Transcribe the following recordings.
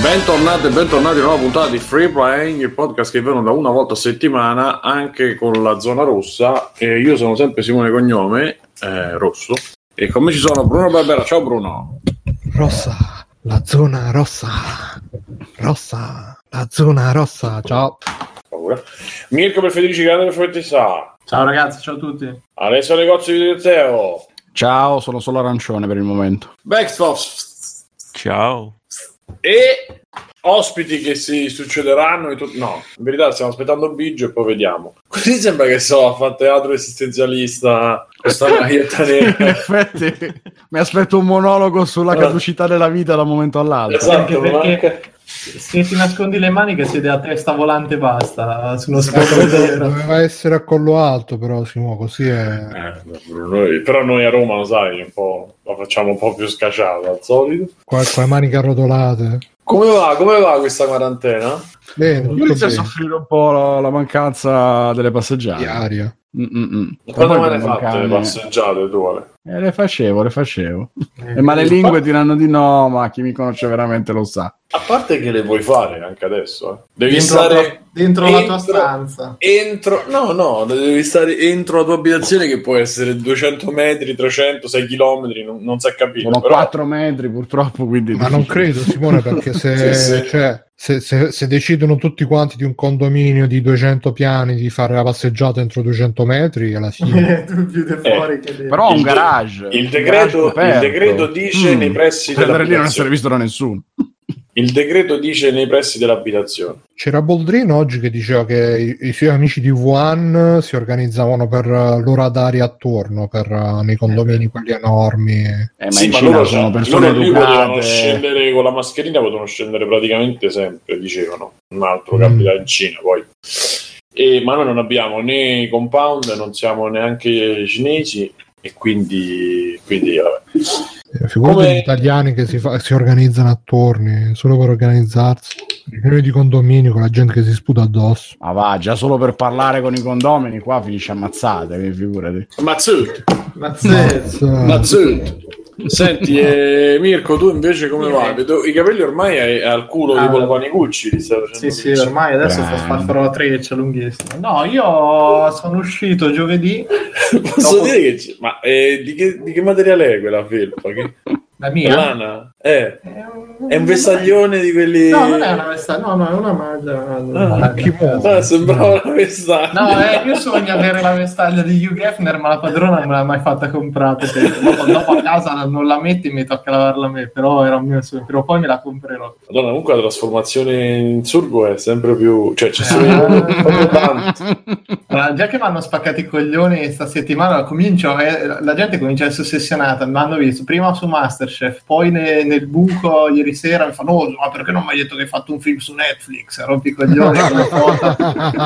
Bentornati e bentornati a una nuova puntata di Free Playing, il podcast che viene da una volta a settimana anche con la zona rossa. E io sono sempre Simone Cognome, Rosso, e con me ci sono Bruno Barbera. Ciao Bruno. Rossa, la zona rossa, rossa, la zona rossa, ciao. Mirko per Federici, grande per Federica. Ciao ragazzi, ciao a tutti. Adesso negozio di Teo. Ciao, sono solo arancione per il momento. Backstops. Ciao. E ospiti che si succederanno e no, in verità stiamo aspettando Biggio e poi vediamo. Così sembra che ha fatto teatro esistenzialista questa maglietta nera. In effetti mi aspetto un monologo sulla caducità della vita da un momento all'altro. Esatto, perché se ti nascondi le maniche siete a testa volante, basta su uno scopo. Doveva essere a collo alto, però Simo, così è però noi a Roma lo sai un po' la facciamo un po' più scacciata al solito, qua maniche arrotolate. Come va questa quarantena? Bene, io inizio a soffrire un po' la mancanza delle passeggiate di aria. Quando me ne fatte le passeggiate tu, Ale? Le facevo ma le lingue diranno di no, ma chi mi conosce veramente lo sa. A parte che le vuoi fare anche adesso, devi stare dentro la tua stanza, no devi stare entro la tua abitazione, che può essere 200 metri 300, 6 chilometri non si è capito, sono però 4 metri purtroppo, quindi ma non credo Simone, perché se sì. Cioè, se decidono tutti quanti di un condominio di 200 piani di fare la passeggiata entro 200 metri alla fine però un garage, il decreto dice nei pressi dell'abitazione, non essere visto da nessuno. Il decreto dice nei pressi dell'abitazione. C'era Boldrino oggi che diceva che i suoi amici di Wuhan si organizzavano per l'ora d'aria attorno nei condomini quelli enormi. Ma sì, in Cina loro sono persone educate. Potevano scendere con la mascherina, potevano scendere praticamente sempre, dicevano. Un altro capita in Cina poi. Ma noi non abbiamo né compound, non siamo neanche cinesi e quindi vabbè. Figurati gli italiani che si organizzano a torni solo per organizzarsi, riunioni di condomini con la gente che si sputa addosso. Ma va, già solo per parlare con i condomini qua finisce ammazzate, figurati. Mazzut. Senti, Mirko, tu invece come va? I capelli ormai è al culo tipo il Panicucci. Sì, ormai adesso farò la treccia lunghissima. No, io sono uscito giovedì. Posso dire che ma di che materiale è quella felpa? La mia? Lana? È un vestaglione di quelli. No, non è una vestaglia, no, è una maglia. Sembrava una vestaglia. No, io sogno di avere la vestaglia di Hugh Hefner, ma la padrona non me l'ha mai fatta comprare. Dopo a casa non la metti, mi tocca lavarla a me. Però era un mio sogno, prima o poi me la comprerò. Madonna, comunque la trasformazione in surgo è sempre più. Cioè, ci sono tanti. Allora, già che mi hanno spaccato i coglioni sta settimana, la gente comincia a essere ossessionata. Mi hanno visto prima su Masterchef, poi nel buco ieri sera mi fanno ma perché non mi hai detto che hai fatto un film su Netflix? Rompi coglioni con la foto,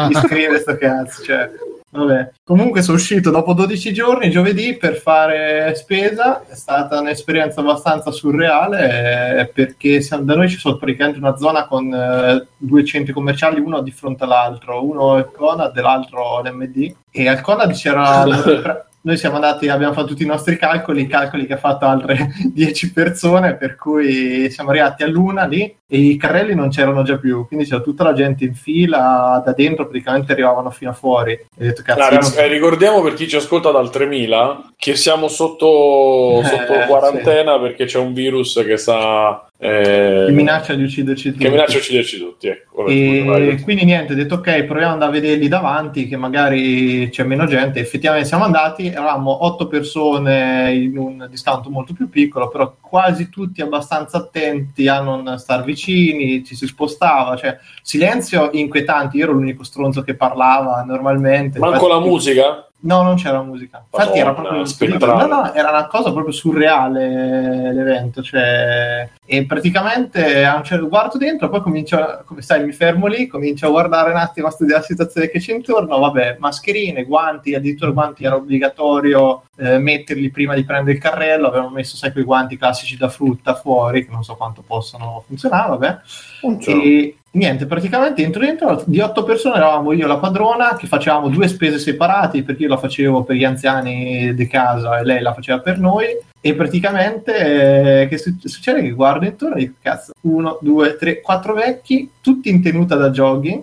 mi scrive sto cazzo, cioè vabbè. Comunque sono uscito dopo 12 giorni giovedì per fare spesa, è stata un'esperienza abbastanza surreale perché da noi ci sono praticamente una zona con due centri commerciali, uno di fronte all'altro, uno il Conad e l'altro l'MD, e al Conad c'era noi siamo andati, abbiamo fatto tutti i nostri calcoli che ha fatto altre 10 persone, per cui siamo arrivati all'una lì e i carrelli non c'erano già più, quindi c'era tutta la gente in fila, da dentro praticamente arrivavano fino a fuori. E ho detto, cazzo, ricordiamo per chi ci ascolta dal 3000 che siamo sotto quarantena, sì, perché c'è un virus che sta che minaccia di ucciderci tutti, ecco. E quindi niente, ho detto ok, proviamo ad andare a vederli davanti che magari c'è meno gente. Effettivamente siamo andati, eravamo 8 persone in un distanto molto più piccolo, però quasi tutti abbastanza attenti a non star vicini, ci si spostava, cioè silenzio inquietante. Io ero l'unico stronzo che parlava normalmente. Manco la musica? No, non c'era musica. Infatti era proprio era una cosa proprio surreale l'evento, cioè. E praticamente a un certo guardo dentro, poi mi fermo lì, comincio a guardare un attimo, a studiare la situazione che c'è intorno. Vabbè, mascherine, guanti, addirittura guanti era obbligatorio metterli prima di prendere il carrello. Avevamo messo quei guanti classici classici da frutta fuori, che non so quanto possano funzionare, vabbè. E niente, praticamente dentro di 8 persone eravamo io e la padrona, che facevamo due spese separate, perché io la facevo per gli anziani di casa e lei la faceva per noi. E praticamente che succede? Che guardo intorno e dico, cazzo, 1, 2, 3, 4 vecchi, tutti in tenuta da jogging.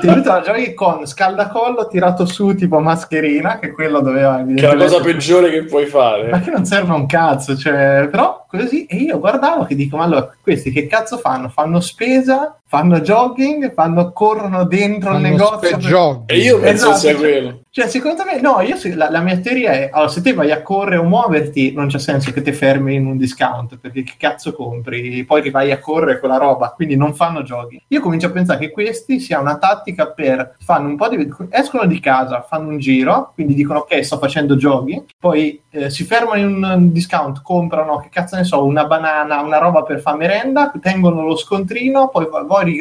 Tenuta da jogging con scaldacollo tirato su tipo mascherina, che quello doveva, che è la cosa peggiore che puoi fare, ma che non serve un cazzo, cioè, però così. E io guardavo che dico, ma allora questi che cazzo fanno? Fanno spesa, fanno jogging, corrono dentro il negozio e io penso sia quello. Cioè, secondo me, no, io la mia teoria è, allora, se te vai a correre o muoverti, non c'è senso che te fermi in un discount, perché che cazzo compri? Poi che vai a correre con la roba, quindi non fanno giochi. Io comincio a pensare che questi sia una tattica per, fanno un po' di, escono di casa, fanno un giro, quindi dicono, ok, sto facendo giochi, poi si fermano in un discount, comprano, che cazzo ne so, una banana, una roba per far merenda, tengono lo scontrino, poi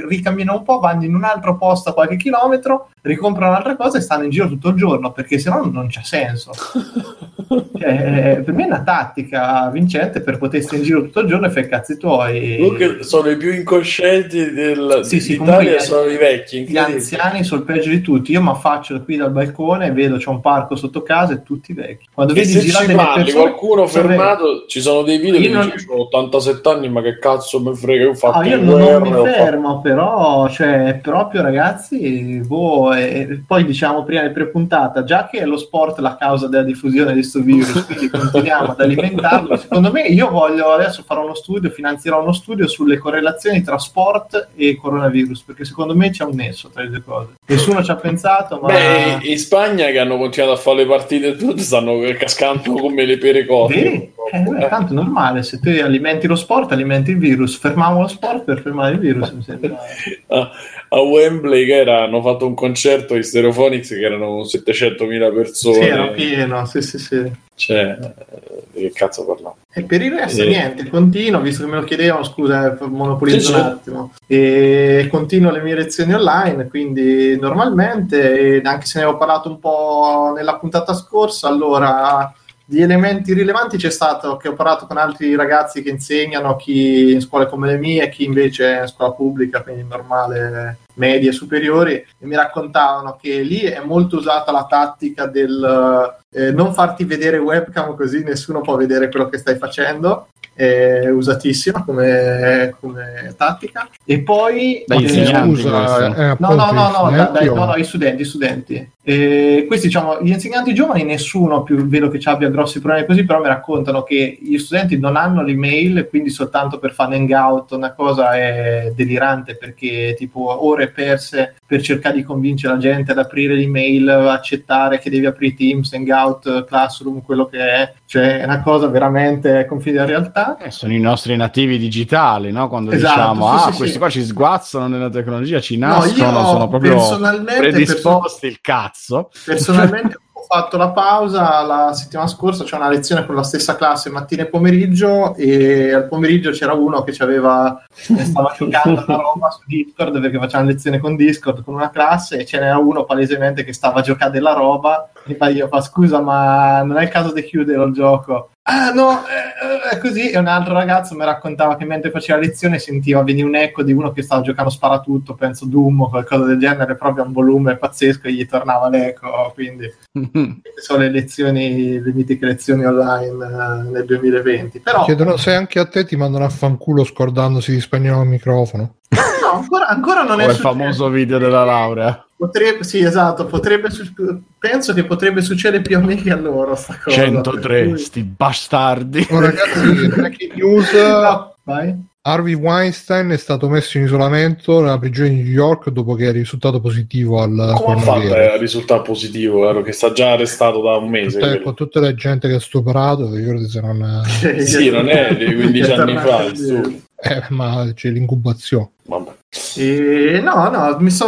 ricamminano un po', vanno in un altro posto a qualche chilometro, ricomprano un'altra cosa e stanno in giro tutto il giorno, perché sennò non c'è senso. Cioè, per me è una tattica vincente per poter stare in giro tutto il giorno e fare cazzi tuoi. Comunque sono i più incoscienti d'Italia, sono i vecchi, gli anziani sono il peggio di tutti. Io mi affaccio qui dal balcone e vedo, c'è un parco sotto casa e tutti vecchi. Quando vedi girare persone, qualcuno fermato, ci sono dei video che dicono, ho 87 anni, ma che cazzo me frega, io ho fatto non mi fermo. Però, cioè, proprio ragazzi, boh, poi diciamo prima del prepunto, già che è lo sport la causa della diffusione di questo virus, quindi continuiamo ad alimentarlo. Secondo me, io voglio adesso fare uno studio, finanzierò uno studio sulle correlazioni tra sport e coronavirus, perché secondo me c'è un nesso tra le due cose. Nessuno ci ha pensato, ma beh, in Spagna, che hanno continuato a fare le partite, tutti stanno cascando come le pere cotte. È tanto normale, se tu alimenti lo sport alimenti il virus. Fermiamo lo sport per fermare il virus, mi sembra. A Wembley hanno fatto un concerto di Stereophonics che erano 700.000 persone. Sì, era pieno, sì. Cioè, di che cazzo parliamo? E per il resto niente, continuo, visto che me lo chiedevano, scusa, monopolizzo un attimo, e continuo le mie lezioni online, quindi normalmente, anche se ne avevo parlato un po' nella puntata scorsa, allora di elementi rilevanti c'è stato che ho parlato con altri ragazzi che insegnano, chi in scuole come le mie, chi invece è in scuola pubblica, quindi normale, medie, superiori, e mi raccontavano che lì è molto usata la tattica del non farti vedere webcam, così nessuno può vedere quello che stai facendo. È usatissima come tattica. E poi gli studenti questi, diciamo, gli insegnanti giovani, nessuno più vedo che ci abbia grossi problemi così, però mi raccontano che gli studenti non hanno l'email, quindi soltanto per fare hangout. Una cosa è delirante, perché tipo ore perse per cercare di convincere la gente ad aprire l'email, accettare che devi aprire Teams, Hangout, Classroom, quello che è, cioè è una cosa veramente confini della realtà. Sono i nostri nativi digitali, no? Quando diciamo qua ci sguazzano nella tecnologia, ci nascono, no, sono proprio predisposti il cazzo. Personalmente ho fatto la pausa la settimana scorsa, c'è una lezione con la stessa classe mattina e pomeriggio, e al pomeriggio c'era uno che stava giocando una roba su Discord, perché faceva una lezione con Discord con una classe, e ce n'era uno palesemente che stava giocando della roba, e poi io fa, scusa, ma non è il caso di chiudere il gioco? Ah no, è così. E un altro ragazzo mi raccontava che mentre faceva lezione sentiva venire un eco di uno che stava giocando sparatutto, penso Doom o qualcosa del genere, proprio a un volume pazzesco, e gli tornava l'eco. Quindi sono le lezioni, le mitiche lezioni online nel 2020. Però chiedono se anche a te ti mandano a fanculo scordandosi di spegnere il microfono. No, ancora non è il famoso video della laurea. Potrebbe, sì, esatto, penso che potrebbe succedere più a me che a loro sta cosa. 103, cui sti bastardi. Oh, ragazzi, breaking news. No, vai. Harvey Weinstein è stato messo in isolamento nella prigione di New York dopo che è risultato positivo al coronavirus. Come ha risultato positivo? Che sta già arrestato da un mese. Con tutta la gente che ha stuprato, se non è... sì, non è di 15 anni fa. Ma c'è l'incubazione. Vabbè. E no,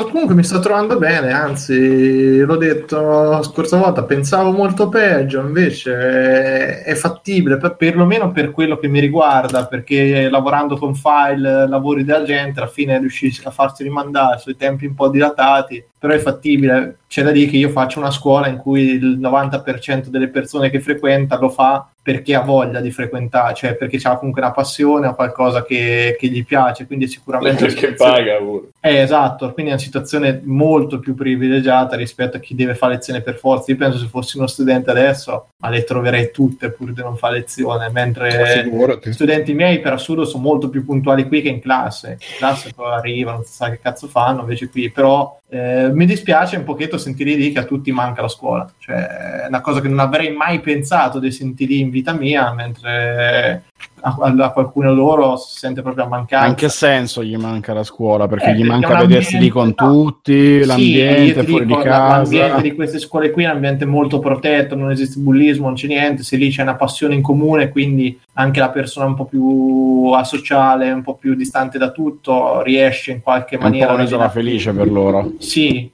comunque mi sto trovando bene, anzi, l'ho detto scorsa volta, pensavo molto peggio, invece è fattibile, perlomeno per quello che mi riguarda, perché lavorando con file, lavori della gente, alla fine riuscisco a farsi rimandare sui tempi un po' dilatati, però è fattibile. C'è da dire che io faccio una scuola in cui il 90% delle persone che frequenta lo fa perché ha voglia di frequentare, cioè perché ha comunque una passione o qualcosa che gli piace, quindi sicuramente... Perché paga pure. Esatto, quindi è una situazione molto più privilegiata rispetto a chi deve fare lezione per forza. Io penso se fossi uno studente adesso, ma le troverei tutte pur di non fare lezione, mentre gli studenti miei per assurdo sono molto più puntuali qui che in classe. In classe poi arrivano, non si sa che cazzo fanno, invece qui però... mi dispiace un pochetto sentire lì che a tutti manca la scuola, cioè è una cosa che non avrei mai pensato di sentire in vita mia, mentre a qualcuno loro si sente proprio a mancare. In che senso gli manca la scuola? Perché gli manca vedersi lì con tutti, l'ambiente fuori di casa. L'ambiente di queste scuole qui è un ambiente molto protetto, non esiste bullismo, non c'è niente, se lì c'è una passione in comune, quindi anche la persona un po' più asociale, un po' più distante da tutto, riesce in qualche maniera... È un po' un'isola felice per loro. Sì,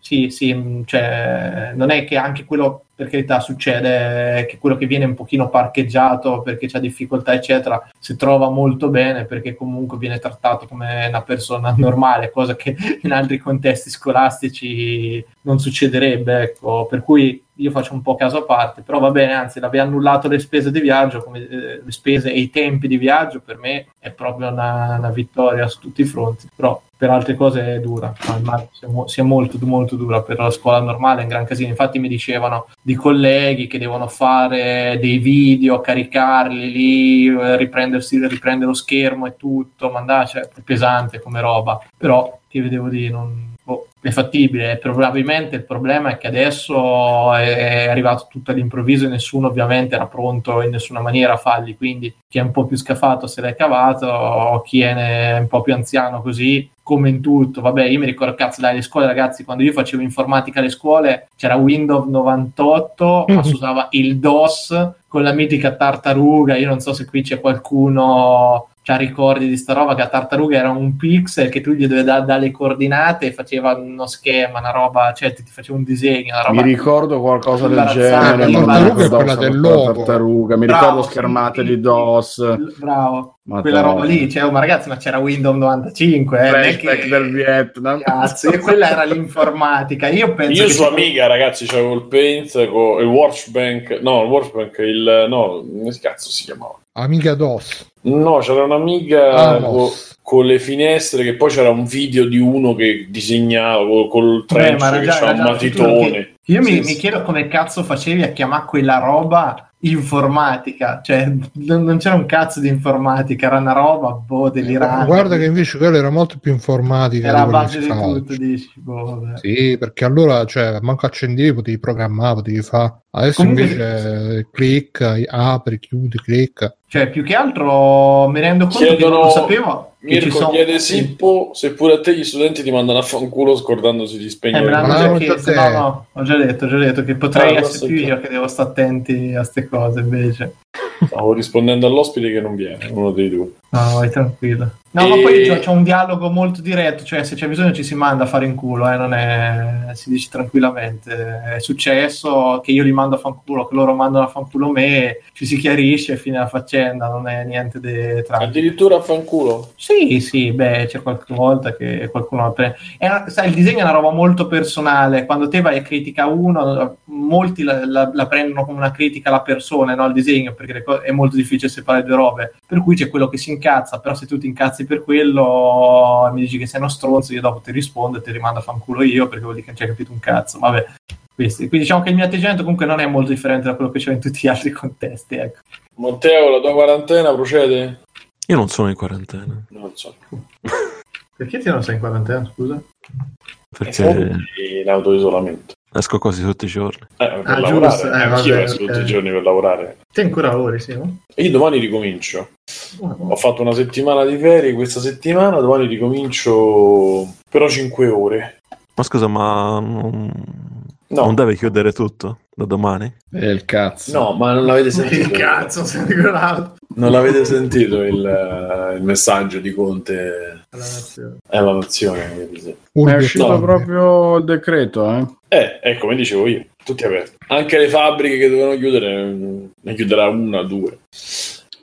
cioè, non è che anche quello... per carità, succede che quello che viene un pochino parcheggiato perché c'ha difficoltà eccetera, si trova molto bene perché comunque viene trattato come una persona normale, cosa che in altri contesti scolastici non succederebbe, ecco, per cui io faccio un po' caso a parte, però va bene, anzi l'abbiamo annullato le spese di viaggio, come le spese e i tempi di viaggio per me è proprio una vittoria su tutti i fronti, però per altre cose è dura, ma sia molto molto dura, per la scuola normale è un gran casino, infatti mi dicevano di colleghi che devono fare dei video, caricarli lì, riprendere lo schermo e tutto, mandare, cioè è pesante come roba, però ti vedevo di non... è fattibile, probabilmente il problema è che adesso è arrivato tutto all'improvviso e nessuno ovviamente era pronto in nessuna maniera a farli, quindi chi è un po' più scafato se l'è cavato, o chi è un po' più anziano così, come in tutto. Vabbè, io mi ricordo, cazzo, dai, le scuole, ragazzi, quando io facevo informatica alle scuole c'era Windows 98, ma si usava il DOS con la mitica tartaruga, io non so se qui c'è qualcuno... C'ha ricordi di sta roba, che la tartaruga era un pixel che tu gli dovevi dare le coordinate e faceva uno schema, una roba, cioè ti faceva un disegno, una roba. Mi ricordo qualcosa del genere, la tartaruga è quella del logo. Tartaruga, mi ricordo schermate di DOS. Bravo. Quella roba lì, cioè, ma ragazzi, ma c'era Windows 95, flashback del Vietnam. Cazzo, e quella era l'informatica. Io penso io sua amica, ragazzi, c'avevo il Paint con il Workbench, come cazzo si chiamava? Amiga DOS. No, c'era un'amiga con le finestre, che poi c'era un video di uno che disegnava col trench, che c'era un matitone. Io mi chiedo come cazzo facevi a chiamare quella roba informatica, cioè non c'era un cazzo di informatica, era una roba delirante. Guarda che invece quella era molto più informatica, era la base di tutto, dici, sì, perché allora, cioè, manco accendevi, potevi programmare, potevi fare. Adesso comunque, invece clicca, apri, chiudi, clicca, cioè più che altro mi rendo conto che non lo sapevo. Mirko chiede Sippo se pure a te gli studenti ti mandano a fanculo scordandosi di spegnere. Ho già detto che potrei essere più io che devo stare attenti a ste cose, invece stavo rispondendo all'ospite che non viene, uno dei due. No, vai tranquillo. No, ma poi c'è un dialogo molto diretto, cioè se c'è bisogno ci si manda a fare in culo, non è, si dice tranquillamente. È successo che io li mando a fanculo, che loro mandano a fanculo me, ci si chiarisce e fine la faccenda, non è niente di tragico. Addirittura a fanculo? Sì, c'è qualche volta che qualcuno... il disegno è una roba molto personale, quando te vai a critica uno, molti la prendono come una critica alla persona, no, al disegno, perché è molto difficile separare due robe, per cui c'è quello che si incazza, però se tu ti incazzi per quello mi dici che sei uno stronzo, io dopo ti rispondo e ti rimando a fanculo io, perché vuol dire che non ci hai capito un cazzo, vabbè. Quindi diciamo che il mio atteggiamento comunque non è molto differente da quello che c'è in tutti gli altri contesti, ecco. Matteo, la tua quarantena procede? Io non sono in quarantena. Non so. Perché ti non sei in quarantena, scusa? Perché in autoisolamento. Esco quasi tutti i giorni. Per lavorare. Io esco tutti i giorni per lavorare. Te ancora lavori, sì? No? E io domani ricomincio. Ho fatto una settimana di ferie questa settimana, domani ricomincio però 5 ore. Ma scusa, ma... No. Non deve chiudere tutto da domani? Il cazzo. No, ma non l'avete sentito. Il cazzo, non l'avete sentito il messaggio di Conte alla nazione. È la nazione. È uscito proprio il decreto, eh? Come dicevo io, tutti aperti. Anche le fabbriche che dovevano chiudere, ne chiuderà una, due.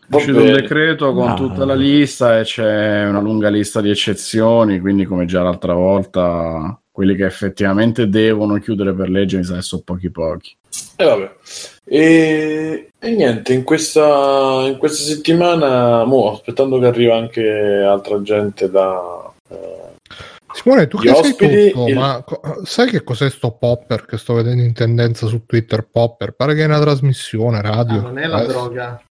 È uscito un decreto con tutta la lista e c'è una lunga lista di eccezioni, quindi come già l'altra volta... Quelli che effettivamente devono chiudere per legge, mi sa che sono pochi. Vabbè. E niente, in questa settimana, aspettando che arriva anche altra gente da... Simone, tu che sei tutto, ma sai che cos'è sto popper che sto vedendo in tendenza su Twitter? Popper? Pare che è una trasmissione radio. Non è la droga.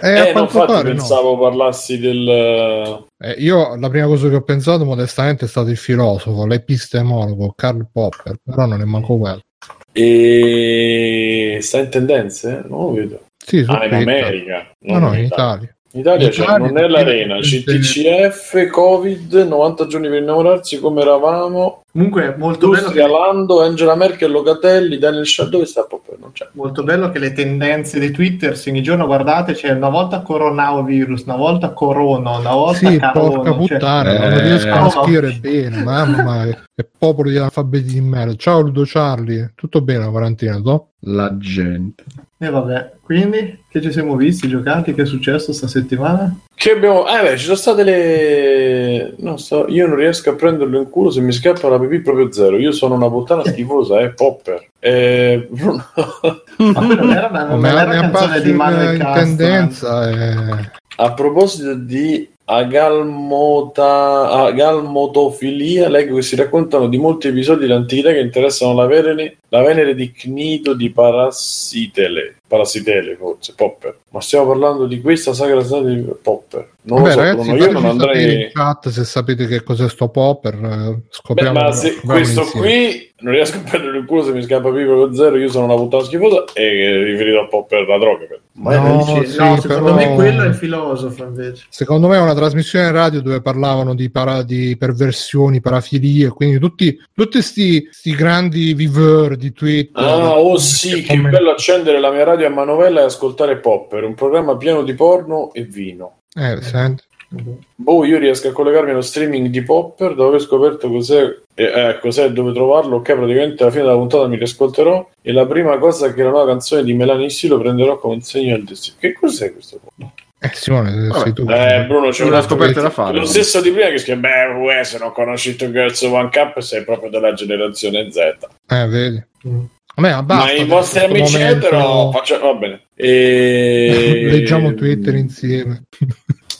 Pensavo parlassi del... io la prima cosa che ho pensato modestamente è stato il filosofo, l'epistemologo Karl Popper, però non è manco quello. E sta in tendenze? Non lo vedo. Sì, in America. No, in Italia. In Italia c'è Monella Arena, CTCF, Covid, 90 giorni per innamorarsi, come eravamo. Comunque, molto bello che... Lando, Angela Merkel, Locatelli, Daniel Sciardo, dove sta proprio? Non c'è. Molto bello che le tendenze di Twitter, se ogni giorno guardate, c'è una volta coronavirus, una volta corona, una volta carona. Sì, porca puttana, non riesco a scrivere bene, mamma, è popolo di analfabeti di merda. Ciao Ludo Charlie, tutto bene la quarantina, tu? La gente. E vabbè, quindi che ci siamo visti, giocati, che è successo sta settimana? Che abbiamo... ci sono state le... io non riesco a prenderlo in culo, se mi scappa la pipì proprio zero. Io sono una puttana schifosa, Popper. Bruno... non era una canzone di Manuel Castro. Tendenza, A proposito di agalmotofilia, leggo che si raccontano di molti episodi dell'antichità che interessano la Venere di Cnido di Parassitele, forse Popper, ma stiamo parlando di questa sacra storia di Popper. Io non andrei in chat se sapete che cos'è sto Popper, scopriamo. Ma se questo insieme. Qui non riesco a prendere il culo, se mi scappa proprio zero. Io sono una puttana schifosa e riferito a Popper la droga. Secondo me quello è il filosofo invece. Secondo me è una trasmissione radio dove parlavano di perversioni, parafilie, quindi tutti sti grandi viveur di Twitter. Che bello accendere la mia radio a manovella e ascoltare Popper, un programma pieno di porno e vino. Senti. Io riesco a collegarmi allo streaming di Popper dopo aver scoperto cos'è e dove trovarlo. Ok, praticamente alla fine della puntata mi riascolterò e la prima cosa è che la nuova canzone di Melanie lo prenderò come un segno del destino. Che cos'è questo? Simone, sei tu. Bruno, c'è una scoperta da fare. Lo stesso di prima che scrive, se non conosci Two Girls One Cup sei proprio della generazione Z. Vedi. Ma i vostri amici etero va bene. Leggiamo Twitter insieme.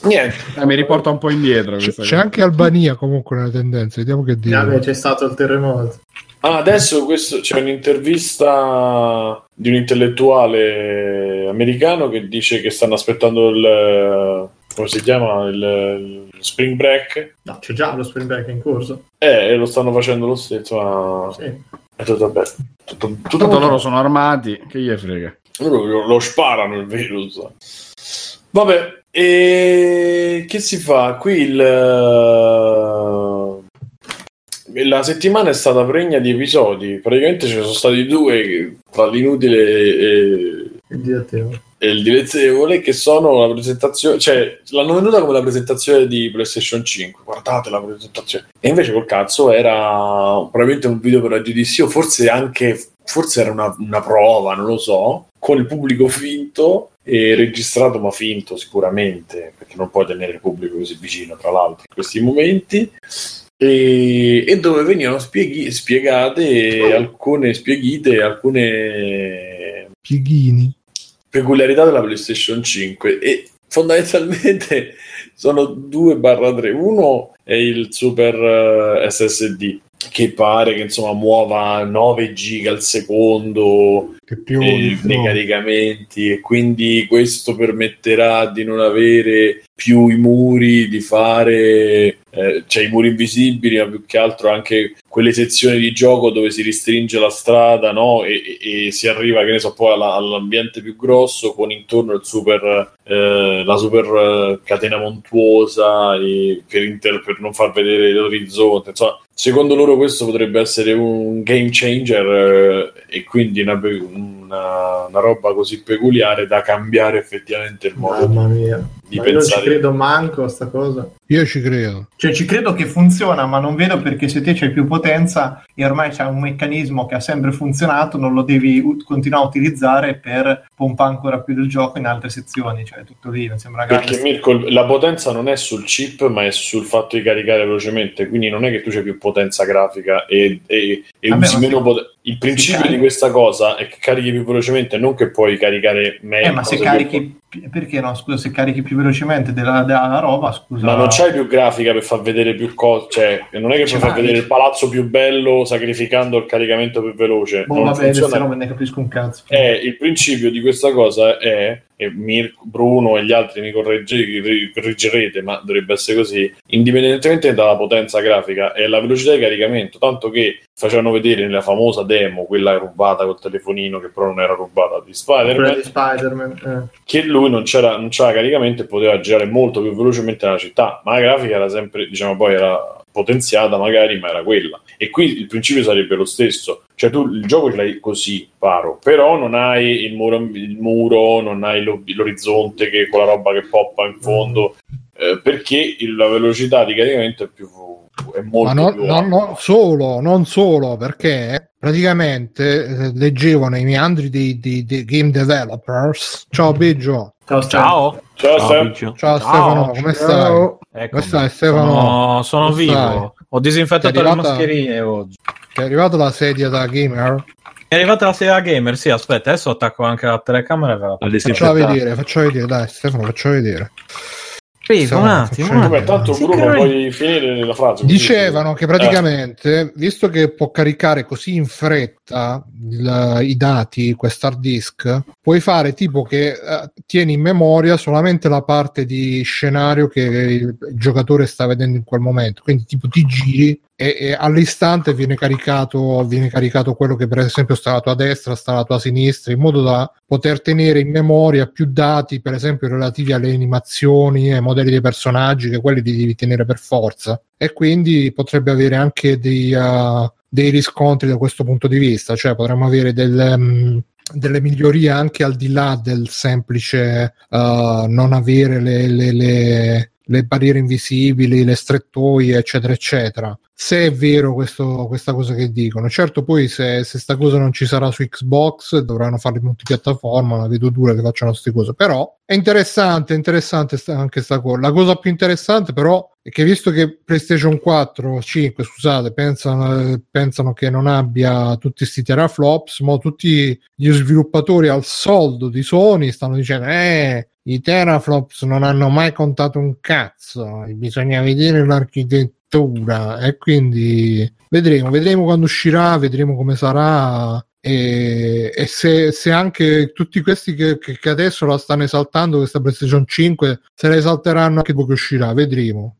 Niente, mi riporta un po' indietro. C'è anche Albania comunque nella tendenza, vediamo che dire. C'è stato il terremoto. Adesso c'è un'intervista di un intellettuale americano che dice che stanno aspettando il... come si chiama? Il Spring Break. No, c'è già lo Spring Break in corso. E lo stanno facendo lo stesso. Sì. È tutto bello. Tutto loro sono armati, che gli frega. Lo sparano il virus. Vabbè. E che si fa? Qui la settimana è stata pregna di episodi. Praticamente ce ne sono stati due tra l'inutile e il dilettevole, che sono la presentazione, cioè l'hanno venduta come la presentazione di PlayStation 5, guardate la presentazione, e invece col cazzo era probabilmente un video per la GDC, o forse era una prova, non lo so, con il pubblico finto e registrato, ma finto sicuramente, perché non puoi tenere il pubblico così vicino, tra l'altro, in questi momenti. E dove venivano spiegate alcune Pieghini. Peculiarità della PlayStation 5, e fondamentalmente sono 2/3. Uno è il super SSD, che pare che insomma muova 9 giga al secondo nei caricamenti, e quindi questo permetterà di non avere più i muri, di fare cioè i muri invisibili, ma più che altro anche quelle sezioni di gioco dove si restringe la strada, no? E si arriva, che ne so, poi all'ambiente più grosso con intorno il super la super catena montuosa per non far vedere l'orizzonte. Insomma, secondo loro questo potrebbe essere un game changer, e quindi una roba così peculiare da cambiare effettivamente il modo di pensare. Io non ci credo manco a sta cosa. Io ci credo. Cioè ci credo che funziona, ma non vedo perché se te c'hai più potenza e ormai c'è un meccanismo che ha sempre funzionato, non lo devi continuare a utilizzare per pompare ancora più del gioco in altre sezioni. Cioè tutto lì, mi sembra una grande... Perché Mirko, la potenza non è sul chip, ma è sul fatto di caricare velocemente, quindi non è che tu c'hai più potenza grafica e vabbè, usi meno potenza. Il principio di questa cosa è che carichi più velocemente, non che puoi caricare meglio. Ma se carichi perché no? Scusa, se carichi più velocemente della roba, scusa. Ma non c'hai più grafica per far vedere più cose, cioè non è che puoi far vedere il palazzo più bello sacrificando il caricamento più veloce. Boh, non vabbè, se no me ne capisco un cazzo. Il principio di questa cosa è, e Mirko, Bruno e gli altri mi correggerete, ma dovrebbe essere così, indipendentemente dalla potenza grafica e la velocità di caricamento, tanto che facevano vedere nella famosa demo, quella rubata col telefonino, che però non era rubata, di Spider-Man, che lui non c'era caricamento e poteva girare molto più velocemente nella città, ma la grafica era sempre, diciamo, poi era potenziata magari, ma era quella. E qui il principio sarebbe lo stesso, cioè tu il gioco ce l'hai così paro, però non hai il muro, non hai l'orizzonte che con la roba che poppa in fondo, perché la velocità di caricamento è molto più alta. Non solo perché praticamente leggevo nei meandri di game developers. Ciao Stefano. Come stai? Ecco, sono vivo. Ho disinfettato le mascherine oggi. Ti è arrivata la sedia da gamer? È arrivata la sedia da gamer, sì, aspetta, adesso attacco anche la telecamera. Faccio vedere, dai Stefano, faccio vedere. Un attimo. Tanto Bruno, puoi finire la frase. Dicevano che praticamente, visto che può caricare così in fretta i dati, quest'hard disk, puoi fare tipo che tieni in memoria solamente la parte di scenario che il giocatore sta vedendo in quel momento, quindi tipo ti giri e all'istante viene caricato quello che per esempio sta alla tua destra, sta alla tua sinistra, in modo da poter tenere in memoria più dati, per esempio relativi alle animazioni e modelli dei personaggi, che quelli li devi tenere per forza, e quindi potrebbe avere anche dei riscontri da questo punto di vista, cioè potremmo avere delle migliorie anche al di là del semplice non avere le barriere invisibili, le strettoie, eccetera eccetera, se è vero questa cosa che dicono. Certo, poi se sta cosa non ci sarà su Xbox, dovranno farli in multipiattaforma, la vedo dura che facciano queste cose, però è interessante anche sta cosa. La cosa più interessante però è che, visto che PlayStation 4, 5 scusate, pensano che non abbia tutti sti teraflops, ma tutti gli sviluppatori al soldo di Sony stanno dicendo i teraflops non hanno mai contato un cazzo, bisogna vedere l'architettura, e quindi vedremo quando uscirà, vedremo come sarà, e se anche tutti questi che adesso la stanno esaltando, questa PlayStation 5, se la esalteranno anche dopo che uscirà, vedremo.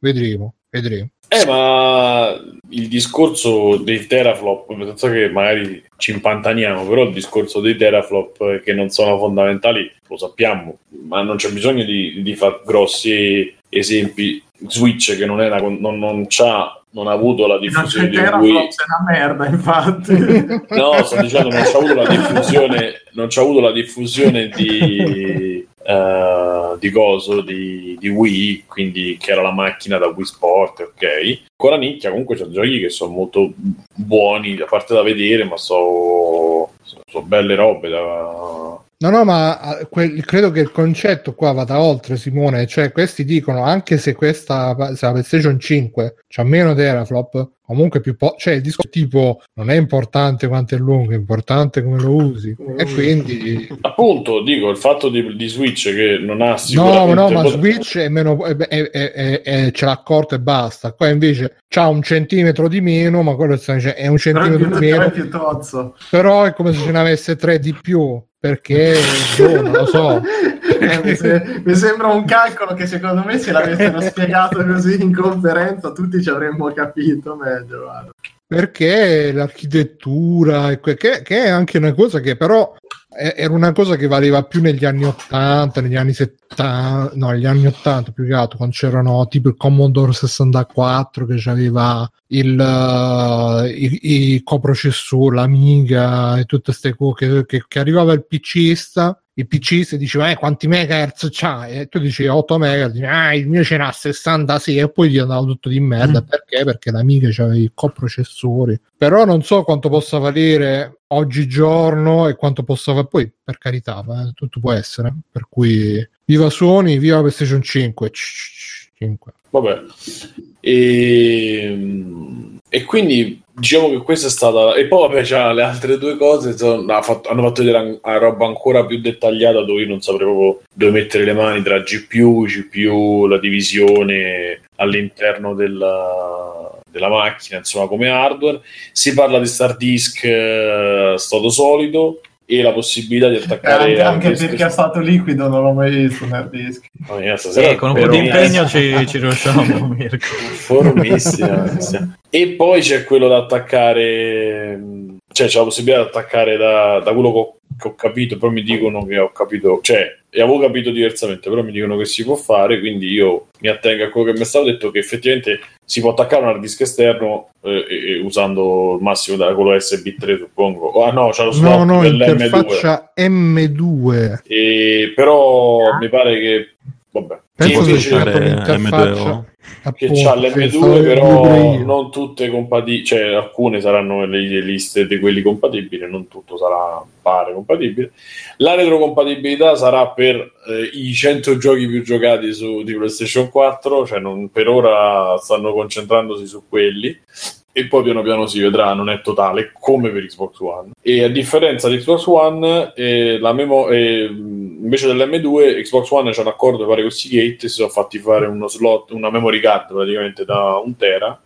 Ma il discorso dei teraflop, penso che magari ci impantaniamo, però il discorso dei teraflop che non sono fondamentali lo sappiamo, ma non c'è bisogno di far grossi esempi. Switch, che non è non ha avuto la diffusione di Wii, è una merda, infatti. No, sto dicendo non c'ha avuto la diffusione di Wii, quindi che era la macchina da Wii Sport, ok. Con la nicchia comunque c'è giochi che sono molto buoni, a parte da vedere, ma sono belle robe da... No, ma credo che il concetto qua vada oltre, Simone, cioè questi dicono anche se la PlayStation 5 c'ha meno teraflop, comunque più cioè il discorso tipo non è importante quanto è lungo, è importante come lo usi, e quindi appunto dico il fatto di Switch che non ha sicuramente ma Switch è meno ce l'ha accorto e basta. Qua invece c'ha un centimetro di meno, ma quello è un centimetro di meno, però è come se ce ne avesse tre di più, perché non lo so Mi sembra un calcolo che secondo me se l'avessero spiegato così in conferenza tutti ci avremmo capito meglio, guarda. Perché l'architettura, che è anche una cosa che però era una cosa che valeva più negli anni 80, negli anni 70, no, negli anni 80 più che altro, quando c'erano tipo il Commodore 64 che aveva il coprocessore, l'Amiga e tutte queste cose, che arrivava il PCista. Il PC si diceva quanti megahertz c'hai? E tu dici 8 megahertz, il mio ce n'ha 66 e poi gli andava tutto di merda. Perché? Perché l'Amiga c'aveva i coprocessori. Però non so quanto possa valere oggigiorno e quanto possa valere. Poi, per carità, tutto può essere. Per cui, viva Sony, viva PlayStation 5. 5. Vabbè. E quindi diciamo che questa è stata, e poi vabbè, cioè, le altre due cose hanno fatto vedere una roba ancora più dettagliata, dove io non saprei proprio dove mettere le mani, tra GPU, CPU, la divisione all'interno della macchina, insomma, come hardware. Si parla di hard disk stato solido e la possibilità di attaccare anche perché è stato liquido, non l'ho mai visto un hard disk. Con un po' di impegno ci riusciamo, Mirko. Formissima. E poi c'è quello da attaccare, cioè c'è la possibilità di attaccare da quello che ho capito, però mi dicono che ho capito, cioè, e avevo capito diversamente, però mi dicono che si può fare, quindi io mi attengo a quello che mi è stato detto, che effettivamente si può attaccare un hard disk esterno usando il massimo con lo USB3, suppongo. Ah no, c'è lo slot dell'interfaccia M2. Però mi pare che, vabbè, penso che M2 che c'ha l'M2, però non tutte compatibili, cioè alcune saranno le liste di quelli compatibili, non tutto sarà pare compatibile. La retrocompatibilità sarà per i 100 giochi più giocati di PlayStation 4, cioè non, per ora stanno concentrandosi su quelli e poi piano piano si vedrà, non è totale come per Xbox One. E a differenza di Xbox One invece dell'M2 Xbox One c'è un accordo, pare, con Seagate, si sono fatti fare uno slot, una memory card praticamente da 1 tera,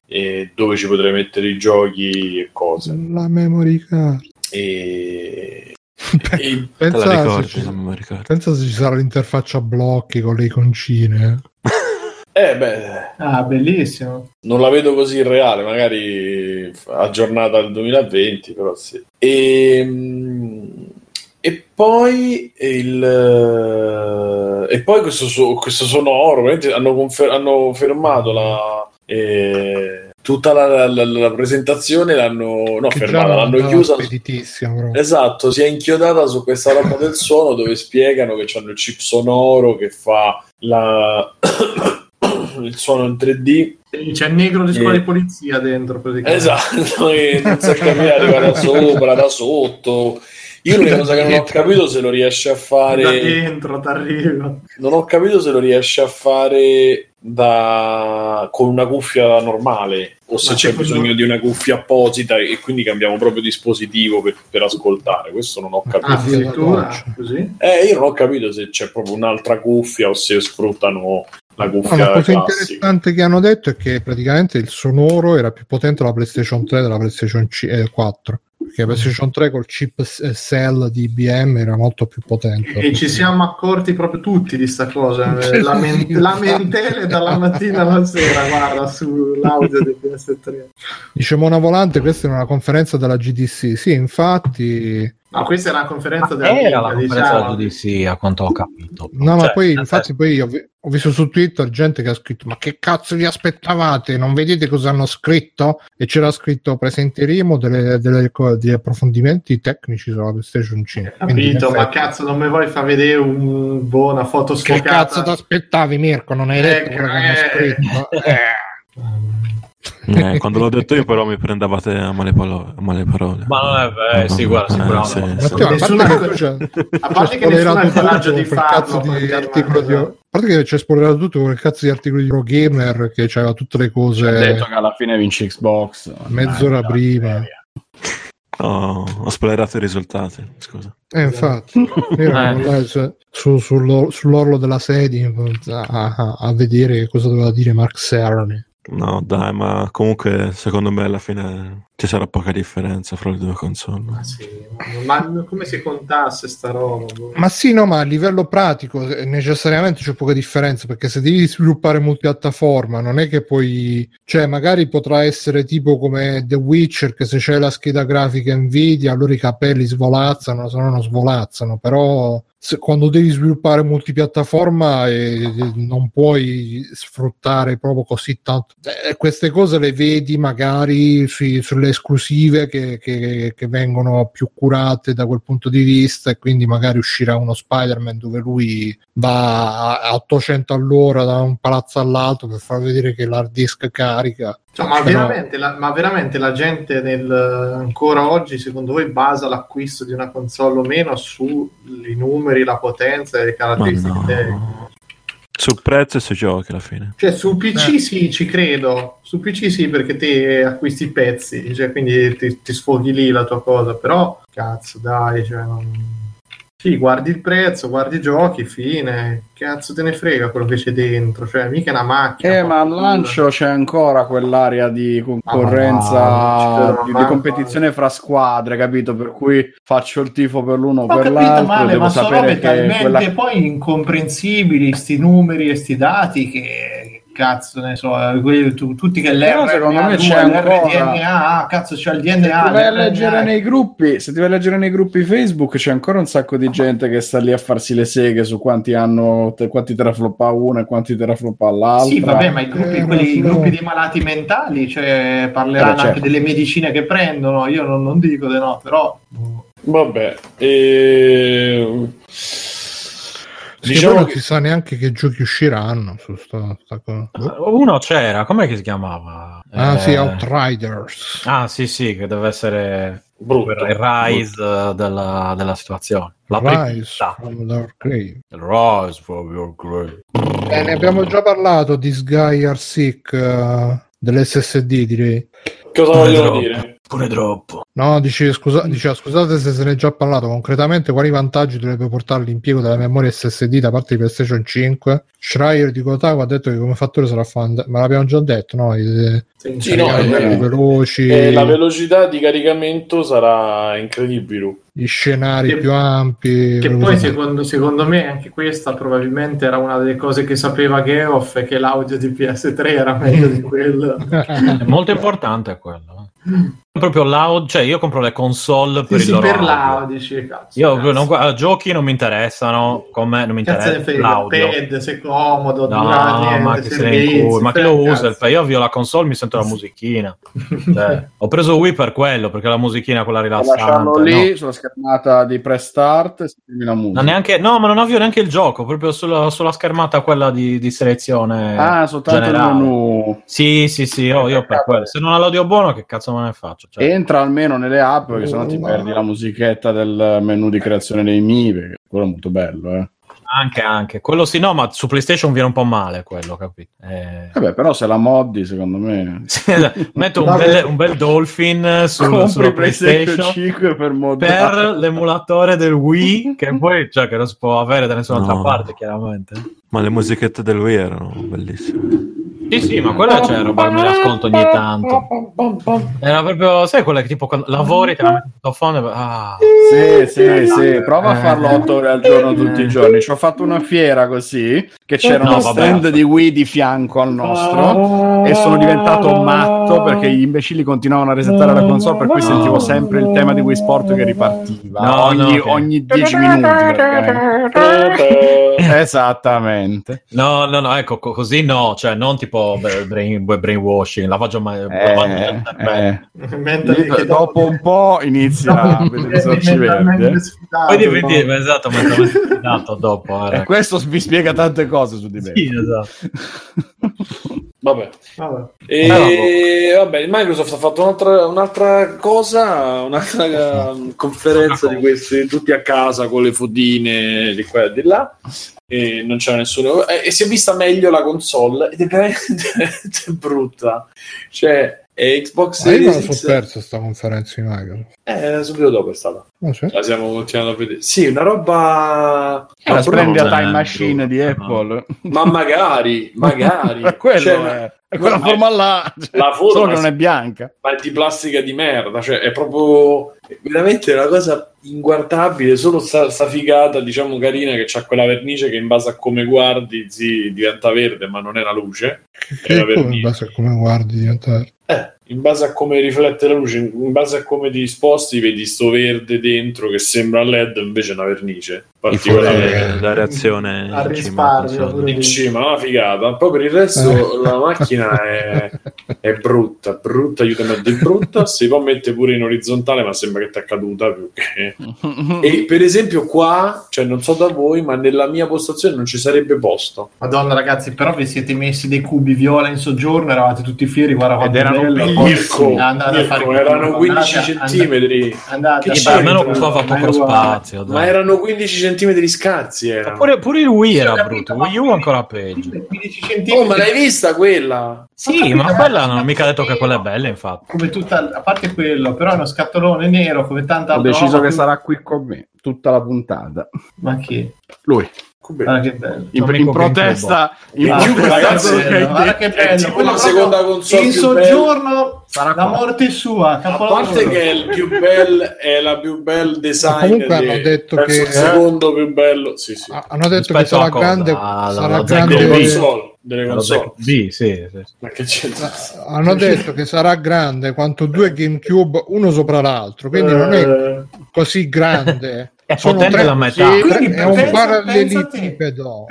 dove ci potrei mettere i giochi e cose. La memory card pensa se ci sarà l'interfaccia a blocchi con le iconcine. Bellissimo. Non la vedo così reale, magari aggiornata al 2020, però sì. E poi questo sonoro, hanno fermato tutta la presentazione, l'hanno chiusa. Esatto, si è inchiodata su questa roba del suono, dove spiegano che c'hanno il chip sonoro che fa il suono in 3D. C'è il negro di scuola di polizia dentro, esatto, e non sa capire, arriva da sopra, da sotto. Io l'unica cosa che non ho capito se lo riesce a fare da dentro, t'arrivo. Non ho capito se lo riesce a fare con una cuffia normale o se c'è bisogno di una cuffia apposita, e quindi cambiamo proprio dispositivo per ascoltare. Questo non ho capito. Così? Io non ho capito se c'è proprio un'altra cuffia o se sfruttano la cuffia. Una cosa interessante che hanno detto è che praticamente il sonoro era più potente della PlayStation 3 della PlayStation 4. Perché la PlayStation 3 col chip Cell di IBM era molto più potente. E ci siamo accorti proprio tutti di sta cosa. Lamentele dalla mattina alla sera, guarda, sull'audio del PS3. Dice Mona Volante, questa era una conferenza della GDC. Sì, infatti... No, questa era una conferenza della GDC, a quanto ho capito. No, cioè, ma poi, infatti, poi ho visto su Twitter gente che ha scritto: ma che cazzo vi aspettavate? Non vedete cosa hanno scritto? E c'era scritto: presenteremo degli approfondimenti tecnici sulla PlayStation 5. Capito, ma cazzo, non mi vuoi far vedere una foto sfocata? Che cazzo ti aspettavi, Mirko? Non hai detto quello che hanno scritto? Quando l'ho detto io però mi prendevate a male parole. Ma sì, guarda, a parte che nessuno ha il coraggio di farlo, a parte che c'è spoilerato tutto quel cazzo di articoli di Eurogamer che c'aveva tutte le cose. Ha detto che alla fine vince Xbox mezz'ora prima. Ho spoilerato i risultati, scusa. Infatti, sull'orlo della sedia a vedere cosa doveva dire Mark Cerny. No, dai, ma comunque secondo me alla fine ci sarà poca differenza fra le due console. Ma sì, ma come si contasse sta roba? Ma sì, no, ma a livello pratico necessariamente c'è poca differenza, perché se devi sviluppare multipiattaforma non è che poi, cioè magari potrà essere tipo come The Witcher, che se c'è la scheda grafica Nvidia allora i capelli svolazzano, se no non svolazzano, però quando devi sviluppare multipiattaforma non puoi sfruttare proprio così tanto. Queste cose le vedi magari sulle esclusive che vengono più curate da quel punto di vista, e quindi magari uscirà uno Spider-Man dove lui va a 800 all'ora da un palazzo all'altro per far vedere che l'hard disk carica. Cioè, ma veramente la gente ancora oggi secondo voi basa l'acquisto di una console o meno sui numeri, la potenza e le caratteristiche? No. Sul prezzo e sui giochi alla fine. Cioè su PC sì, ci credo, su PC sì, perché te acquisti i pezzi, cioè, quindi ti sfoghi lì la tua cosa, però cazzo dai, cioè non... Sì, guardi il prezzo, guardi i giochi, fine. Cazzo te ne frega quello che c'è dentro, cioè mica una macchina. Ma al lancio c'è ancora quell'area di concorrenza, di competizione fra squadre, capito? Per cui faccio il tifo per l'uno o per l'altro. Male, ma sono robe talmente poi incomprensibili, sti numeri e sti dati che... Cazzo, ne so, tutti che l'RNA, secondo me c'è ancora... cazzo, c'è il DNA. Se ti vai a leggere nei gruppi, Facebook c'è ancora un sacco di gente che sta lì a farsi le seghe su quanti hanno, quanti terafloppa uno e quanti terafloppa l'altro. Sì, vabbè, ma i gruppi dei malati mentali, cioè, parleranno anche delle medicine che prendono. Io non dico di no, però. Vabbè, diciamo non si sa neanche che giochi usciranno su sta cosa. Uno c'era, com'è che si chiamava? Sì, Outriders. Sì, che deve essere brutto, il Rise brutto. Della situazione. La Rise from your grave. Ne abbiamo già parlato di Sky Are Sick, dell'SSD, direi. Cosa vogliono dire? Pure troppo. No, scusate se ne è già parlato. Concretamente, quali vantaggi dovrebbe portare l'impiego della memoria SSD da parte di PlayStation 5? Schreier di Kotaku ha detto che come fattore sarà ma l'abbiamo già detto, no? Veloci. La velocità di caricamento sarà incredibile. Gli scenari più ampi. Che poi secondo me anche questa probabilmente era una delle cose che sapeva Geoff, che l'audio di PS3 era meglio di quello. È molto importante quello. Proprio l'audio, cioè io compro le console per l'audio. Io giochi non mi interessano, come non mi interessa l'audio. Pad, se comodo, ma chi lo usa? Io avvio la console, mi sento la musichina. Cioè, ho preso Wii per quello, perché la musichina quella rilassante. La lasciano lì, no? Sulla schermata di prestart, la musica. Ma non avvio neanche il gioco, proprio sulla schermata quella di selezione. Soltanto il menu. Sì, io per quello. Se non ho l'audio buono, che cazzo me ne faccio? Cioè, entra almeno nelle app, perché sennò ti perdi la musichetta del menu di creazione dei MII, perché quello è molto bello, anche quello sì, no, ma su PlayStation viene un po' male quello, capito? Vabbè, però se la moddi, secondo me metto un bel Dolphin sulla PlayStation 5 per l'emulatore del Wii, che poi cioè, che non si può avere da nessun'altra parte, chiaramente. Ma le musichette del Wii erano bellissime. Sì, ma quella c'è roba, me l'ascolto ogni tanto. Era proprio, sai, quella che tipo quando lavori te la metti tutto a fondo. Sì, prova a farlo 8 ore al giorno tutti i giorni. Ci ho fatto una fiera così, che c'era uno stand di Wii di fianco al nostro, e sono diventato matto perché gli imbecilli continuavano a resettare la console, per cui sentivo sempre il tema di Wii Sport che ripartiva ogni 10 minuti. Esattamente. No, ecco, così no, cioè non tipo brainwashing, lavaggio dopo un po' inizia a vedere cosa ci vede, poi diventi esatto sfidato dopo, e questo vi spiega tante cose su di me. Sì, esatto. Vabbè. Vabbè, Microsoft ha fatto un'altra cosa, un'altra conferenza di questi tutti a casa con le fodine di qua e di là, e non c'era nessuno, e si è vista meglio la console, ed è veramente brutta, cioè Xbox Series X. Io non so, perso sta conferenza di Microsoft. Subito dopo è stata. Sì? La stiamo continuando a vedere. Sì, una roba. La prendi a Time Machine di Apple. Ma magari. Quello cioè, e quella forma là, cioè, la forma solo che non è bianca, ma è di plastica di merda, cioè è proprio veramente una cosa inguardabile. Solo sta figata, diciamo, carina, che c'ha quella vernice che in base a come guardi diventa verde, ma non è la luce, è la vernice. In base a come guardi diventa in base a come riflette la luce, in base a come ti sposti, vedi sto verde dentro che sembra LED, invece è una vernice particolare. La reazione a risparmio in cima, una figata. Poi per il resto la macchina è brutta, aiutami a dire brutta. Si può mettere pure in orizzontale, ma sembra che ti è caduta più che... E per esempio qua, cioè non so da voi, ma nella mia postazione non ci sarebbe posto. Madonna ragazzi, però vi siete messi dei cubi viola in soggiorno, eravate tutti fieri, guarda quanto bello. Mirko, erano 15 centimetri, almeno un po' fa poco spazio, dai. Ma erano 15 centimetri scarsi, pure il Wii era brutto, Wii U ancora peggio. 15 centimetri. Oh, ma l'hai vista quella? Sì, ma bella, non ho mica detto che quella è bella, infatti. Come tutta, a parte quello, però è uno scattolone nero come tanta. Ho deciso che sarà qui con me tutta la puntata. Ma chi? Lui. Ah, che bello. In protesta, la seconda console. Il soggiorno sarà la morte sua. A parte che è il più bello, è la più bel design. Comunque hanno detto che il secondo più bello. Sì. Hanno detto che sarà grande, sarà grande console. Delle console. Sì. Ma che c'entra? Hanno detto che sarà grande quanto due GameCube uno sopra l'altro, quindi non è così grande. È sono potente la metà. Quindi, è un parallelepipedo.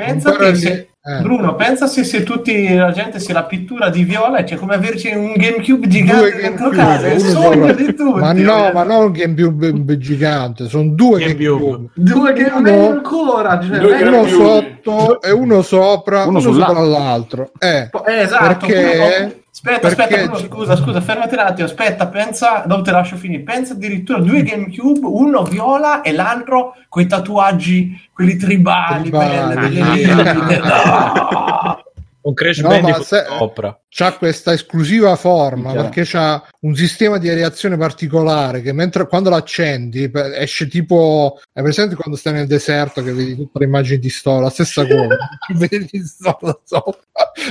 Bruno, pensa se tutti la gente, se la pittura di viola è come averci un GameCube gigante dentro casa, è il sogno di tutti. Ma non un GameCube gigante, sono due GameCube. Due GameCube ancora, uno sotto e uno sopra, uno sopra l'altro. Esatto, perché... Aspetta, Bruno, scusa, fermati un attimo, pensa, non te lascio finire, pensa addirittura due GameCube, uno viola e l'altro coi tatuaggi, quelli tribali. Belle. Un Crash Bandicoot sopra. C'ha questa esclusiva forma perché c'ha un sistema di aerazione particolare che quando l'accendi esce tipo, è presente quando stai nel deserto che vedi tutte le immagini di Stola, la stessa cosa, vedi Stola sopra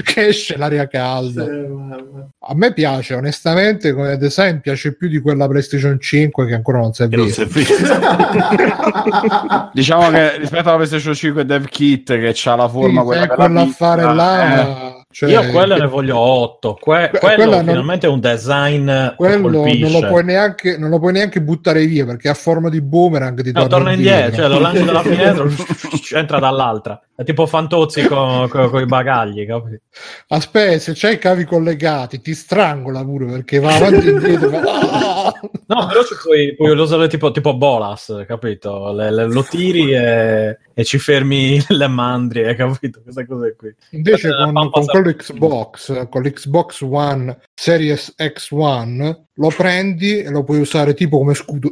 che esce l'aria calda. A me piace, onestamente, come design piace più di quella PlayStation 5 che ancora non si è vista. Diciamo che rispetto alla PlayStation 5 Dev Kit che c'ha la forma quella fare là. Cioè, io quella ne voglio 8. Quello finalmente è un design. Quello non lo puoi neanche buttare via perché ha forma di boomerang. Torna indietro, cioè, lo lancio dalla finestra, entra dall'altra. È tipo Fantozzi con i bagagli. Capi? Aspetta, se c'hai i cavi collegati ti strangola pure perché va avanti e indietro. No, però puoi usare tipo Bolas, capito? Lo tiri e ci fermi le mandrie, capito? Questa cosa qui. Invece con l'Xbox One Series X1 lo prendi e lo puoi usare tipo come scudo.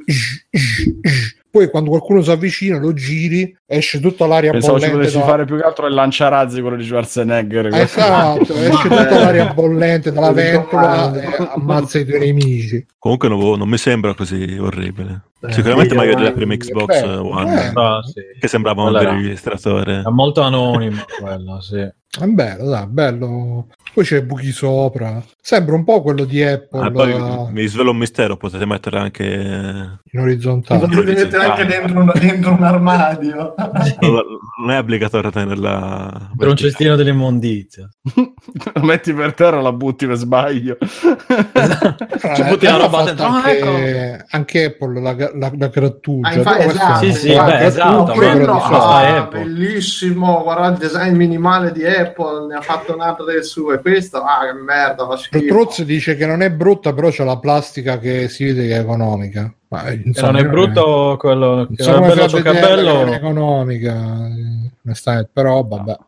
Poi quando qualcuno si avvicina lo giri, esce tutta l'aria bollente. Pensavo ci potessi fare più che altro il lanciarazzi, quello di Schwarzenegger. Esatto, esce tutta l'aria bollente dalla ventola e ammazza i tuoi nemici. Comunque non mi sembra così orribile. Sicuramente meglio della prima Xbox One che sembrava un registratore. È molto anonimo quello, sì. È bello, dai, bello. Poi c'è buchi sopra. Sembra un po' quello di Apple. Poi mi svelo un mistero, potete mettere anche in orizzontale. Potete mettere anche dentro un armadio. Non è obbligatorio tenerla per un cestino dell'immondizia. La metti per terra, la butti per sbaglio. Ci butti la roba dentro. Anche Apple la grattugia. Esatto, bellissimo. Guarda il design minimale di Apple, ne ha fatto un'altra del suo e questa che merda, fa schifo. Petruzzi dice che non è brutta, però c'è la plastica che si vede che è economica. Ma, insomma, non è brutto quello che era bello cioccabbello economica, però vabbè.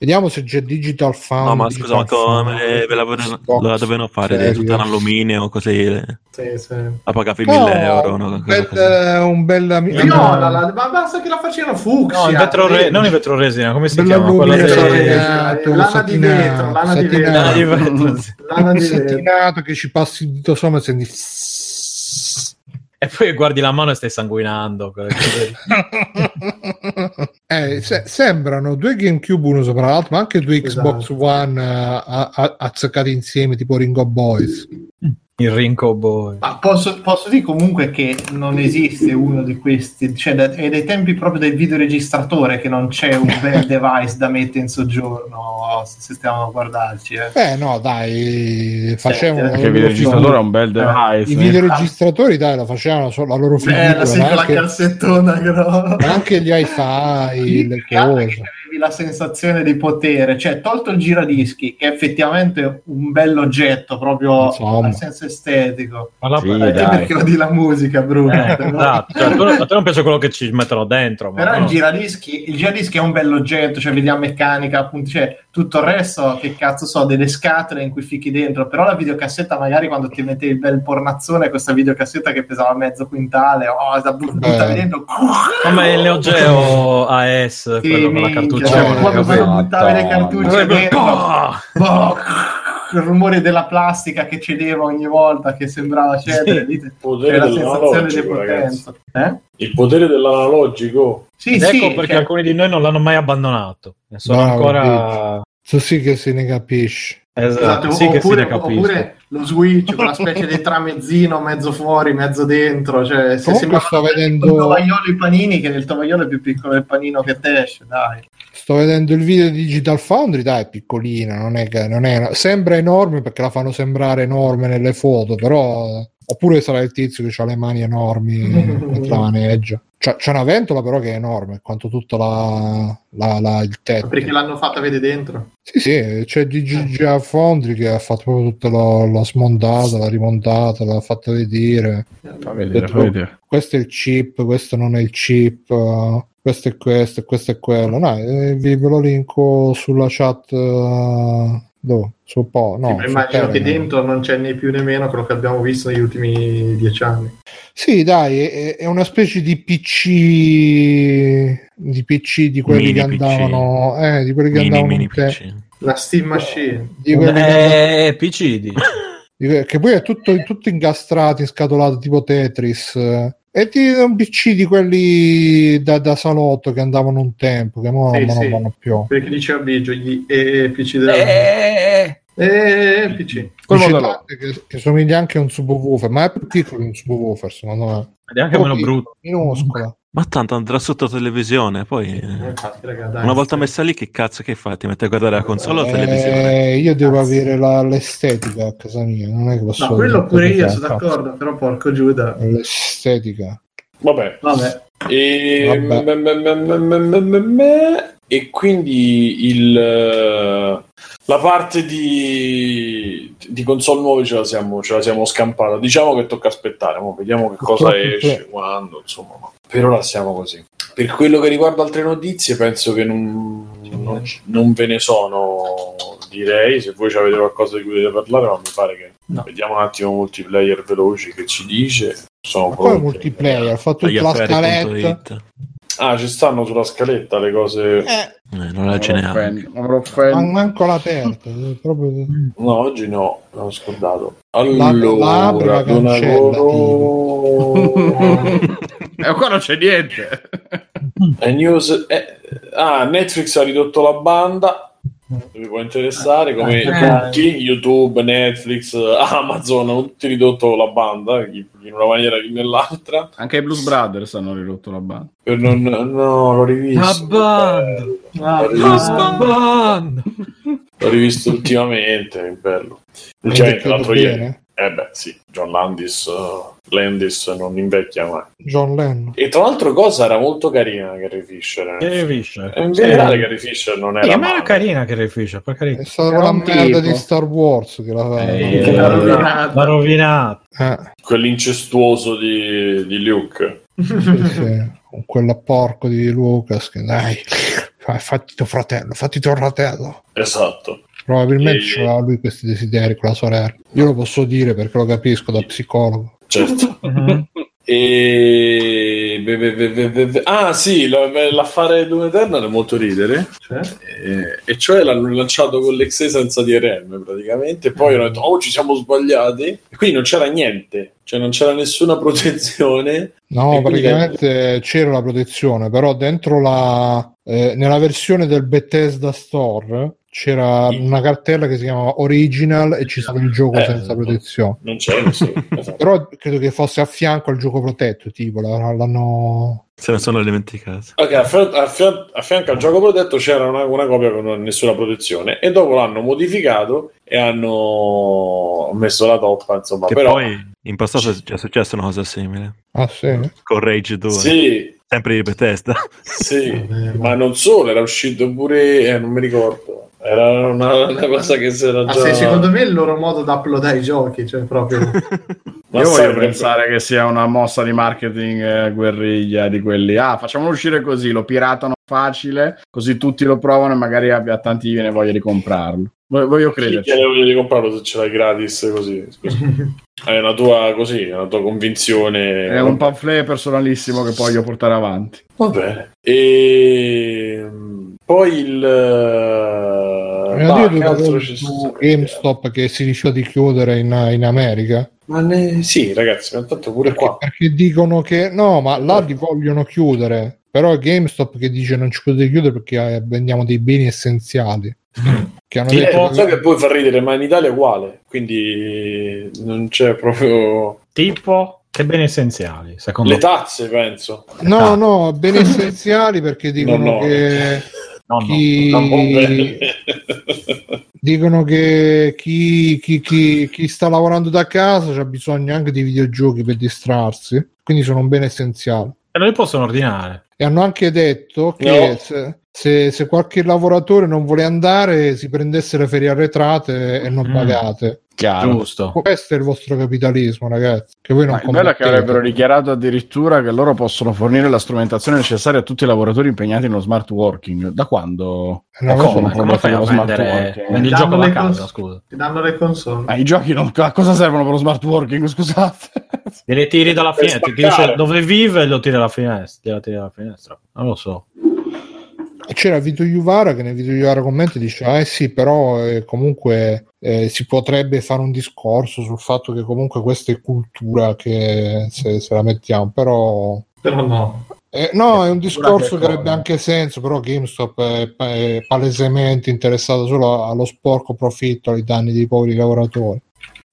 Vediamo se c'è Digital Foundry. No, ma scusa, ma come la dovevano fare tutta in alluminio così? Sì. La pagavi 1.000 euro. Ma basta che la facciano fucsia. No, non in vetroresina, come si chiama? Lana di vetro. Satinato che ci passi tutto somma e senti... e poi guardi la mano e stai sanguinando. Sembrano due GameCube uno sopra l'altro, ma anche due Xbox One azzeccati insieme, tipo Ringo Boys. Il Ringo Boys. Ma posso dire comunque che non esiste uno di questi, cioè è dai tempi proprio del videoregistratore che non c'è un bel device da mettere in soggiorno, se stiamo a guardarci. No, dai, facevano perché il videoregistratore è un bel device. I videoregistratori, dai, lo facevano solo la loro figura, la cassettona grossa. Anche gli hi-fi, le cose. La sensazione di potere, cioè tolto il giradischi che è effettivamente un bell'oggetto proprio nel senso estetico, ma la perché odi la musica brutta, esatto. Cioè, a te non piace quello che ci mettono dentro, però no. il giradischi è un bell'oggetto, cioè vediamo meccanica, appunto, cioè tutto il resto che cazzo so, delle scatole in cui fichi dentro, però la videocassetta magari quando ti mettevi il bel pornazzone, questa videocassetta che pesava mezzo quintale, dentro come il Neo Geo AS, quello con la cartuccia. Quando buttavi le cartucce dentro, il rumore della plastica che cedeva ogni volta, che sembrava cedere, c'era la sensazione di potenza. Il potere dell'analogico. Ecco perché alcuni di noi non l'hanno mai abbandonato. Ne sono ancora... Sì che se ne capisce. Esatto. Sì, oppure lo Switch, quella specie di tramezzino mezzo fuori, mezzo dentro, cioè se sto vedendo il tovagliolo e i panini, che nel tovagliolo è più piccolo del panino che te esce, dai. Sto vedendo il video di Digital Foundry, dai, è piccolina, non è sembra enorme perché la fanno sembrare enorme nelle foto, però oppure sarà il tizio che ha le mani enormi e la maneggia. C'è una ventola però che è enorme quanto tutto il tetto. Perché l'hanno fatta vedere dentro? Sì, c'è DJJ Foundry che ha fatto proprio tutta la smontata, la rimontata, l'ha fatta vedere. Fa vedere. Questo è il chip, questo non è il chip, questo è questo e questo è quello. No, ve lo linko sulla chat... Dove? Immagino che dentro non c'è né più né meno quello che abbiamo visto negli ultimi 10 anni. Sì, dai, è una specie di PC di quelli che andavano la Steam Machine di quelli che poi è tutto ingastrato, scatolato tipo Tetris, e un PC di quelli da salotto che andavano un tempo, che ora non vanno più, perché diceva Biggio gli PC della PC che somiglia anche a un subwoofer, ma è più piccolo di un subwoofer secondo me, ed è anche meno brutto, minuscola. Ma tanto andrà sotto la televisione, poi una volta messa lì che cazzo che fai? Ti metti a guardare la console o la televisione? Io devo avere l'estetica a casa mia, non è che posso... No, quello pure io sono d'accordo, però porco Giuda. L'estetica. Vabbè. E quindi la parte di console nuove ce la siamo scampata. Diciamo che tocca aspettare, vediamo che cosa esce, quando, insomma. Per ora siamo così. Per quello che riguarda altre notizie, penso che non ve ne sono, direi. Se voi avete qualcosa di cui volete parlare, ma mi pare che... No. Vediamo un attimo Multiplayer veloci che ci dice. Sono poi Multiplayer, fa tutta la scaletta. Ci stanno sulla scaletta le cose. Non la ce n'è. Manco la terza. Proprio... No, oggi no, l'ho scordato. Allora, e qua non c'è niente. News. Netflix ha ridotto la banda. Vi può interessare, come tutti YouTube, Netflix, Amazon hanno tutti ridotto la banda in una maniera o nell'altra. Anche i Blues Brothers hanno ridotto la banda. L'ho rivisto. L'ho rivisto ultimamente, è bello. Cioè, l'altro ieri. John Landis non invecchia mai. John Lennon. E tra l'altro cosa era molto carina Gary Fisher. In generale Gary Fisher non era male. Ma era carina Gary Fisher, per carità. È stata una merda di Star Wars che l'ha rovinata. Quell'incestuoso di Luke. Sì. Con quella porco di Lucas che dai, fatti tuo fratello. Esatto. Probabilmente ce l'ha lui questi desideri con la sorella. Io lo posso dire perché lo capisco da psicologo. Certo. E ah sì, l'affare Doom Eternal è molto ridere, cioè? E cioè l'hanno lanciato con l'XE senza DRM praticamente. Poi hanno detto ci siamo sbagliati, e quindi non c'era niente, cioè non c'era nessuna protezione. No, praticamente c'era la protezione, però dentro la nella versione del Bethesda Store c'era una cartella che si chiamava Original e ci stava il gioco senza protezione, non c'è nessuno, esatto. Però credo che fosse a fianco al gioco protetto, tipo l'hanno se ne sono dimenticati. Ok, a fianco al gioco protetto c'era una copia con nessuna protezione, e dopo l'hanno modificato e hanno messo la toppa, insomma. Che però poi in passato è successa una cosa simile, con Rage 2, sì, sempre di Bethesda, sì. Ma non solo, era uscito pure non mi ricordo, era una cosa che si era già... secondo me è il loro modo da uploadare i giochi, cioè proprio io voglio pensare che sia una mossa di marketing guerriglia di quelli, facciamolo uscire così, lo piratano facile, così tutti lo provano e magari abbia tanti viene voglia di comprarlo. Voglio crederci. Chi ti voglia di comprarlo se ce l'hai gratis così, è una tua così, è una tua convinzione, è un pamphlet personalissimo che poi io portare avanti. Va bene. E poi il GameStop che si rifiuta di chiudere in America. Ma sì, ragazzi, ma intanto pure qua. Perché dicono che no, ma là li vogliono chiudere. Però GameStop che dice non ci potete chiudere perché vendiamo dei beni essenziali. Che hanno detto che poi fa ridere, ma in Italia è uguale, quindi non c'è proprio tipo. Che beni essenziali, secondo me? Le tazze, penso. No, beni essenziali perché dicono che dicono che chi sta lavorando da casa c'ha bisogno anche di videogiochi per distrarsi, quindi sono un bene essenziale. E non li possono ordinare. E hanno anche detto che se qualche lavoratore non vuole andare si prendesse le ferie arretrate e non pagate. Chiaro. Giusto. Questo è il vostro capitalismo, ragazzi, che voi non combattete. È bello che avrebbero dichiarato addirittura che loro possono fornire la strumentazione necessaria a tutti i lavoratori impegnati nello smart working. Da quando? Come fai a vendere il gioco da casa, scusa? Ti danno le console. Ma i giochi a cosa servono per lo smart working, scusate? Te le tiri dalla finestra, ti dice dove vive e lo tira alla finestra, non lo so. C'era Vito Iuvara che nel Vito Iuvara commenta dice sì, però comunque si potrebbe fare un discorso sul fatto che comunque questa è cultura che se la mettiamo, però no. No, è un discorso che avrebbe anche senso, però GameStop è palesemente interessato solo allo sporco profitto, ai danni dei poveri lavoratori.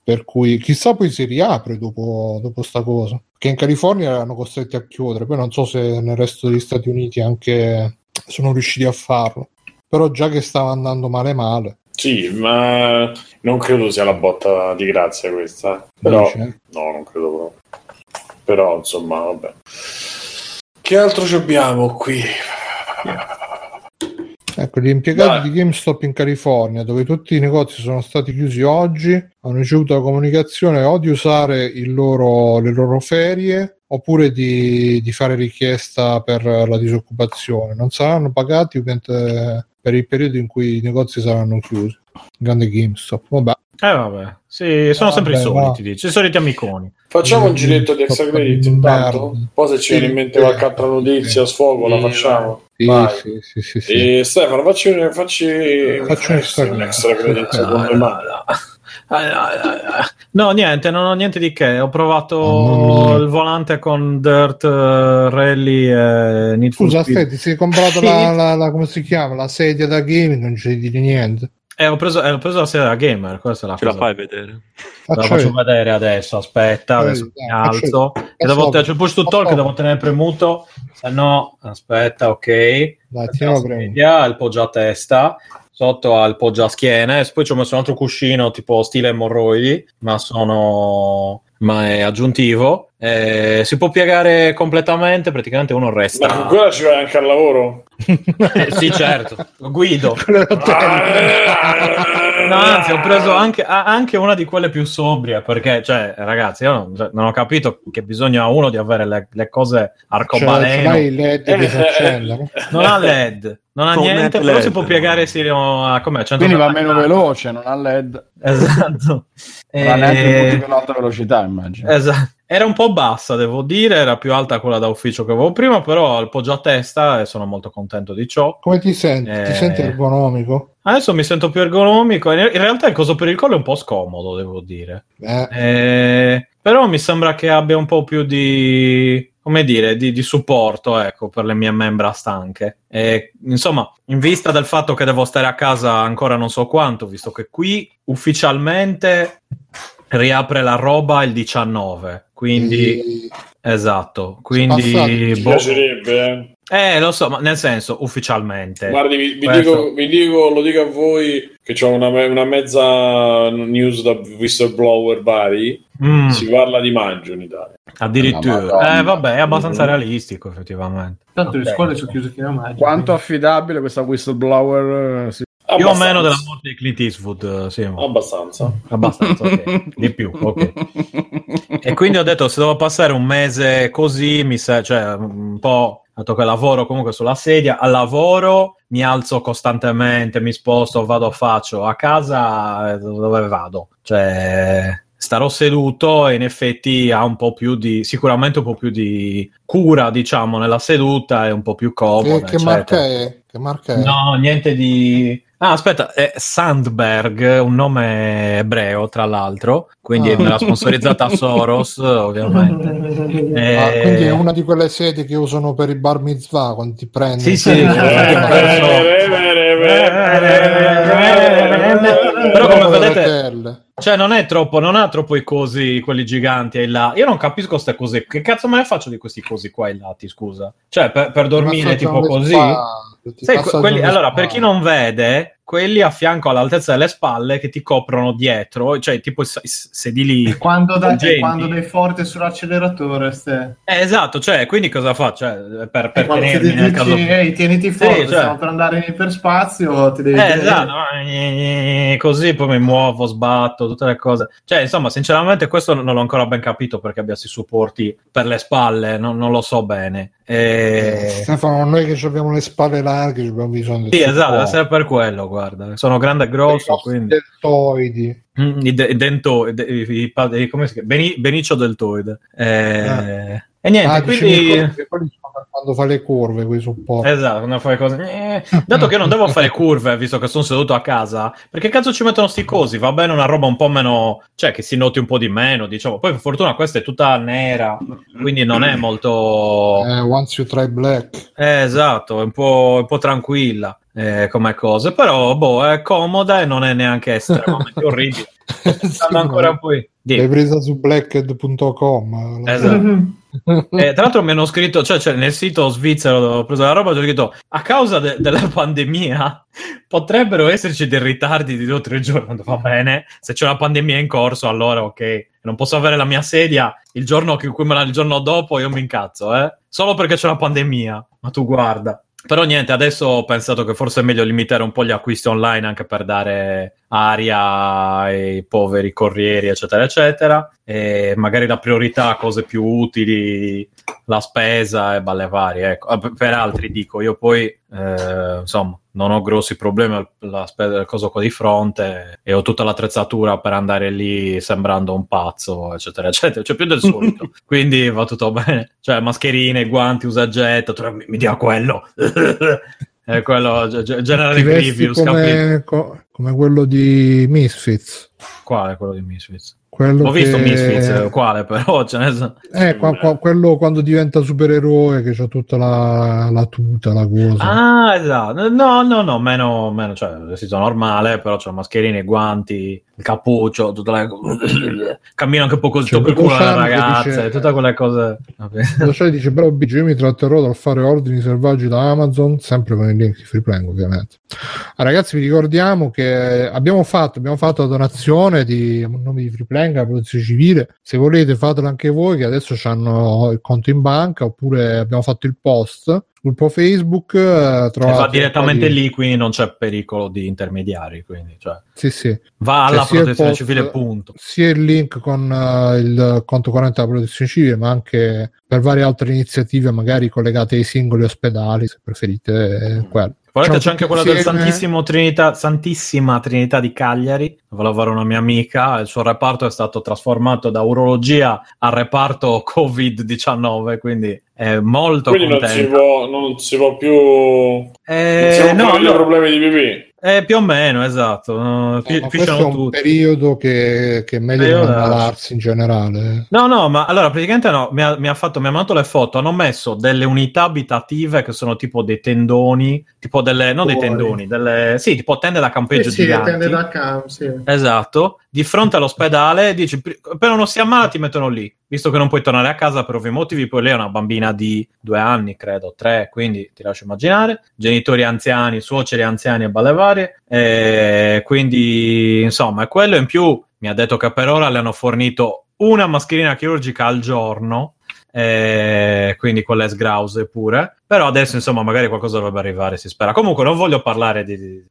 Per cui chissà poi si riapre dopo sta cosa. Che in California erano costretti a chiudere, poi non so se nel resto degli Stati Uniti anche sono riusciti a farlo, però già che stava andando male sì, ma non credo sia la botta di grazia questa, però no, non credo proprio, però insomma vabbè, che altro ci abbiamo qui? Ecco, gli impiegati di GameStop in California, dove tutti i negozi sono stati chiusi oggi, hanno ricevuto la comunicazione o di usare le loro ferie oppure di fare richiesta per la disoccupazione. Non saranno pagati per il periodo in cui i negozi saranno chiusi. Grande GameStop, vabbè. Sì, sono sempre i soliti, dice, i soliti amiconi. Facciamo un giretto di extra credit intanto, poi se ci viene in mente qualche altra notizia a sfogo la facciamo. Sì. E Stefano, facci un extra credit secondo me. No, niente, non ho niente di che. Ho provato il volante con Dirt Rally e Need for Speed. Scusa, ti sei comprato la come si chiama? La sedia da gaming, non ci dici niente. Ho preso la sedia da gamer, questa è la cosa. Ce la fai vedere? Faccio vedere adesso, aspetta, adesso mi alzo. E devo c'è il push to talk, devo tenere premuto, se no, aspetta, ok. Dai, la sedia, il poggiatesta. Sotto al poggiaschiene, poi ci ho messo un altro cuscino tipo stile emorroidi, ma è aggiuntivo. Si può piegare completamente, praticamente uno resta. Ma con quella ci vai anche al lavoro? Sì, certo, Guido. No, anzi, ho preso anche una di quelle più sobria, perché, cioè, ragazzi, io non ho capito che bisogna uno di avere le cose arcobaleno. Cioè, il LED non ha LED, non ha con niente, LED. Però si può piegare sino a com'è, 100, quindi va meno veloce, non ha LED. Esatto. Non ha neanche un punto di alta velocità, immagino. Esatto. Era un po' bassa, devo dire, era più alta quella da ufficio che avevo prima, però al poggio a testa e sono molto contento di ciò. Come ti senti? Ti senti ergonomico? Adesso mi sento più ergonomico, in realtà il coso per il collo è un po' scomodo, devo dire. Però mi sembra che abbia un po' più di... come dire, di supporto, ecco, per le mie membra stanche. E, insomma, in vista del fatto che devo stare a casa ancora non so quanto, visto che qui ufficialmente riapre la roba il 19, quindi... Esatto, quindi... Ci piacerebbe, lo so, ma nel senso, ufficialmente. Guardi, lo dico a voi che c'ho una mezza news da whistleblower vari. Si parla di maggio in Italia. Addirittura. Vabbè, è abbastanza realistico, effettivamente. Tanto le scuole sono chiuse fino a maggio. Quanto affidabile questa whistleblower? Più o meno della morte di Clint Eastwood, sì, ma... abbastanza, okay. Di più, ok. E quindi ho detto, se devo passare un mese così, cioè un po', dato che lavoro comunque sulla sedia, al lavoro mi alzo costantemente, mi sposto, vado, faccio, a casa dove vado, cioè... starò seduto e in effetti ha sicuramente un po' più di cura, diciamo, nella seduta, è un po' più comodo. Che marca è? No, niente di... Ah, aspetta, è Sandberg, un nome ebreo, tra l'altro, quindi me l'ha sponsorizzata a Soros, ovviamente. Quindi è una di quelle sedie che usano per i bar mitzvah, quando ti prendi. Sì, però come vedete... Cioè, non ha troppo i cosi, quelli giganti ai lati. Io non capisco queste cose. Che cazzo me ne faccio di questi cosi qua ai lati, scusa? Cioè, per dormire tipo così? Sai, allora, per chi non vede, quelli a fianco all'altezza delle spalle che ti coprono dietro, cioè tipo i sedili... Quando dai forte sull'acceleratore, esatto, cioè, quindi cosa fa? Cioè, per tenermi nel caso... tieniti forte, sì, cioè... stiamo per andare in iperspazio, ti devi... esatto, così poi mi muovo, sbatto, tutte le cose. Cioè, insomma, sinceramente questo non l'ho ancora ben capito perché abbia questi supporti per le spalle, non lo so bene. Stefano, noi che abbiamo le spalle larghe abbiamo bisogno di... Sì, esatto, deve essere per quello, guarda. Sono grande e grosso, quindi... Deltoidi. Come si chiama? Beniccio deltoide. E niente, quindi... quando fa le curve, quei supporti. Esatto, quando fa le cose... Dato che io non devo fare curve, visto che sono seduto a casa, perché cazzo ci mettono sti cosi? Va bene una roba un po' meno... Cioè, che si noti un po' di meno, diciamo. Poi, per fortuna, questa è tutta nera, quindi non è molto... once you try black. Esatto, è un po' tranquilla come cose. Però, è comoda e non è neanche estremamente orribile. Sì, ancora poi... L'hai presa su blackhead.com. Esatto. Tra l'altro mi hanno scritto, cioè nel sito svizzero dove ho preso la roba, ho scritto a causa della pandemia potrebbero esserci dei ritardi di 2 o 3 giorni. Va bene, se c'è una pandemia in corso allora ok, non posso avere la mia sedia il giorno dopo, io mi incazzo solo perché c'è una pandemia, ma tu guarda. Però niente, adesso ho pensato che forse è meglio limitare un po' gli acquisti online anche per dare aria ai poveri corrieri, eccetera, eccetera. E magari la priorità a cose più utili, la spesa e balle varie. Ecco. Per altri dico, io poi, insomma, non ho grossi problemi la spesa del coso qua di fronte e ho tutta l'attrezzatura per andare lì sembrando un pazzo, eccetera, eccetera. Cioè più del solito. Quindi va tutto bene. Cioè mascherine, guanti, usagetta, mi dia quello. È quello generale Grievous, come quello di Misfits. Quale quello di Misfits? Quello ho visto Misfits, quale però? Quello quando diventa supereroe che c'ha tutta la tuta, la cosa. Ah, esatto. No, meno, cioè vestito normale, però c'ha mascherine, guanti, il cappuccio, cammino anche un po' così, per culo alle ragazze, dice, tutte quelle cose. Lo dice, bravo BG, io mi tratterò dal fare ordini selvaggi da Amazon, sempre con il link di Freeplank, ovviamente. Ragazzi, vi ricordiamo che che abbiamo fatto la donazione di a nome di Freeplank, la protezione civile. Se volete fatelo anche voi, che adesso hanno il conto in banca, oppure abbiamo fatto il post gruppo Facebook, va direttamente lì, quindi non c'è pericolo di intermediari, quindi cioè, sì. Va alla protezione civile, punto. Sia il link con il conto corrente della protezione civile, ma anche per varie altre iniziative magari collegate ai singoli ospedali, se preferite quello. Guardate, c'è anche quella del Santissima Trinità di Cagliari, dove lavora una mia amica. Il suo reparto è stato trasformato da urologia al reparto Covid-19, quindi è molto contenta. Quindi non si può più... non si può più problemi di pipì. Più o meno, esatto. Questo è un tutti. Periodo che è meglio non ammalarsi in generale. No, ma allora praticamente no, mi ha mandato le foto, hanno messo delle unità abitative che sono tipo dei tendoni, tipo delle, non dei tendoni, delle, sì, tipo tende da campeggio giganti. Sì, tende da campo, sì. Esatto. Di fronte all'ospedale, dici, però non si ammala, ti mettono lì, visto che non puoi tornare a casa per ovvi motivi. Poi lei è una bambina di 2 anni, credo, 3, quindi ti lascio immaginare, genitori anziani, suoceri anziani e balle varie, quindi insomma è quello. In più mi ha detto che per ora le hanno fornito una mascherina chirurgica al giorno, quindi con le sgrause pure, però adesso insomma magari qualcosa dovrebbe arrivare, si spera. Comunque non voglio parlare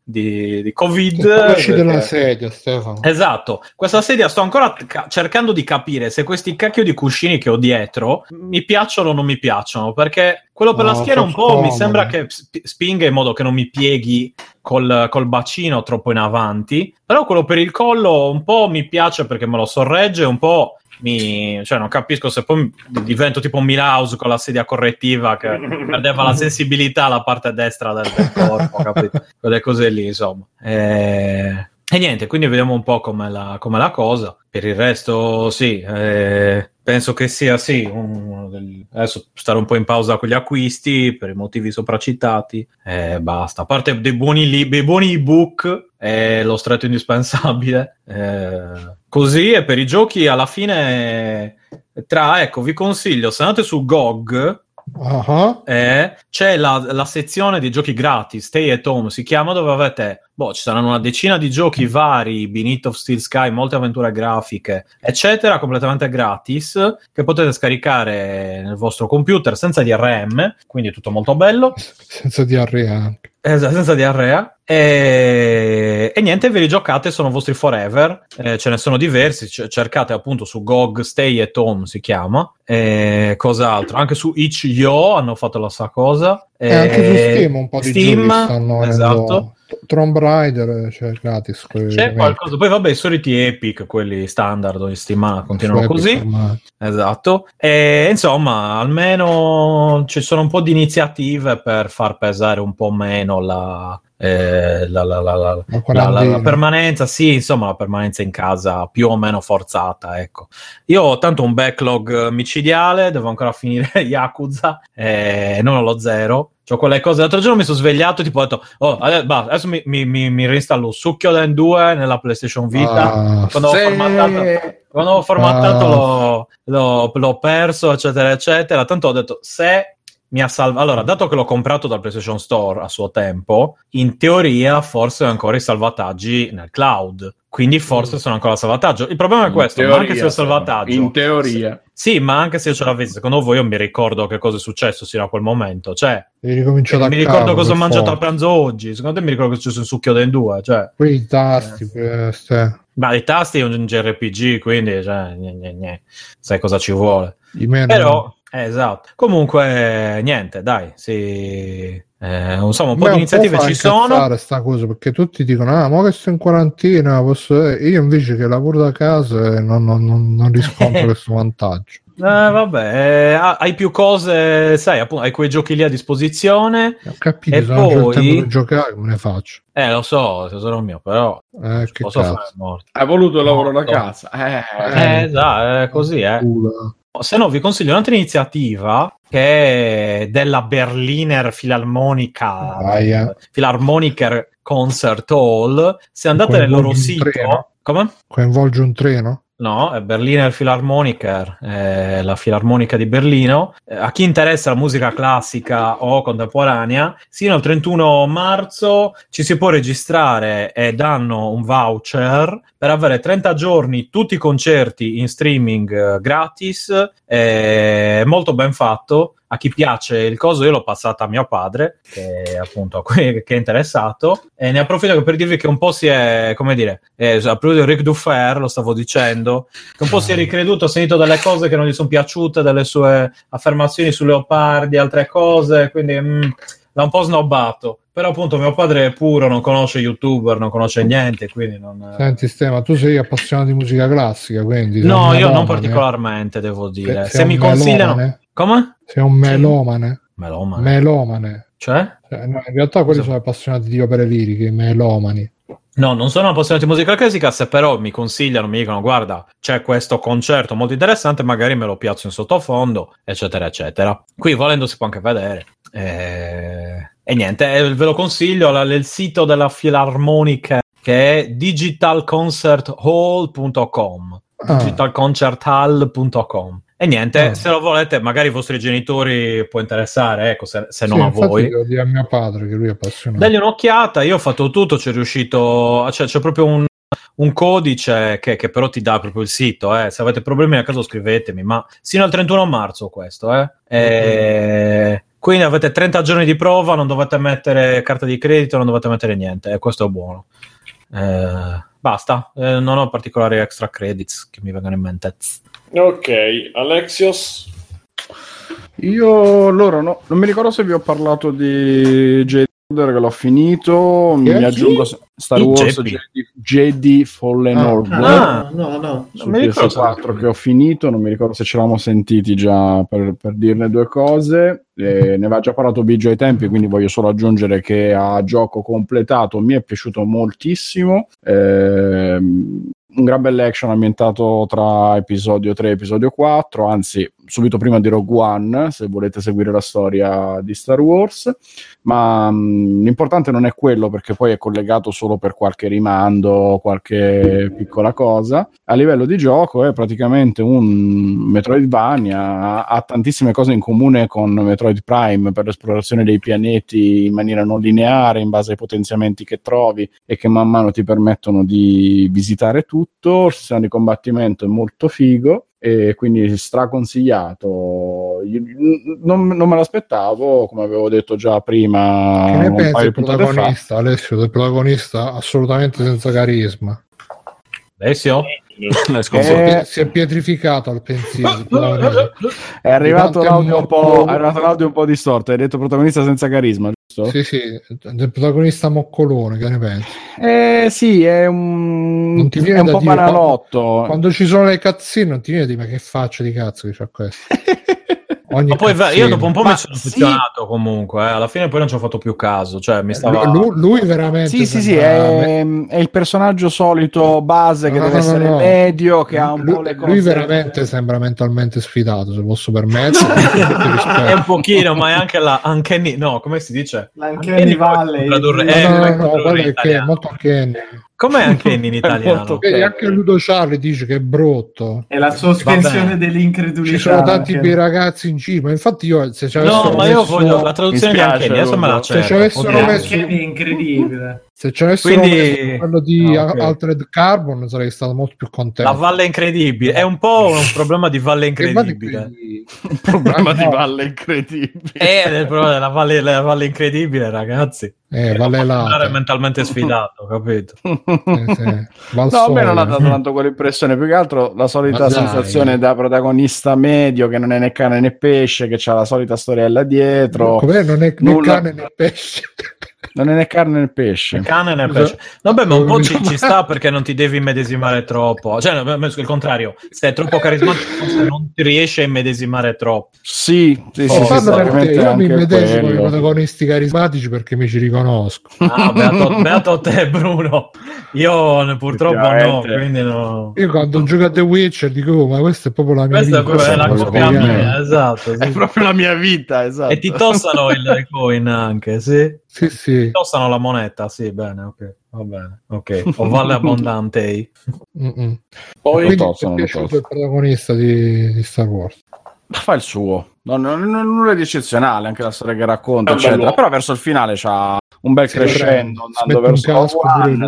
di Covid, esci della sedia, Stefano. Esatto, questa sedia sto ancora cercando di capire se questi cacchio di cuscini che ho dietro mi piacciono o non mi piacciono, perché quello per la schiena un po' mi sembra che spinga in modo che non mi pieghi col bacino troppo in avanti, però quello per il collo un po' mi piace perché me lo sorregge, un po' cioè non capisco se poi divento tipo Milhouse con la sedia correttiva che perdeva la sensibilità alla parte destra del corpo, capito? Quelle cose lì, insomma. E niente, quindi vediamo un po' com'è la cosa. Per il resto sì, penso che sia sì. Adesso stare un po' in pausa con gli acquisti per i motivi sopracitati, basta. A parte dei buoni libri, buoni ebook, è lo stretto indispensabile. Così, e per i giochi alla fine vi consiglio, se andate su GOG, c'è la sezione di giochi gratis, Stay at Home si chiama, dove avete ci saranno una decina di giochi vari, Beneath of Steel Sky, molte avventure grafiche eccetera, completamente gratis, che potete scaricare nel vostro computer senza DRM, quindi è tutto molto bello, senza diarrea anche. Esatto, senza diarrea, e niente, ve li giocate, sono vostri forever, ce ne sono diversi, cercate appunto su GOG Stay at Home si chiama, cos'altro, anche su itch.io hanno fatto la stessa cosa, anche su Steam un po' di Steam, giochi stanno esatto. Tomb Raider, cioè gratis, c'è qualcosa, poi vabbè i soliti Epic, quelli standard ogni settimana continuano così, Epic, esatto, e insomma almeno ci sono un po' di iniziative per far pesare un po' meno la permanenza, sì, insomma la permanenza in casa più o meno forzata, ecco. Io ho tanto un backlog micidiale, devo ancora finire Yakuza, non ho lo 0, c'ho quelle cose. L'altro giorno mi sono svegliato tipo ho detto adesso mi reinstallo Succhio Den 2 nella PlayStation Vita, quando ho formattato l'ho perso eccetera eccetera, tanto ho detto se mi ha salvato. Allora, dato che l'ho comprato dal PlayStation Store a suo tempo, in teoria forse ho ancora i salvataggi nel cloud, quindi forse sono ancora salvataggio. Il problema è questo, teoria, ma anche se ho salvataggio in teoria sì, ma anche se io ce l'avessi, secondo voi io mi ricordo che cosa è successo sino a quel momento, cioè mi ricordo cosa ho mangiato a pranzo oggi, secondo te mi ricordo che c'è un Succhio Den 2, cioè quei tasti ma i tasti è un JRPG, quindi cioè, sai cosa ci vuole di meno, però esatto. Comunque niente, dai, sì, insomma un po' di iniziative ci sono, sta cosa, perché tutti dicono ma che sto in quarantena io invece che lavoro da casa non riscontro questo vantaggio. Hai più cose, sai, appunto, hai quei giochi lì a disposizione. Ho capito, e sono poi tempo di giocare, come ne faccio? Lo so, tesoro mio, però che posso fare, morto. Hai voluto il lavoro da casa. Così, Se no vi consiglio un'altra iniziativa che è della Berliner Philharmoniker Concert Hall. Se andate nel loro sito, coinvolge un treno? No, è Berliner Philharmoniker, la filarmonica di Berlino. A chi interessa la musica classica o contemporanea, sino al 31 marzo ci si può registrare e danno un voucher per avere 30 giorni tutti i concerti in streaming gratis. È molto ben fatto. A chi piace il coso, io l'ho passata a mio padre, che appunto che è interessato, e ne approfitto per dirvi che un po' si è, come dire, a proposito di Ric Dufer, lo stavo dicendo, che un po' si è ricreduto, ho sentito delle cose che non gli sono piaciute, delle sue affermazioni su Leopardi, altre cose, quindi l'ha un po' snobbato. Però appunto mio padre è puro, non conosce YouTuber, non conosce niente, quindi non... Senti Stema, tu sei appassionato di musica classica, quindi... No, io non particolarmente, devo dire. Se mi consigliano... Come? Sei un melomane. Melomane. Melomane. Cioè? No, in realtà quelli sono appassionati di opere liriche, melomani. No, non sono appassionato di musica classica, se però mi consigliano, mi dicono guarda, c'è questo concerto molto interessante, magari me lo piazzo in sottofondo, eccetera, eccetera. Qui volendo si può anche vedere. E niente, ve lo consiglio, il sito della Filarmonica che è digitalconcerthall.com. digitalconcerthall.com. E niente, se lo volete, magari i vostri genitori può interessare, ecco, se non a voi. Devo dire a mio padre che lui è appassionato. Dagli un'occhiata, io ho fatto tutto, ci è riuscito, cioè c'è proprio un codice che però ti dà proprio il sito, se avete problemi a caso scrivetemi, ma sino al 31 marzo questo, Quindi avete 30 giorni di prova, non dovete mettere carta di credito, non dovete mettere niente, e questo è buono. Basta, non ho particolari extra credits che mi vengano in mente. Ok, Alexios? Io, loro no, non mi ricordo se vi ho parlato di Jedi Order che l'ho finito, mi aggiungo Star Wars Jedi Fallen Order. No. Su PS4 che ho finito, non mi ricordo se ce l'avamo sentiti già per dirne due cose. Ne aveva già parlato Biggio ai tempi, quindi voglio solo aggiungere che a gioco completato mi è piaciuto moltissimo. Un gran bell'action ambientato tra episodio 3 e episodio 4, anzi subito prima di Rogue One, se volete seguire la storia di Star Wars, ma l'importante non è quello, perché poi è collegato solo per qualche rimando, qualche piccola cosa. A livello di gioco è praticamente un Metroidvania, ha tantissime cose in comune con Metroid Prime per l'esplorazione dei pianeti in maniera non lineare, in base ai potenziamenti che trovi e che man mano ti permettono di visitare tutto. Il sistema di combattimento è molto figo e quindi straconsigliato. Non me l'aspettavo, come avevo detto già prima. Che ne pensi del protagonista, Alessio? Del protagonista assolutamente senza carisma. Alessio? Si è pietrificato al pensiero. È arrivato l'audio un po' distorto. Hai detto protagonista senza carisma, giusto? Sì, del protagonista moccolone, che ne pensi? Sì, è un po' banalotto. Quando ci sono le cazzine non ti viene a dire ma che faccia di cazzo che c'ha questo. Ma poi io dopo un po' mi sono affezionato comunque, alla fine poi non ci ho fatto più caso, cioè mi stava... lui veramente... Sì, è il personaggio solito base che deve essere medio, che ha un po' le cose... Lui veramente sembra mentalmente sfidato, se posso permetterlo. È un pochino, ma è anche la... no, come si dice? L'Uncanny Valley. È molto Uncanny. Com'è anche in italiano? E anche Ludo Charlie dice che è brutto. È la sospensione dell'incredulità. Ci sono tanti bei ragazzi in cima. Infatti io se ci avessero voglio la traduzione di Uncanny, adesso me la cerco. Uncanny è incredibile. Se ci avessero messo quello di Altered Carbon sarei stato molto più contento. La Valle Incredibile è un po' un problema di Valle Incredibile. Un problema di Valle Incredibile. Il problema della Valle Incredibile, ragazzi. Valle là. È mentalmente sfidato, capito? No, a me non ha dato tanto quell'impressione, più che altro la solita sensazione da protagonista medio che non è né cane né pesce, che c'ha la solita storiella dietro. Come non è né cane né pesce. Non è né carne né pesce. Vabbè, ma un po' ci sta perché non ti devi immedesimare troppo. Cioè, il contrario, se è troppo carismatico non ti riesci a immedesimare troppo. Io mi immedesimo i protagonisti carismatici perché mi ci riconosco. Beato te, Bruno. Io purtroppo no, quindi no. Io quando gioco a The Witcher dico, ma questa è proprio la mia vita. Questa è proprio la mia vita, esatto. E ti tossano il coin anche, sì. Sì. Tossano la moneta, sì, bene, ok. Va bene, ok. O Valle Abbondante. Poi è piaciuto il protagonista di Star Wars. Ma fa il suo. Non è di eccezionale anche la storia che racconta, eccetera. Però verso il finale c'ha un bel crescendo, andando verso la guardia.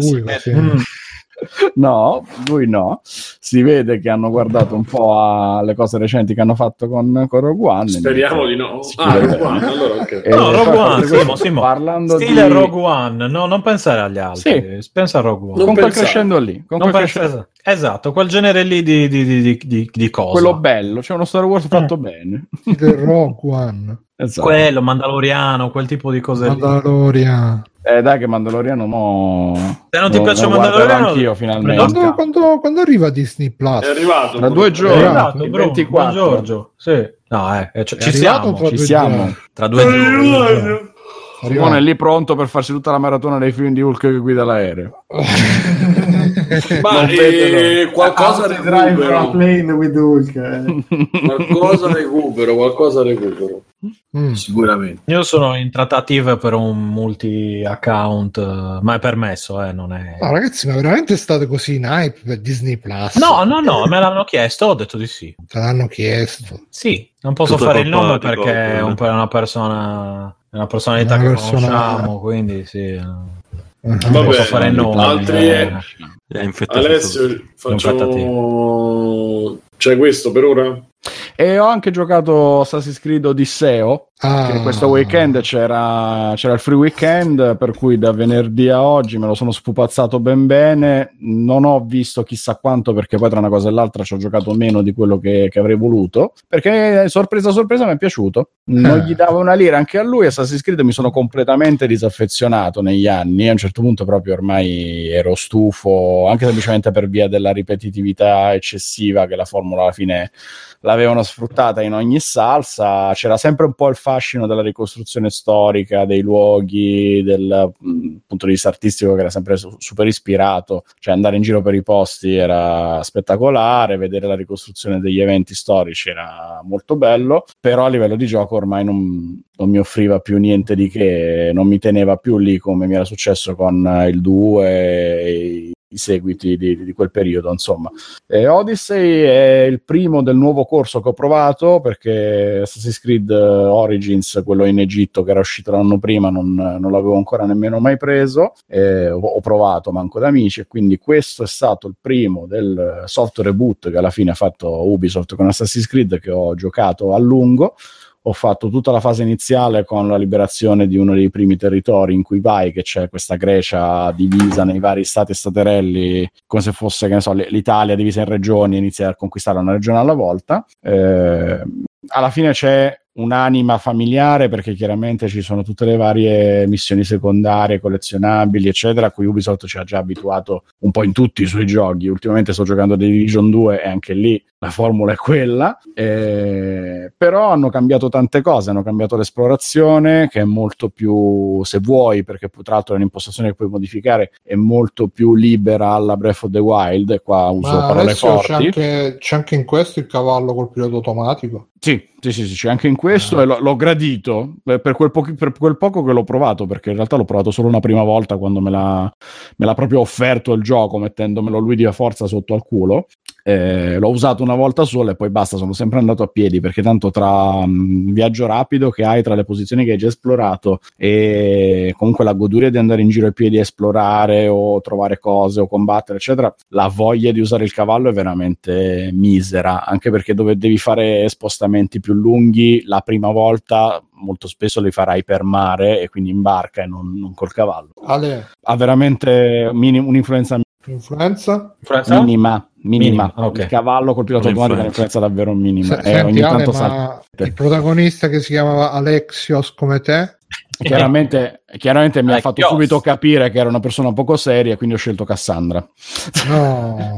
No, lui no. Si vede che hanno guardato un po' alle cose recenti che hanno fatto con Rogue One. Speriamo di no. Rogue One, allora okay. No, Rogue One, Simo. Parlando stile di Rogue One, no, non pensare agli altri. Sì. Pensa a Rogue One. Non con quel crescendo lì. Con non quel crescendo. Esatto, quel genere lì di cosa. Quello bello, c'è uno Star Wars fatto bene. The Rogue One. Esatto. Quello, Mandaloriano, quel tipo di cose Mandalorian. Lì. Dai che Mandaloriano no. Se non ti piace Mandaloriano anch'io finalmente. Quando arriva Disney Plus? È arrivato. Tra 2 giorni. È arrivato, il 24. Giorgio. Sì. No, ci siamo. Tra 2 giorni. Simone è lì pronto per farsi tutta la maratona dei film di Hulk che guida l'aereo. Ma qualcosa recupero. Plane with Hulk, Qualcosa recupero. Sicuramente. Io sono in trattative per un multi-account, ma è permesso, non è. No, ragazzi, ma veramente state così in hype per Disney Plus? No, me l'hanno chiesto, ho detto di sì. Te l'hanno chiesto? Sì, non posso tutto fare il nome perché è una personalità che conosciamo, quindi sì. Non posso fare il nome. Altri Alessio, facciamo... C'è questo per ora? E ho anche giocato Assassin's Creed Odisseo. Che questo weekend c'era il free weekend, per cui da venerdì a oggi me lo sono spupazzato bene. Non ho visto chissà quanto, perché poi tra una cosa e l'altra ci ho giocato meno di quello che avrei voluto, perché sorpresa mi è piaciuto. Non gli davo una lira anche a lui. Assassin's Creed mi sono completamente disaffezionato negli anni, a un certo punto proprio ormai ero stufo, anche semplicemente per via della ripetitività eccessiva che la formula alla fine l'avevano sfruttata in ogni salsa. C'era sempre un po' il fascino della ricostruzione storica dei luoghi, del punto di vista artistico che era sempre super ispirato, cioè andare in giro per i posti era spettacolare, vedere la ricostruzione degli eventi storici era molto bello, però a livello di gioco ormai non mi offriva più niente di che, non mi teneva più lì come mi era successo con il 2 e i seguiti di quel periodo, insomma. Odyssey è il primo del nuovo corso che ho provato, perché Assassin's Creed Origins, quello in Egitto che era uscito l'anno prima, non l'avevo ancora nemmeno mai preso, ho provato manco da amici, e quindi questo è stato il primo del soft reboot che alla fine ha fatto Ubisoft con Assassin's Creed, che ho giocato a lungo. Ho fatto tutta la fase iniziale con la liberazione di uno dei primi territori in cui vai, che c'è questa Grecia divisa nei vari stati e staterelli, come se fosse, che ne so, l'Italia divisa in regioni, e inizia a conquistare una regione alla volta. Alla fine c'è un'anima familiare, perché chiaramente ci sono tutte le varie missioni secondarie, collezionabili, eccetera, a cui Ubisoft ci ha già abituato un po' in tutti i suoi giochi. Ultimamente sto giocando The Division 2 e anche lì la formula è quella, però hanno cambiato tante cose, hanno cambiato l'esplorazione, che è molto più, se vuoi, perché tra l'altro è un'impostazione che puoi modificare, è molto più libera alla Breath of the Wild, e qua uso parole forti. C'è anche in questo il cavallo col pilota automatico? Sì, c'è anche in questo, e l'ho gradito per quel poco che l'ho provato, perché in realtà l'ho provato solo una prima volta quando me l'ha proprio offerto il gioco, mettendomelo lui di forza sotto al culo. L'ho usato una volta sola e poi basta, sono sempre andato a piedi, perché tanto tra viaggio rapido che hai, tra le posizioni che hai già esplorato, e comunque la goduria di andare in giro a piedi a esplorare o trovare cose o combattere eccetera, la voglia di usare il cavallo è veramente misera, anche perché dove devi fare spostamenti più lunghi la prima volta molto spesso li farai per mare, e quindi in barca e non col cavallo. Ale. Ha veramente un'influenza minima. Okay. Il cavallo col pilota automatico è un'influenza davvero minima. Senti, ogni tanto il protagonista che si chiamava Alexios come te? Chiaramente mi ha fatto subito capire che era una persona poco seria, quindi ho scelto Cassandra. No,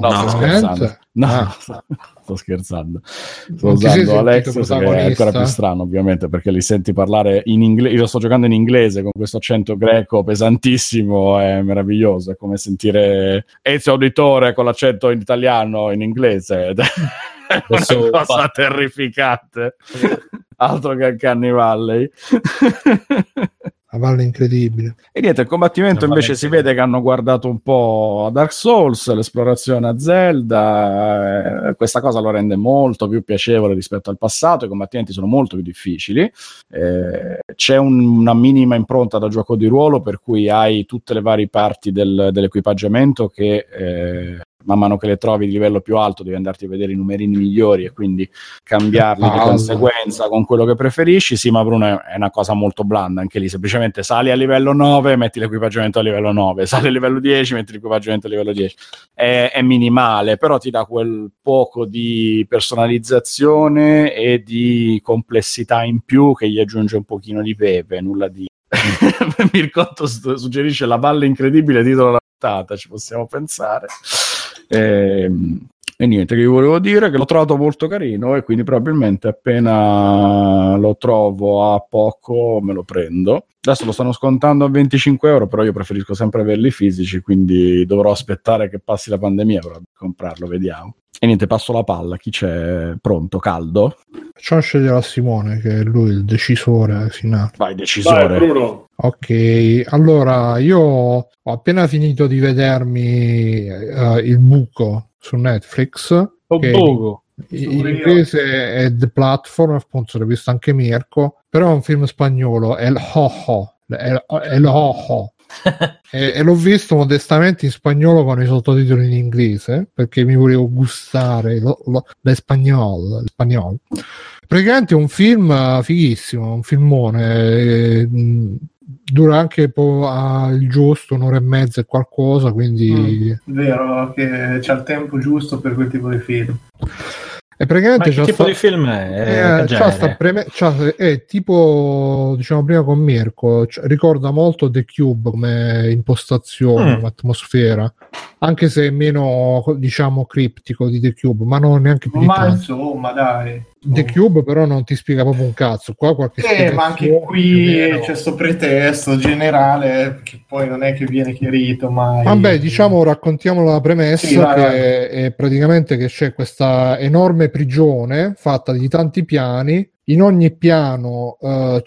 sto scherzando. Sto usando Alex, che è ancora più strano ovviamente, perché li senti parlare in inglese. Io sto giocando in inglese con questo accento greco pesantissimo, è meraviglioso, è come sentire Ezio Auditore con l'accento in italiano in inglese. È una cosa terrificante. Altro che Canny Valley. a valle incredibile. E niente, il combattimento invece si vede che hanno guardato un po' a Dark Souls, l'esplorazione a Zelda, questa cosa lo rende molto più piacevole rispetto al passato. I combattimenti sono molto più difficili, c'è una minima impronta da gioco di ruolo, per cui hai tutte le varie parti dell'equipaggiamento che man mano che le trovi di livello più alto devi andarti a vedere i numerini migliori e quindi cambiarli di conseguenza con quello che preferisci. Sì, ma Bruno, è una cosa molto blanda anche lì, semplicemente sali a livello 9, metti l'equipaggiamento a livello 9, sali a livello 10, metti l'equipaggiamento a livello 10, è minimale, però ti dà quel poco di personalizzazione e di complessità in più che gli aggiunge un pochino di pepe, nulla di Mircotto suggerisce la valle incredibile titolo la puntata, ci possiamo pensare. E niente, che vi volevo dire che l'ho trovato molto carino e quindi probabilmente appena lo trovo a poco me lo prendo. Adesso lo stanno scontando a €25, però io preferisco sempre averli fisici, quindi dovrò aspettare che passi la pandemia per comprarlo, vediamo. E niente, passo la palla, chi c'è pronto, caldo? Facciamo scegliere a Simone, che è lui il decisore finale. Vai, decisore. Vai, ok, allora io ho appena finito di vedermi Il Buco su Netflix. In inglese è The Platform, appunto, l'ho visto anche Mirko, però è un film spagnolo, è El Hojo. E l'ho visto modestamente in spagnolo con i sottotitoli in inglese perché mi volevo gustare l'espagnol. Praticamente è un film fighissimo, un filmone, dura anche il giusto un'ora e mezza e qualcosa, quindi vero che c'è il tempo giusto per quel tipo di film. E praticamente ma che tipo di film è? È tipo, diciamo prima con Mirko, ricorda molto The Cube come impostazione, atmosfera, anche se è meno, diciamo, criptico di The Cube, ma non neanche più ma di insomma, dai. The Cube però non ti spiega proprio un cazzo, qua qualche ma anche qui c'è questo pretesto generale che poi non è che viene chiarito mai. Vabbè, diciamo, raccontiamo la premessa, sì, che è praticamente che c'è questa enorme prigione fatta di tanti piani. In ogni piano è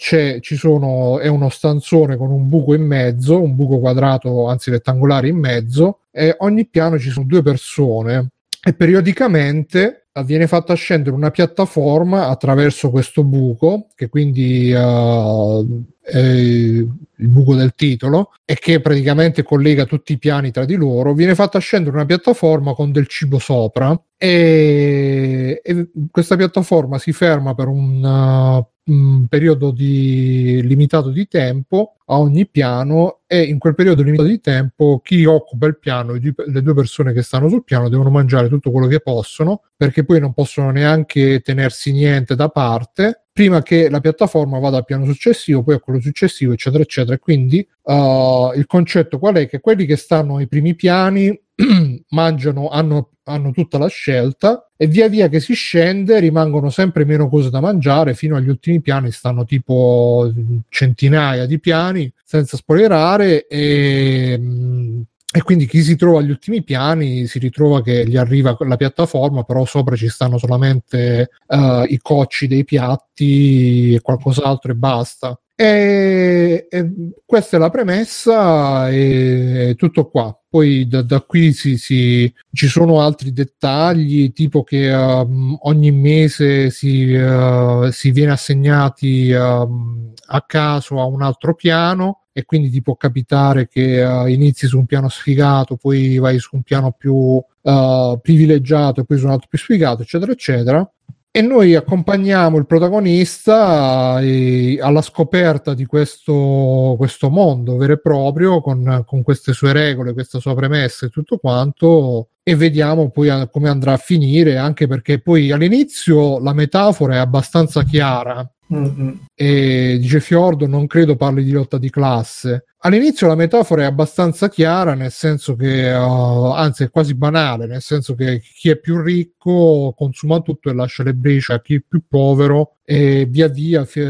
uno stanzone con un buco in mezzo, un buco quadrato, anzi rettangolare in mezzo, e ogni piano ci sono due persone e periodicamente viene fatta scendere una piattaforma attraverso questo buco, che quindi è il buco del titolo e che praticamente collega tutti i piani tra di loro. Viene fatta scendere una piattaforma con del cibo sopra e questa piattaforma si ferma per un periodo limitato di tempo a ogni piano, e in quel periodo limitato di tempo chi occupa il piano, le due persone che stanno sul piano, devono mangiare tutto quello che possono, perché poi non possono neanche tenersi niente da parte prima che la piattaforma vada al piano successivo, poi a quello successivo, eccetera eccetera. Quindi il concetto qual è? Che quelli che stanno ai primi piani mangiano, hanno tutta la scelta, e via via che si scende rimangono sempre meno cose da mangiare fino agli ultimi piani, stanno tipo centinaia di piani, senza spoilerare, e quindi chi si trova agli ultimi piani si ritrova che gli arriva la piattaforma, però sopra ci stanno solamente i cocci dei piatti e qualcos'altro e basta. E questa è la premessa, e tutto qua. Poi da qui ci sono altri dettagli, tipo che ogni mese si viene assegnati a caso a un altro piano, e quindi ti può capitare che inizi su un piano sfigato, poi vai su un piano più privilegiato e poi su un altro più sfigato, eccetera eccetera. E noi accompagniamo il protagonista alla scoperta di questo mondo vero e proprio, con queste sue regole, questa sua premessa e tutto quanto, e vediamo poi come andrà a finire, anche perché poi all'inizio la metafora è abbastanza chiara. Mm-hmm. E dice Fiordo, non credo parli di lotta di classe. All'inizio la metafora è abbastanza chiara, nel senso che anzi è quasi banale, nel senso che chi è più ricco consuma tutto e lascia le briciole a chi è più povero, e via via chi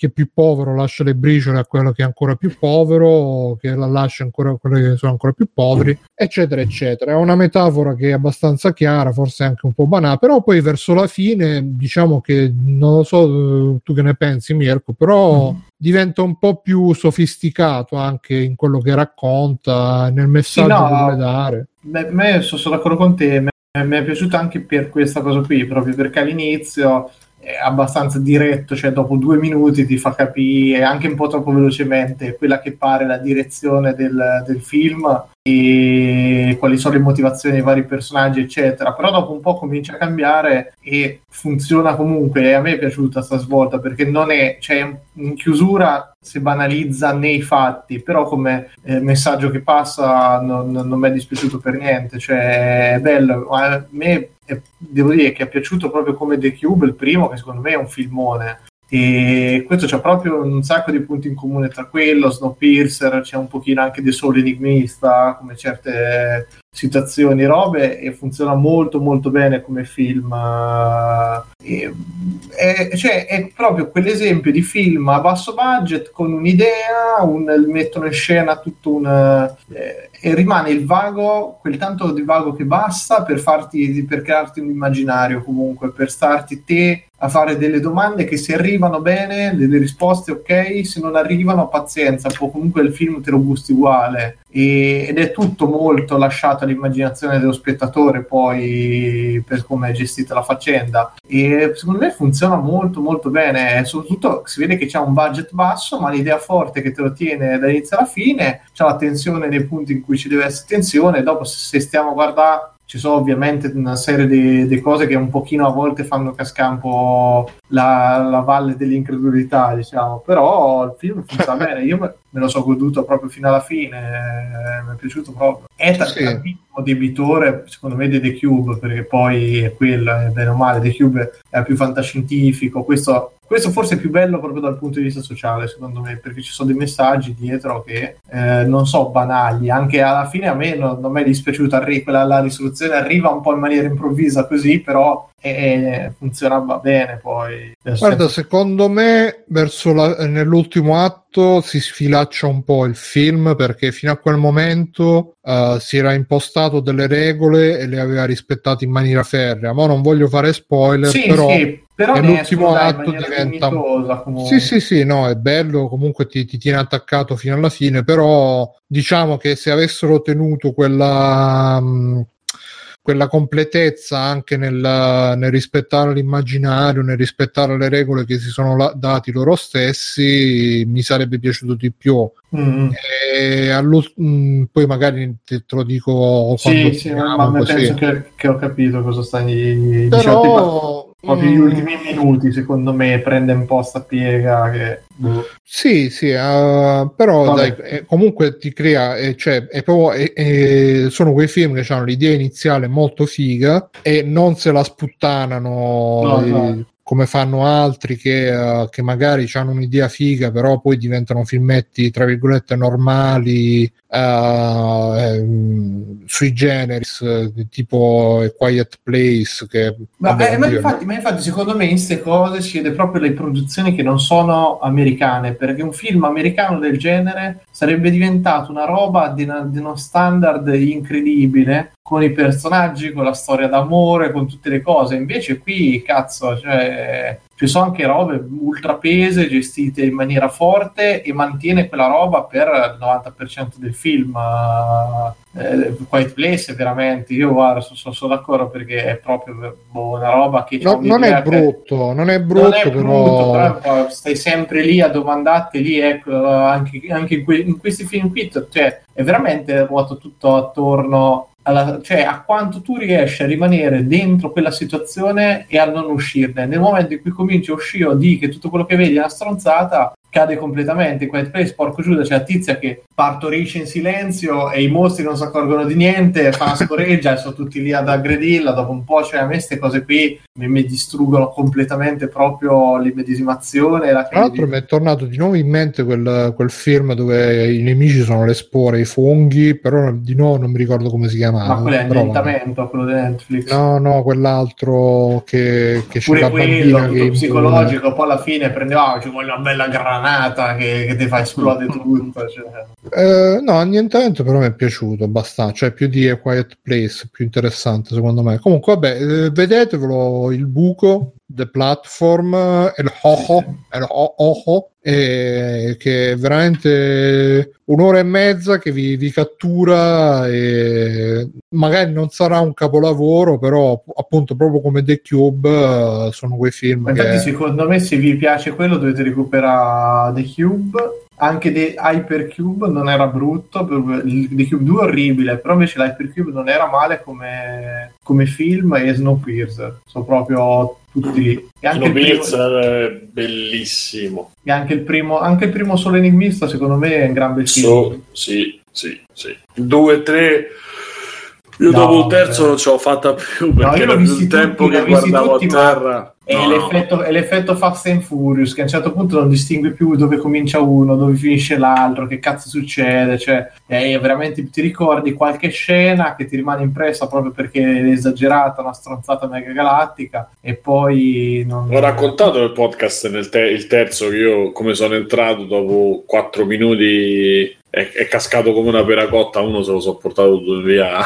è più povero lascia le briciole a quello che è ancora più povero, che la lascia ancora a quelli che sono ancora più poveri, eccetera eccetera. È una metafora che è abbastanza chiara, forse anche un po' banale, però poi verso la fine, diciamo che, non lo so tu che ne pensi Mirko, però diventa un po' più sofisticato anche in quello che racconta, nel messaggio che vuole dare. Beh, sono d'accordo con te, mi è piaciuto anche per questa cosa qui, proprio perché all'inizio è abbastanza diretto, cioè dopo 2 minuti ti fa capire, anche un po' troppo velocemente, quella che pare la direzione del film e quali sono le motivazioni dei vari personaggi, eccetera. Però dopo un po' comincia a cambiare e funziona comunque, e a me è piaciuta sta svolta, perché non è, cioè, in chiusura si banalizza nei fatti, però come messaggio che passa non mi è dispiaciuto per niente, cioè è bello. A me devo dire che è piaciuto proprio come The Cube, il primo, che secondo me è un filmone, e questo c'ha proprio un sacco di punti in comune tra quello, Snowpiercer, c'è un pochino anche di solo enigmista come certe situazioni, robe, e funziona molto molto bene come film. Cioè è proprio quell'esempio di film a basso budget con un'idea, mettono in scena tutto e rimane il vago, quel tanto di vago che basta per crearti un immaginario, comunque per starti te a fare delle domande che, se arrivano bene, delle risposte ok, se non arrivano pazienza, poi comunque il film te lo gusti uguale, ed è tutto molto lasciato all'immaginazione dello spettatore poi per come è gestita la faccenda, e secondo me funziona molto molto bene. Soprattutto si vede che c'è un budget basso, ma l'idea forte che te lo tiene dall'inizio alla fine, c'è la tensione nei punti in cui ci deve essere tensione. Dopo, se stiamo a guardare, ci sono ovviamente una serie di cose che un pochino a volte fanno cascampo la valle dell'incredulità, diciamo, però il film funziona bene, io me lo sono goduto proprio fino alla fine, mi è piaciuto proprio. È tantissimo debitore, secondo me, di The Cube, perché poi è quello, bene o male, The Cube è più fantascientifico, questo forse è più bello proprio dal punto di vista sociale, secondo me, perché ci sono dei messaggi dietro che non so, banali. Anche alla fine a me non mi è dispiaciuta la risoluzione, arriva un po' in maniera improvvisa così, però funzionava bene poi. Guarda, secondo me verso nell'ultimo atto si sfilaccia un po' il film, perché fino a quel momento si era impostato delle regole e le aveva rispettate in maniera ferrea. Ma non voglio fare spoiler, però l'ultimo atto diventa sì, no, è bello, comunque ti tiene attaccato fino alla fine, però diciamo che se avessero tenuto quella completezza anche nel rispettare l'immaginario, nel rispettare le regole che si sono dati loro stessi, mi sarebbe piaciuto di più. Poi magari te lo dico quando ma penso che ho capito cosa stai dicendo. Proprio gli ultimi minuti, secondo me, prende un po' sta piega che... però dai, comunque ti crea, cioè è proprio, sono quei film che hanno l'idea iniziale molto figa e non se la sputtanano come fanno altri che magari hanno un'idea figa, però poi diventano filmetti tra virgolette normali, sui generis, tipo Quiet Place, che ma infatti secondo me in queste cose si vede proprio le produzioni che non sono americane, perché un film americano del genere sarebbe diventato una roba di uno standard incredibile, con i personaggi, con la storia d'amore, con tutte le cose. Invece qui, cazzo, cioè, ci sono anche robe ultra pese, gestite in maniera forte, e mantiene quella roba per il 90% del film. Quiet Place, veramente, io guarda, sono d'accordo, perché è proprio una roba che... Non è brutto, però stai sempre lì a domandarti lì, ecco, anche in questi film qui, cioè, è veramente ruoto tutto attorno... cioè a quanto tu riesci a rimanere dentro quella situazione e a non uscirne. Nel momento in cui cominci a uscire o di che tutto quello che vedi è una stronzata, cade completamente. Quiet Place, porco Giuda, c'è la tizia che partorisce in silenzio e i mostri non si accorgono di niente, fa una scoreggia e sono tutti lì ad aggredirla. Dopo un po', cioè, a me queste cose qui mi distruggono completamente proprio l'immedesimazione. Tra l'altro mi è tornato di nuovo in mente quel film dove i nemici sono le spore, i funghi, però di nuovo non mi ricordo come si chiama. Ma quello è l'annientamento, quello di Netflix. No, quell'altro che c'è la bambina, quello psicologico, poi alla fine prendeva ci vuole una bella granata che ti fa esplodere tutto, cioè. No, annientamento però mi è piaciuto abbastanza, cioè più di A Quiet Place, più interessante secondo me. Comunque vabbè, vedetevelo, Il buco The Platform, El Ojo, che è veramente un'ora e mezza che vi cattura, e magari non sarà un capolavoro, però appunto proprio come The Cube sono quei film. Infatti, secondo me, se vi piace quello dovete recuperare The Cube. Anche Hypercube non era brutto, The Cube 2 orribile, però invece l'Hypercube non era male come film, e Snowpiercer sono proprio tutti lì. Snowpiercer è bellissimo. E anche il primo Solo Enigmista secondo me è un gran bel film. Sì. 2, 3... Io dopo il terzo non ce l'ho fatta più, perché era più il tempo che guardavo a terra. È l'effetto Fast and Furious, che a un certo punto non distingue più dove comincia uno, dove finisce l'altro, che cazzo succede, cioè veramente ti ricordi qualche scena che ti rimane impressa proprio perché è esagerata, una stronzata mega galattica, e poi non... Ho raccontato nel podcast il terzo, che io come sono entrato dopo 4 minuti è cascato come una peracotta, uno se lo so portato via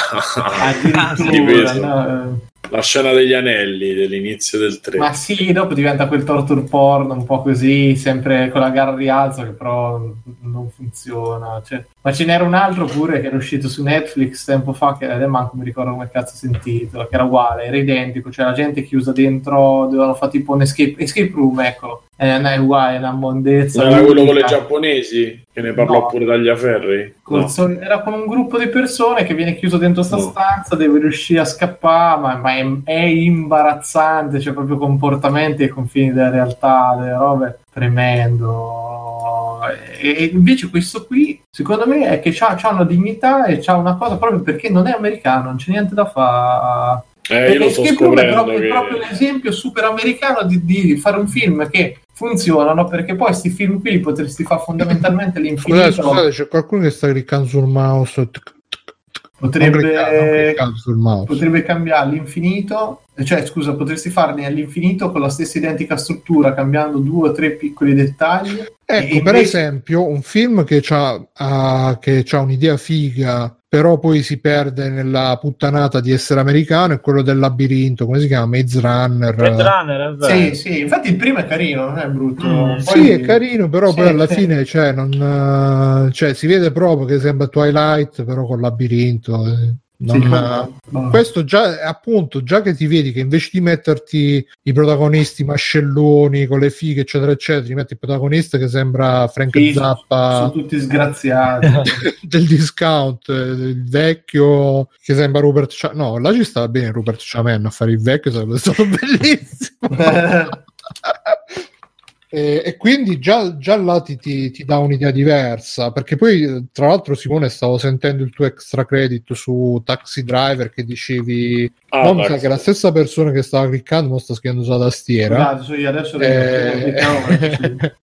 di peso. No. La scena degli anelli dell'inizio del 3. Ma sì, dopo diventa quel torture porn un po' così, sempre con la gara al rialzo, che però non funziona. Cioè. Ma ce n'era un altro pure che era uscito su Netflix tempo fa, che manco mi ricordo come cazzo si intitola, che era uguale, era identico, cioè la gente chiusa dentro, dovevano fare tipo un escape room, eccolo. È uguale, è una mondezza. Era quello con le giapponesi, che ne parlò pure Tagliaferri? No. Era con un gruppo di persone che viene chiuso dentro sta stanza, deve riuscire a scappare, ma è imbarazzante, cioè proprio comportamenti ai confini della realtà, delle robe, tremendo. E invece questo qui, secondo me, è che c'ha una dignità e c'ha una cosa, proprio perché non è americano, non c'è niente da fare. Io lo sto scoprendo proprio l'esempio super americano di fare un film che funzionano, perché poi questi film qui li potresti fare fondamentalmente all'infinito. Scusate, c'è qualcuno che sta cliccando sul mouse. Potrebbe cambiare all'infinito, cioè scusa, potresti farne all'infinito con la stessa identica struttura, cambiando 2 o 3 piccoli dettagli. Ecco, per esempio, un film che ha un'idea figa, però poi si perde nella puttanata di essere americano, è quello del labirinto, come si chiama? Maze Runner, è vero. Sì, infatti il primo è carino, non è brutto. Poi è carino, però poi alla fine cioè, non, cioè, si vede proprio che sembra Twilight, però con labirinto. Questo già, appunto, già che ti vedi che invece di metterti i protagonisti mascelloni con le fighe eccetera eccetera, ti metti il protagonista che sembra Frank Zappa, sono tutti sgraziati del discount, il vecchio che sembra Rupert no, là ci stava bene Rupert Chaman a fare il vecchio, sarebbe stato bellissimo. E quindi già là ti dà un'idea diversa, perché poi tra l'altro, Simone, stavo sentendo il tuo extra credit su Taxi Driver che dicevi mi sa che la stessa persona che stava cliccando mo sta scrivendo sulla tastiera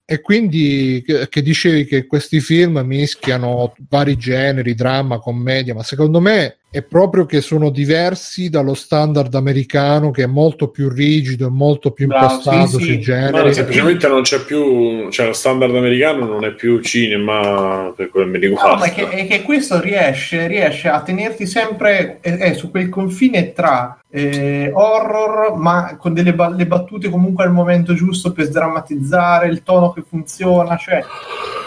e quindi che dicevi che questi film mischiano vari generi, dramma, commedia, ma secondo me è proprio che sono diversi dallo standard americano, che è molto più rigido e molto più impostato sui generi. Ma semplicemente non c'è più, cioè lo standard americano non è più cinema per quello che mi riguarda. No, ma è che questo riesce a tenerti sempre è su quel confine tra horror, ma con delle le battute comunque al momento giusto per sdrammatizzare, il tono che funziona, cioè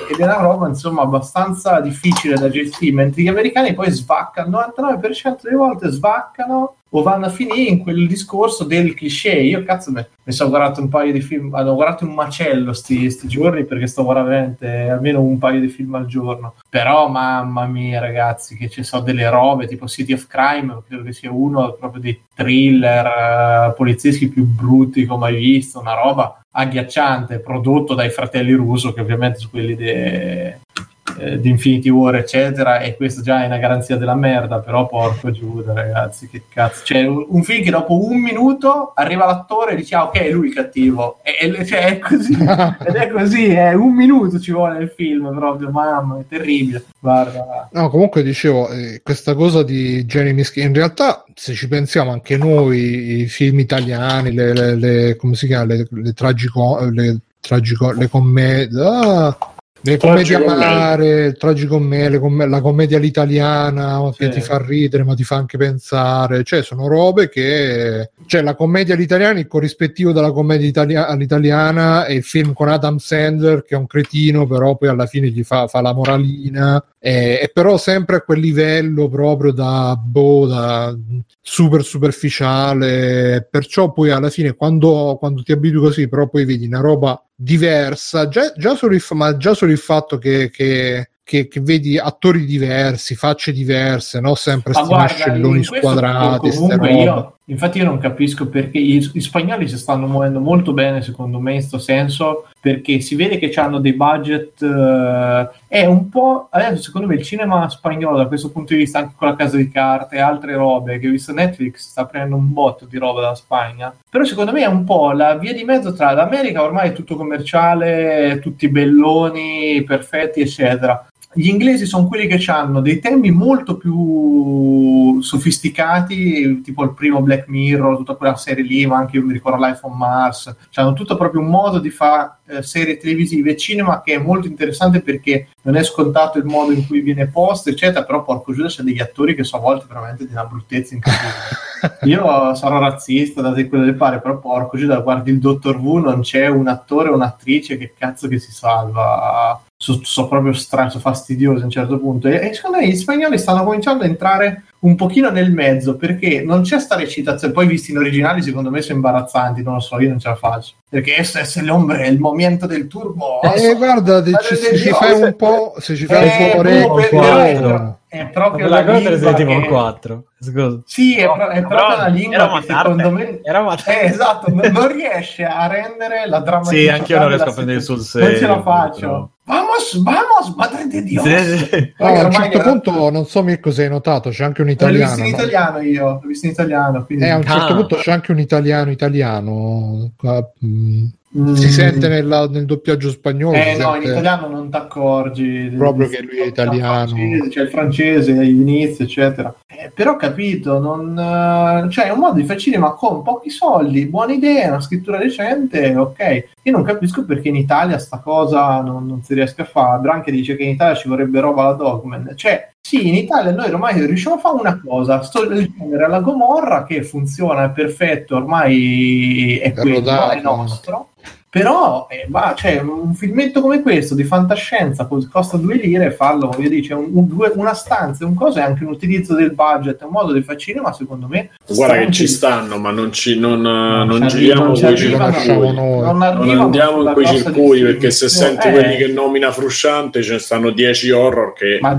ed è una roba insomma abbastanza difficile da gestire, mentre gli americani poi svaccano, il 99% delle volte svaccano o vanno a finire in quel discorso del cliché. Io cazzo mi sono guardato un paio di film, ho guardato un macello sti giorni, perché sto veramente almeno un paio di film al giorno, però mamma mia ragazzi che ci sono delle robe tipo City of Crime, credo che sia uno proprio dei thriller polizieschi più brutti che ho mai visto, una roba agghiacciante, prodotto dai fratelli Russo, che ovviamente su quelli di Infinity War eccetera, e questo già è una garanzia della merda, però porco Giuda ragazzi, che cazzo, cioè un film che dopo un minuto arriva l'attore e dice ok, lui il cattivo, cioè è così ed è così, un minuto ci vuole il film proprio, mamma è terribile, guarda. No, comunque dicevo, questa cosa di generi in realtà, se ci pensiamo anche noi, i film italiani, le come si chiama, le tragico, le commedie le commedie amare, il tragicommedie, la commedia all'italiana che ti fa ridere ma ti fa anche pensare, cioè sono robe che, cioè la commedia all'italiana, il corrispettivo della commedia all'italiana è il film con Adam Sandler che è un cretino però poi alla fine gli fa la moralina, e però sempre a quel livello proprio da super superficiale, perciò poi alla fine quando ti abitui così però poi vedi una roba diversa, già solo il fatto che vedi attori diversi, facce diverse, no? Sempre sti mascelloni squadrati. Comunque infatti io non capisco perché gli spagnoli si stanno muovendo molto bene, secondo me, in sto senso, perché si vede che hanno dei budget, è un po' adesso, secondo me il cinema spagnolo da questo punto di vista, anche con La Casa di Carta e altre robe che ho visto, Netflix sta prendendo un botto di roba dalla Spagna, però secondo me è un po' la via di mezzo tra l'America, ormai è tutto commerciale, tutti belloni, perfetti eccetera. Gli inglesi sono quelli che hanno dei temi molto più sofisticati, tipo il primo Black Mirror, tutta quella serie lì, ma anche io mi ricordo Life on Mars, hanno tutto proprio un modo di fare serie televisive e cinema che è molto interessante, perché non è scontato il modo in cui viene posto eccetera, però porco Giuda c'è degli attori che sono a volte veramente di una bruttezza incredibile. Io sarò razzista, date quello del pare, però porco Giuda, guardi il Dottor Who, non c'è un attore o un'attrice che cazzo che si salva. Sono proprio fastidioso a un certo punto, e secondo me gli spagnoli stanno cominciando a entrare un pochino nel mezzo, perché non c'è sta recitazione, poi visti in originali secondo me sono imbarazzanti, non lo so, io non ce la faccio, perché è l'ombre, il momento del turbo, guarda, se ci fai un po', se ci fai un po' orecchio è proprio la cosa del tipo 4, scusa. Sì, è proprio la lingua che secondo me esatto, non riesce a rendere la drammaticità. Sì, anche io non riesco a prendere sul serio, non ce la faccio. Vamos, madre di Dio. A un certo punto, non so Mirko se hai notato, c'è anche un italiano. L'ho visto in italiano, io l'ho visto in italiano, quindi a un certo punto c'è anche un italiano. Si sente nel doppiaggio spagnolo. No, in italiano non t'accorgi proprio che lui è italiano. C'è il francese all'inizio, eccetera. Però ho capito, cioè è un modo di fare cinema con pochi soldi, buona idea, una scrittura decente, ok. Io non capisco perché in Italia sta cosa non si riesca a fare. Branche dice che in Italia ci vorrebbe roba alla Dogman. Cioè, sì, in Italia noi ormai riusciamo a fare una cosa, sto del genere alla Gomorra, che funziona, è perfetto, ormai è quello, è nostro. Però cioè, un filmetto come questo di fantascienza costa 2 lire, farlo, voglio dire, una stanza, un coso, è anche un utilizzo del budget, è un modo di fare cinema, secondo me. Guarda che ci stanno, ma non giriamo quei circuiti, non andiamo in quei circuiti, perché se senti quelli che nomina Frusciante, ce ne stanno 10 horror che ma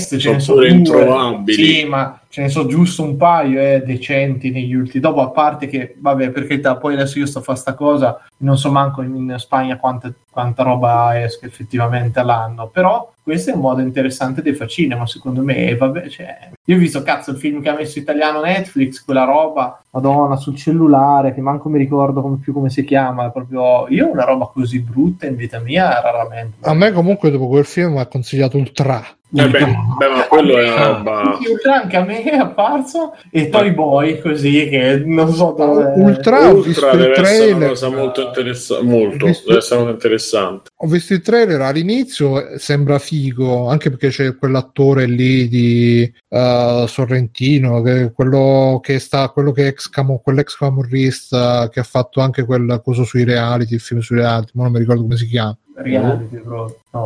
sono pure introvabili. Sì, ma ce ne so giusto un paio decenti negli ultimi, dopo, a parte che vabbè, perché poi adesso io sto a fare sta cosa, non so manco in Spagna quanta roba esca effettivamente all'anno, però questo è un modo interessante di fare cinema, secondo me. Vabbè, cioè, io ho visto cazzo il film che ha messo italiano Netflix, quella roba madonna sul cellulare che manco mi ricordo come si chiama, proprio io una roba così brutta in vita mia raramente. A me comunque dopo quel film ha consigliato Ultra. Beh, ma quello è una roba. Ultra anche a me è apparso, e Toy Boy così, che non so dove. Ultra deve essere una cosa molto interessante, deve essere molto interessante. Ho visto il trailer, all'inizio sembra figo, anche perché c'è quell'attore lì di Sorrentino, quell'ex camorrista che ha fatto anche quel coso sui reality, il film sui reality, ma non mi ricordo come si chiama. Reality, bro. No.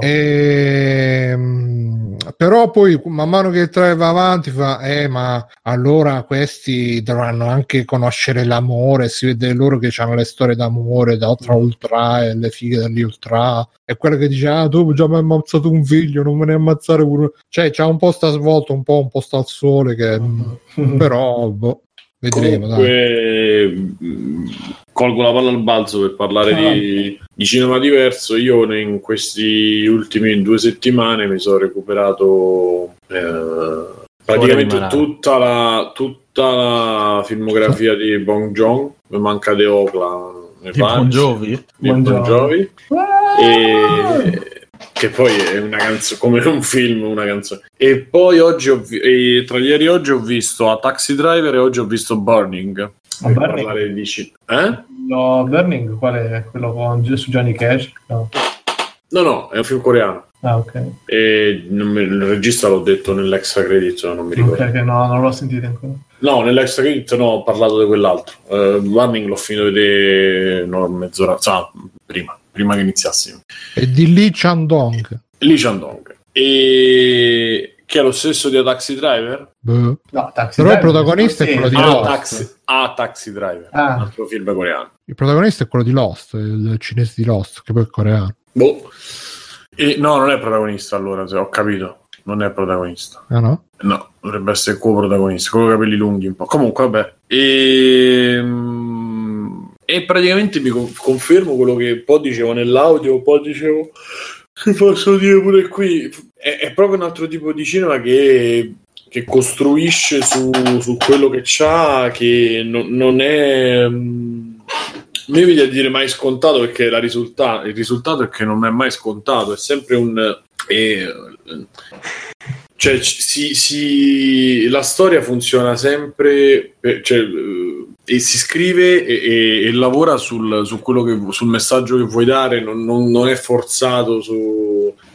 Però poi man mano che il trailer va avanti fa ma allora questi dovranno anche conoscere l'amore, si vede loro che hanno le storie d'amore tra Ultra e le fighe dell'Ultra, e quello che dice tu già mi hai ammazzato un figlio, non me ne ammazzare uno, cioè c'ha un po' sta svolta, un po' sta al sole che però boh, vedremo. Comunque, colgo la palla al balzo per parlare di cinema diverso. Io in queste ultime 2 settimane mi sono recuperato praticamente tutta la filmografia di Bong Joon. Mi manca The Oakland, Bon Jovi. Che poi è una canzone, come un film, una canzone. E poi oggi tra ieri e oggi ho visto A Taxi Driver e oggi ho visto Burning. Per parlare di Burning, qual è quello con su Johnny Cash? No. No, è un film coreano. Ah, ok. E il regista l'ho detto nell'extra credit, non mi ricordo. Okay, no, non l'ho sentito ancora. No, nell'extra credit no, ho parlato di quell'altro. Running l'ho finito di vedere mezz'ora, prima che iniziassimo. E di Lee Chan-dong. E che è lo stesso di Taxi Driver? No, Taxi Driver. Però il protagonista è quello di Lost. Taxi Driver, un altro film coreano. Il protagonista è quello di Lost, il cinese di Lost, che poi è coreano. E no, non è protagonista, allora, se ho capito. Non è protagonista. Ah no? No, dovrebbe essere co-protagonista, con i capelli lunghi un po'. Comunque, vabbè. E praticamente mi confermo quello che poi dicevo nell'audio, poi dicevo... Posso dire pure qui, è proprio un altro tipo di cinema che costruisce su quello che c'ha, che non è, mi viene a dire mai scontato, perché il risultato è che non è mai scontato, è sempre cioè la storia funziona sempre, cioè, e si scrive e lavora su quello sul messaggio che vuoi dare, non è forzato,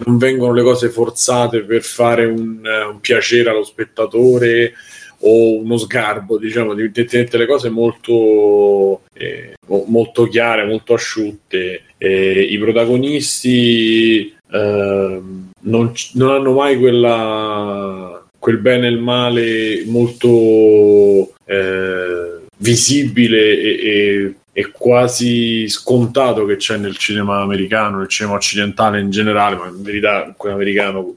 non vengono le cose forzate per fare un piacere allo spettatore o uno sgarbo, diciamo, di tenere le cose molto, molto chiare, molto asciutte. I protagonisti non hanno mai quel bene e il male molto... visibile e quasi scontato che c'è nel cinema americano, nel cinema occidentale in generale, ma in verità quello americano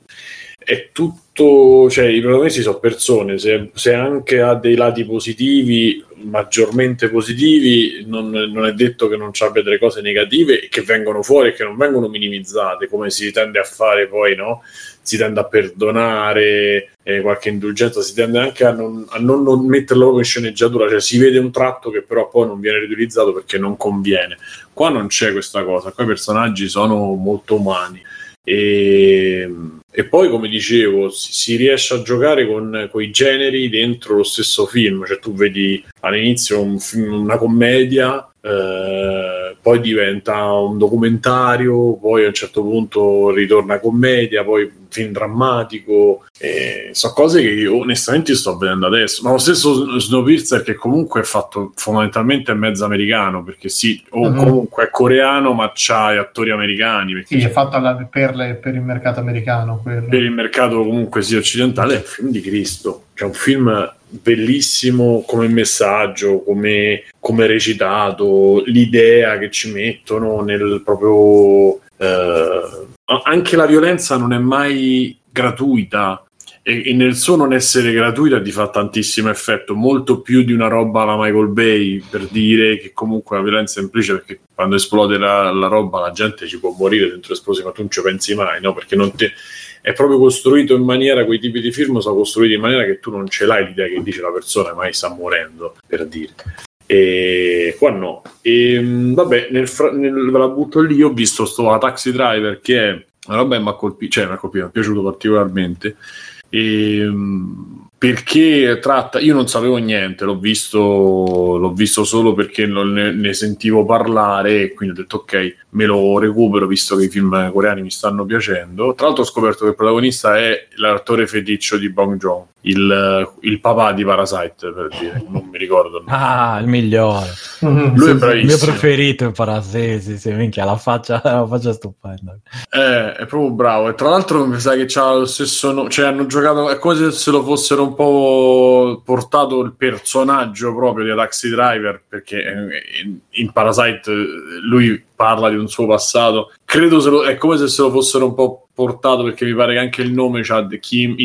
è tutto, cioè i protagonisti sono persone, se anche ha dei lati positivi, maggiormente positivi, non è detto che non ci abbia delle cose negative e che vengono fuori e che non vengono minimizzate, come si tende a fare poi, no? Si tende a perdonare, qualche indulgenza, si tende anche a non metterlo proprio in sceneggiatura, cioè si vede un tratto che però poi non viene riutilizzato perché non conviene. Qua non c'è questa cosa, qua i personaggi sono molto umani e poi, come dicevo, si riesce a giocare con i generi dentro lo stesso film, cioè tu vedi all'inizio un film, una commedia, poi diventa un documentario, poi a un certo punto ritorna commedia, poi film drammatico, sono cose che io, onestamente, sto vedendo adesso. Ma lo stesso Snowpiercer, che comunque è fatto fondamentalmente mezzo americano, perché sì, o comunque è coreano ma c'ha attori americani, perché sì, è fatto per il mercato americano, quello. Per il mercato comunque sì occidentale, è un film di Cristo, è un film bellissimo come messaggio, come recitato, l'idea che ci mettono nel proprio... anche la violenza non è mai gratuita e nel suo non essere gratuita ti fa tantissimo effetto, molto più di una roba alla Michael Bay, per dire, che comunque la violenza è implicita, perché quando esplode la roba la gente ci può morire dentro l'esplosione, ma tu non ci pensi mai, no? Perché non te... è proprio costruito in maniera, quei tipi di film sono costruiti in maniera che tu non ce l'hai l'idea che dice la persona mai sta morendo, per dire. E qua no. E vabbè, ve la butto lì, ho visto sto Taxi Driver, che è una roba che mi è piaciuto particolarmente, e perché tratta, io non sapevo niente, l'ho visto solo perché ne sentivo parlare e quindi ho detto ok, me lo recupero, visto che i film coreani mi stanno piacendo. Tra l'altro ho scoperto che il protagonista è l'attore feticcio di Bong Joon, il papà di Parasite, per dire, non mi ricordo. Il migliore. Lui è bravissimo. Il mio preferito è Parasite, sì, minchia, la faccia stupenda. È proprio bravo, e tra l'altro mi sa che c'ha lo stesso cioè hanno giocato, è come se lo fossero un po' portato il personaggio proprio di Taxi Driver, perché in Parasite lui parla di un suo passato, credo è come se lo fossero un po' portato, perché mi pare che anche il nome c'ha Kim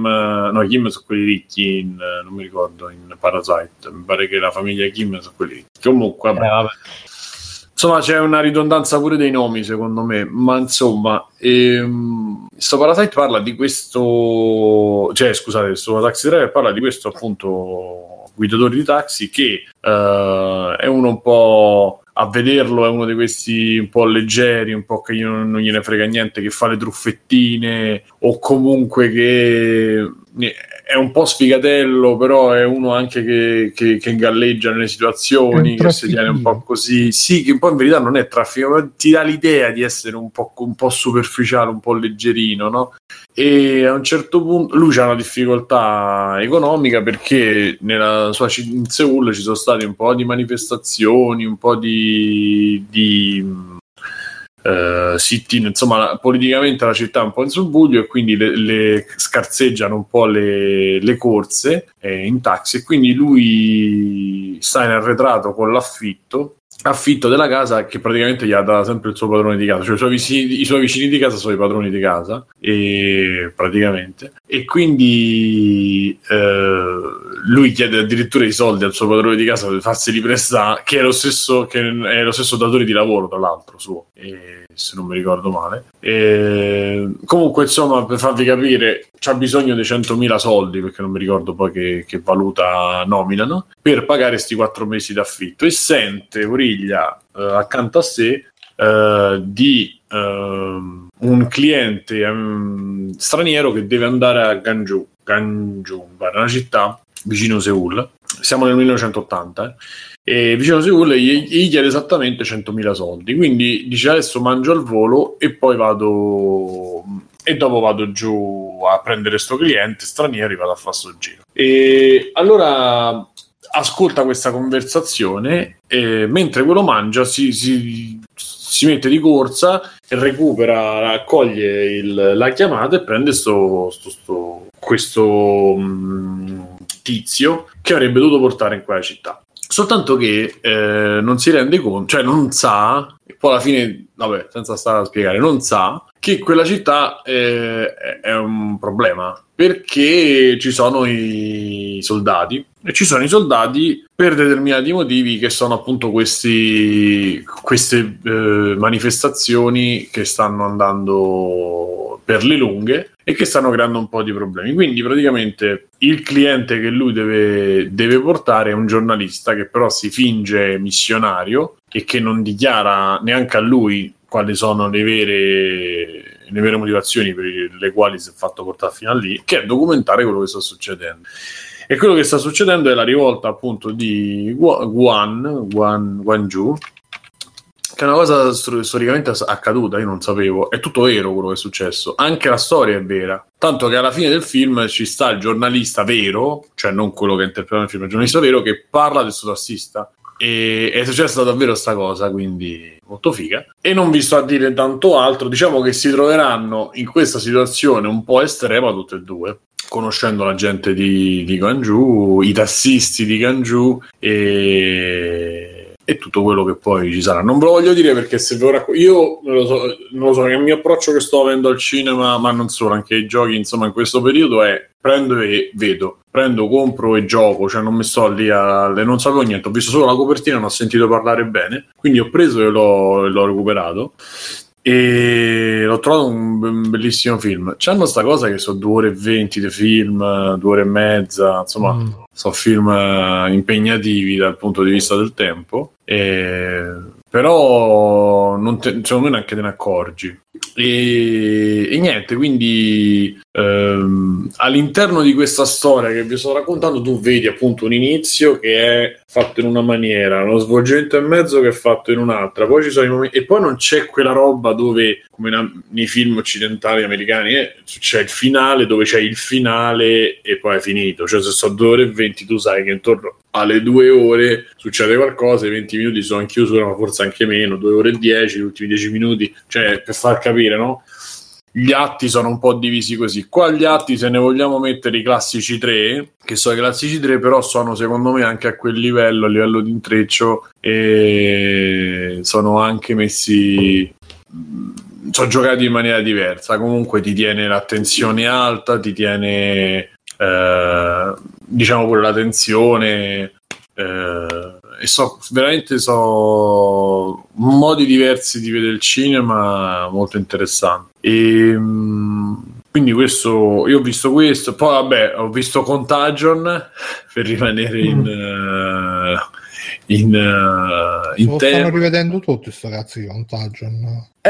sono quelli ricchi, non mi ricordo, in Parasite mi pare che la famiglia Kim sono quelli ricchi, comunque vabbè. Insomma, c'è una ridondanza pure dei nomi, secondo me, ma insomma, sto Parasite parla di questo, cioè scusate, sto Taxi Driver parla di questo appunto guidatore di taxi che è uno un po', a vederlo è uno di questi un po' leggeri, un po' che non gliene frega niente, che fa le truffettine o comunque che è un po' sfigatello, però è uno anche che galleggia nelle situazioni, che si tiene un po' così, sì, che un po' in verità non è traffico, ma ti dà l'idea di essere un po' superficiale, un po' leggerino, no? E a un certo punto lui c'ha una difficoltà economica, perché nella sua in Seoul ci sono state un po' di manifestazioni, un po' di sit-in, insomma politicamente la città è un po' in subbuglio, e quindi le scarseggiano un po' le corse in taxi, e quindi lui sta in arretrato con l'affitto della casa, che praticamente gli ha dato sempre il suo padrone di casa, cioè i suoi vicini di casa sono i padroni di casa, e praticamente, e quindi lui chiede addirittura i soldi al suo padrone di casa per farseli prestare, che è lo stesso datore di lavoro, tra l'altro, suo, se non mi ricordo male, comunque insomma, per farvi capire, c'ha bisogno di 100.000 soldi, perché non mi ricordo poi che valuta nominano, per pagare sti 4 mesi d'affitto, e sente origlia accanto a sé un cliente straniero che deve andare a Gangjung, una città vicino Seoul, siamo nel 1980, e vicino Seoul gli chiede esattamente 100.000 soldi, quindi dice: adesso mangio al volo e poi dopo vado giù a prendere sto cliente straniero e vado a fare sto giro. E allora ascolta questa conversazione, mentre quello mangia si mette di corsa e recupera, raccoglie la chiamata e prende questo tizio che avrebbe dovuto portare in quella città. Soltanto che non si rende conto, cioè non sa, e poi alla fine, vabbè, senza stare a spiegare, non sa che quella città è un problema, perché ci sono i soldati, e ci sono i soldati per determinati motivi, che sono appunto queste manifestazioni che stanno andando per le lunghe e che stanno creando un po' di problemi. Quindi praticamente il cliente che lui deve portare è un giornalista che però si finge missionario e che non dichiara neanche a lui quali sono le vere motivazioni per le quali si è fatto portare fino a lì, che è documentare quello che sta succedendo. E quello che sta succedendo è la rivolta appunto di Gwangju, che è una cosa storicamente accaduta, io non sapevo, è tutto vero quello che è successo, anche la storia è vera, tanto che alla fine del film ci sta il giornalista vero, cioè non quello che interpreta il film, il giornalista vero che parla del suo tassista. E è successa davvero sta cosa, quindi molto figa, e non vi sto a dire tanto altro. Diciamo che si troveranno in questa situazione un po' estrema tutte e due, conoscendo la gente di Gwangju, i tassisti di Gwangju e tutto quello che poi ci sarà. Non ve lo voglio dire, perché se ve lo io non lo so, che il mio approccio che sto avendo al cinema, ma non solo, anche ai giochi, insomma, in questo periodo è: prendo e vedo, prendo, compro e gioco, cioè non mi sto lì non sapevo niente, ho visto solo la copertina, non ho sentito parlare bene, quindi ho preso e l'ho recuperato, e l'ho trovato un bellissimo film. C'hanno sta cosa che sono 2 ore e 20 di film, 2 ore e mezza, insomma sono film impegnativi dal punto di vista del tempo, però secondo me neanche te ne accorgi. E niente, quindi all'interno di questa storia che vi sto raccontando tu vedi appunto un inizio che è fatto in una maniera, uno svolgimento e mezzo che è fatto in un'altra, poi ci sono i momenti, e poi non c'è quella roba dove, come nei film occidentali americani, c'è il finale, dove c'è il finale e poi è finito. Cioè se sono 2 ore e 20 tu sai che intorno alle 2 ore succede qualcosa, i 20 minuti sono in chiusura, ma forse anche meno, 2 ore e 10, gli ultimi 10 minuti, cioè per far capire, no? Gli atti sono un po' divisi così. Qua gli atti, se ne vogliamo mettere i classici 3, che sono i classici 3, però sono secondo me anche a quel livello, a livello di intreccio, e sono anche messi, sono giocati in maniera diversa. Comunque ti tiene l'attenzione alta, ti tiene diciamo pure la tensione, e veramente modi diversi di vedere il cinema, molto interessanti. E quindi questo, io ho visto questo, poi vabbè, ho visto Contagion, per rimanere in stanno rivedendo tutti sto cazzo di Contagion.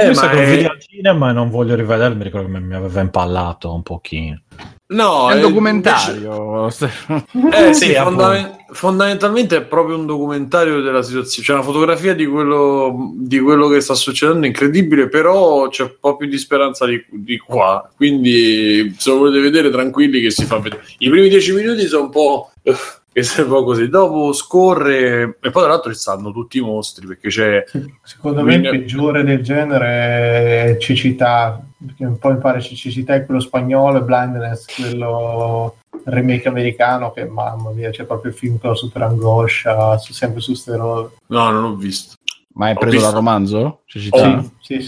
Io ma che lo vedi al cinema e non voglio rivederlo, mi ricordo che mi aveva impallato un pochino. No, è un documentario. Sì, fondamentalmente è proprio un documentario della situazione, c'è una fotografia di quello che sta succedendo, incredibile, però c'è un po' più di speranza di qua, quindi se lo volete vedere tranquilli che si fa vedere. I primi 10 minuti sono un po'... che se può così, dopo scorre e poi tra l'altro ci stanno tutti i mostri, perché c'è, secondo me il peggiore del genere è Cecità, perché un po' mi pare Cecità è quello spagnolo e Blindness quello remake americano, che mamma mia, c'è proprio il film con la super angoscia, sempre su steroidi. No, non l'ho visto. Ma è preso dal romanzo? Cecità? Sì.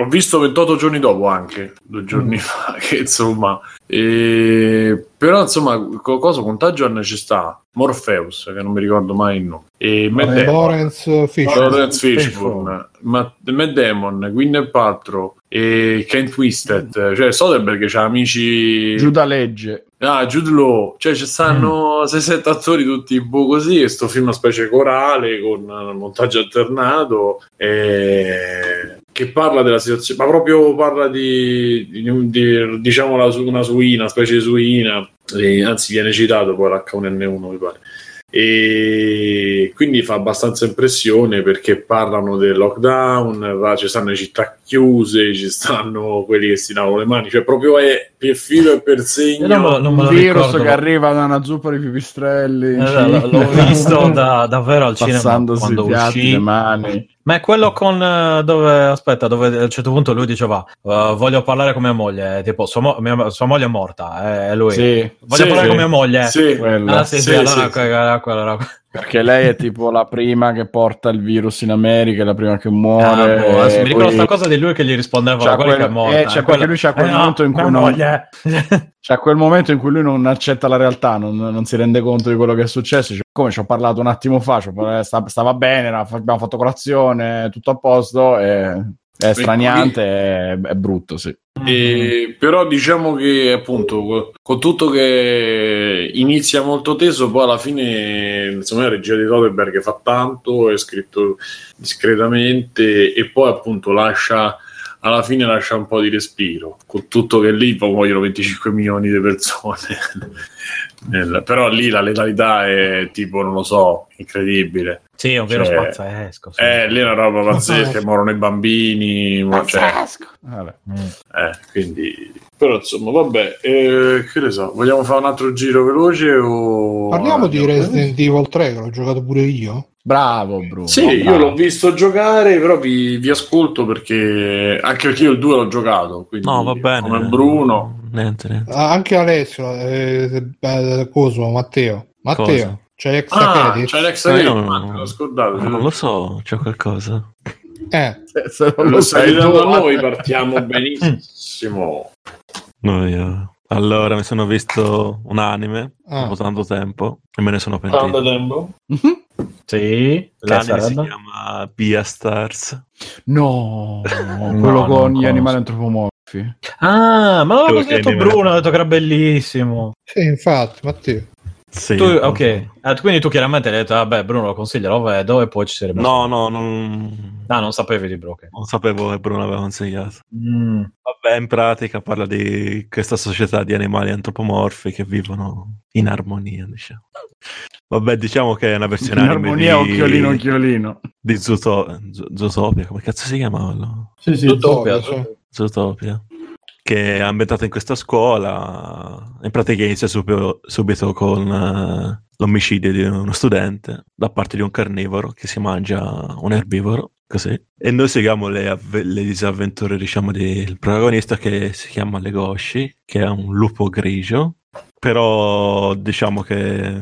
Ho visto 28 giorni dopo, anche 2 giorni fa, che insomma... Però insomma, cosa Contagion ci sta, Morpheus, che non mi ricordo mai il nome, e Lawrence Fishburne, Matt Damon, Gwyneth Paltrow, e Kate Winslet, cioè Soderbergh c'ha amici... Jude Law, cioè ci stanno 6-7 attori tutti boh così, e sto film una specie corale con montaggio alternato che parla della situazione, ma proprio parla di diciamo una suina, una specie di suina, anzi viene citato poi l'H1N1 mi pare, e quindi fa abbastanza impressione perché parlano del lockdown, ci stanno le città chiuse, ci stanno quelli che si lavano le mani, cioè proprio è per filo e per segno un virus che arriva da una zuppa di pipistrelli, l'ho visto davvero al cinema quando uscì, le mani. Ma è quello con dove a un certo punto lui diceva voglio parlare con mia moglie, tipo sua moglie è morta, è lui. Sì, voglio parlare con mia moglie. Sì, allora. Perché lei è tipo la prima che porta il virus in America, la prima che muore. Mi ricordo questa cosa di lui che gli rispondeva a quella che è morta. Perché lui c'ha quel momento in cui moglie. C'è quel momento in cui lui non accetta la realtà, non si rende conto di quello che è successo. Cioè, come ci ho parlato un attimo fa, stava bene, abbiamo fatto colazione, tutto a posto, è straniante, è brutto, sì. Però diciamo che appunto con tutto che inizia molto teso, poi alla fine insomma la regia di Soderbergh fa tanto, è scritto discretamente e poi appunto alla fine lascia un po' di respiro, con tutto che lì poi muoiono 25 milioni di persone però lì la letalità è tipo non lo so, incredibile. Sì, è un vero spazzesco. Sì. Lì è una roba pazzesca, morono i bambini. Pazzesco! Vabbè. Quindi... Però insomma, vabbè, che ne so, vogliamo fare un altro giro veloce o... Parliamo di Resident Evil 3, che l'ho giocato pure io. Bravo, Bruno. Sì, bravo. Io l'ho visto giocare, però vi ascolto perché... Anche perché io il 2 l'ho giocato, quindi... No, va bene. Come Bruno... Niente. Anche Alessio, Cosmo, Matteo. Cosa? C'è l'extra l'ho scordato. Non lo so, c'è qualcosa. Se lo sai da noi partiamo benissimo. Allora, mi sono visto un anime dopo tanto tempo e me ne sono pentito. Tanto tempo? Sì. L'anime si chiama Beastars. No, quello con gli animali antropomorfi. Ma l'aveva così detto Bruno, ha detto che era bellissimo. Sì, infatti, Matteo. Sì, tu, ok, quindi tu chiaramente hai detto vabbè Bruno lo consiglia, lo vedo e poi ci sarebbe non sapevi di Bruno, okay. Non sapevo che Bruno aveva consigliato. Vabbè, in pratica parla di questa società di animali antropomorfi che vivono in armonia, diciamo. Vabbè, diciamo che è una versione in armonia di... occhiolino di Zootopia, come cazzo si chiamava? Sì, Zootopia. Che è ambientata in questa scuola, in pratica inizia subito con l'omicidio di uno studente da parte di un carnivoro che si mangia un erbivoro, così. E noi seguiamo le disavventure, diciamo, del protagonista che si chiama Legoshi, che è un lupo grigio, però diciamo che...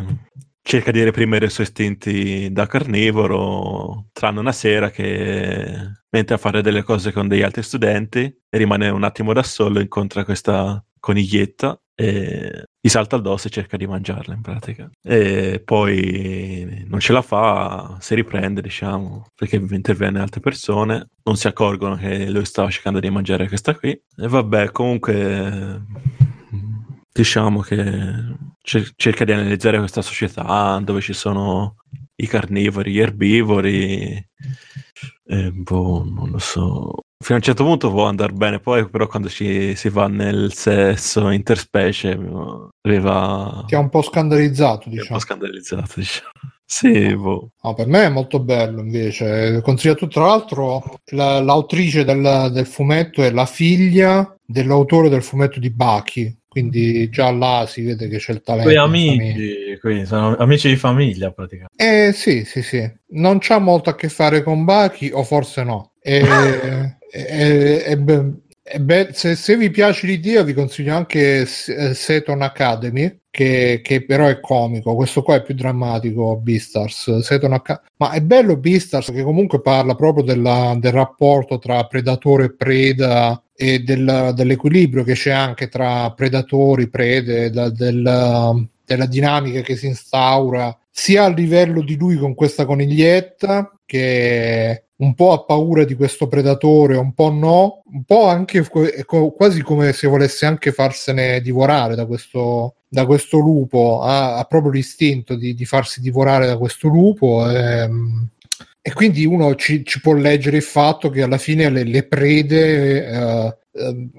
cerca di reprimere i suoi istinti da carnivoro, tranne una sera che, mentre a fare delle cose con degli altri studenti, rimane un attimo da solo, incontra questa coniglietta e gli salta addosso e cerca di mangiarla, in pratica. E poi non ce la fa, si riprende, diciamo, perché interviene altre persone, non si accorgono che lui stava cercando di mangiare questa qui. E vabbè, comunque... diciamo che cerca di analizzare questa società dove ci sono i carnivori, gli erbivori, non lo so, Fino a un certo punto può andare bene, poi però quando ci si va nel sesso interspecie arriva... Ti ha un po' scandalizzato, diciamo. Sì, boh. No, per me è molto bello invece. Consigliato, tra l'altro, l'autrice del fumetto è la figlia dell'autore del fumetto di Baki. Quindi già là si vede che c'è il talento. Quei amici, quindi sono amici di famiglia praticamente. Sì. Non c'ha molto a che fare con Baki, o forse no. Se vi piace l'idea vi consiglio anche Seton Academy, che però è comico. Questo qua è più drammatico, Beastars. Ma è bello Beastars, che comunque parla proprio del rapporto tra predatore e preda e dell'equilibrio che c'è anche tra predatori, prede, della dinamica che si instaura sia a livello di lui con questa coniglietta, che un po' ha paura di questo predatore, un po' no, un po' anche quasi come se volesse anche farsene divorare da questo lupo, ha proprio l'istinto di farsi divorare da questo lupo, e quindi uno ci può leggere il fatto che alla fine le prede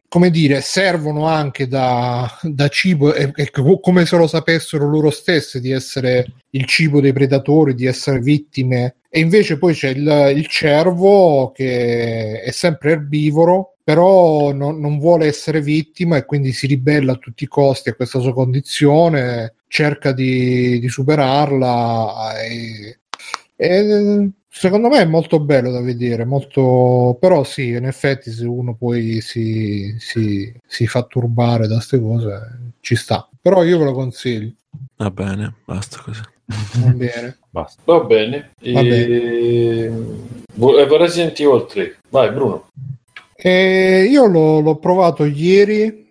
come dire, servono anche da cibo, e come se lo sapessero loro stesse di essere il cibo dei predatori, di essere vittime. E invece poi c'è il cervo, che è sempre erbivoro, però non vuole essere vittima e quindi si ribella a tutti i costi a questa sua condizione, cerca di superarla, e secondo me è molto bello da vedere, molto. Però sì, in effetti se uno poi si fa turbare da ste cose, ci sta. Però io ve lo consiglio. Va bene, basta così. Va bene. Vorrei sentire oltre. Vai Bruno. Io l'ho provato ieri,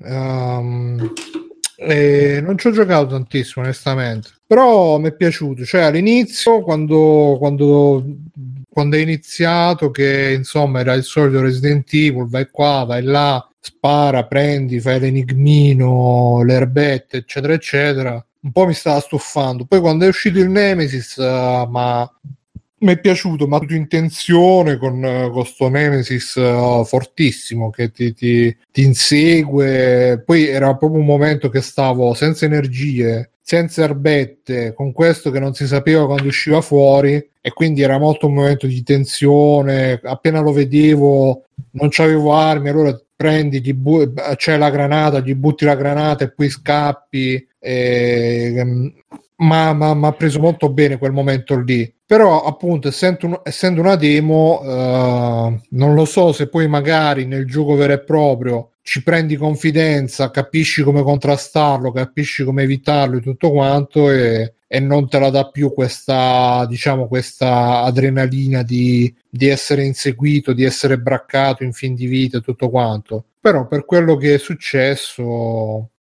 e non ci ho giocato tantissimo onestamente, però mi è piaciuto. Cioè all'inizio, quando è iniziato, che insomma era il solito Resident Evil, vai qua, vai là, spara, prendi, fai l'enigmino, le erbette, eccetera eccetera, un po' mi stava stufando. Poi quando è uscito il Nemesis, mi è piaciuto, ma tutto in tensione con sto Nemesis fortissimo che ti insegue. Poi era proprio un momento che stavo senza energie, senza erbette, con questo che non si sapeva quando usciva fuori, e quindi era molto un momento di tensione. Appena lo vedevo non c'avevo armi, allora prendi, c'è la granata, gli butti la granata e poi scappi. Ma ha preso molto bene quel momento lì. Però appunto essendo una demo, non lo so se poi magari nel gioco vero e proprio ci prendi confidenza, capisci come contrastarlo, capisci come evitarlo e tutto quanto, e non te la dà più questa, diciamo, questa adrenalina di essere inseguito, di essere braccato in fin di vita e tutto quanto. Però per quello che è successo...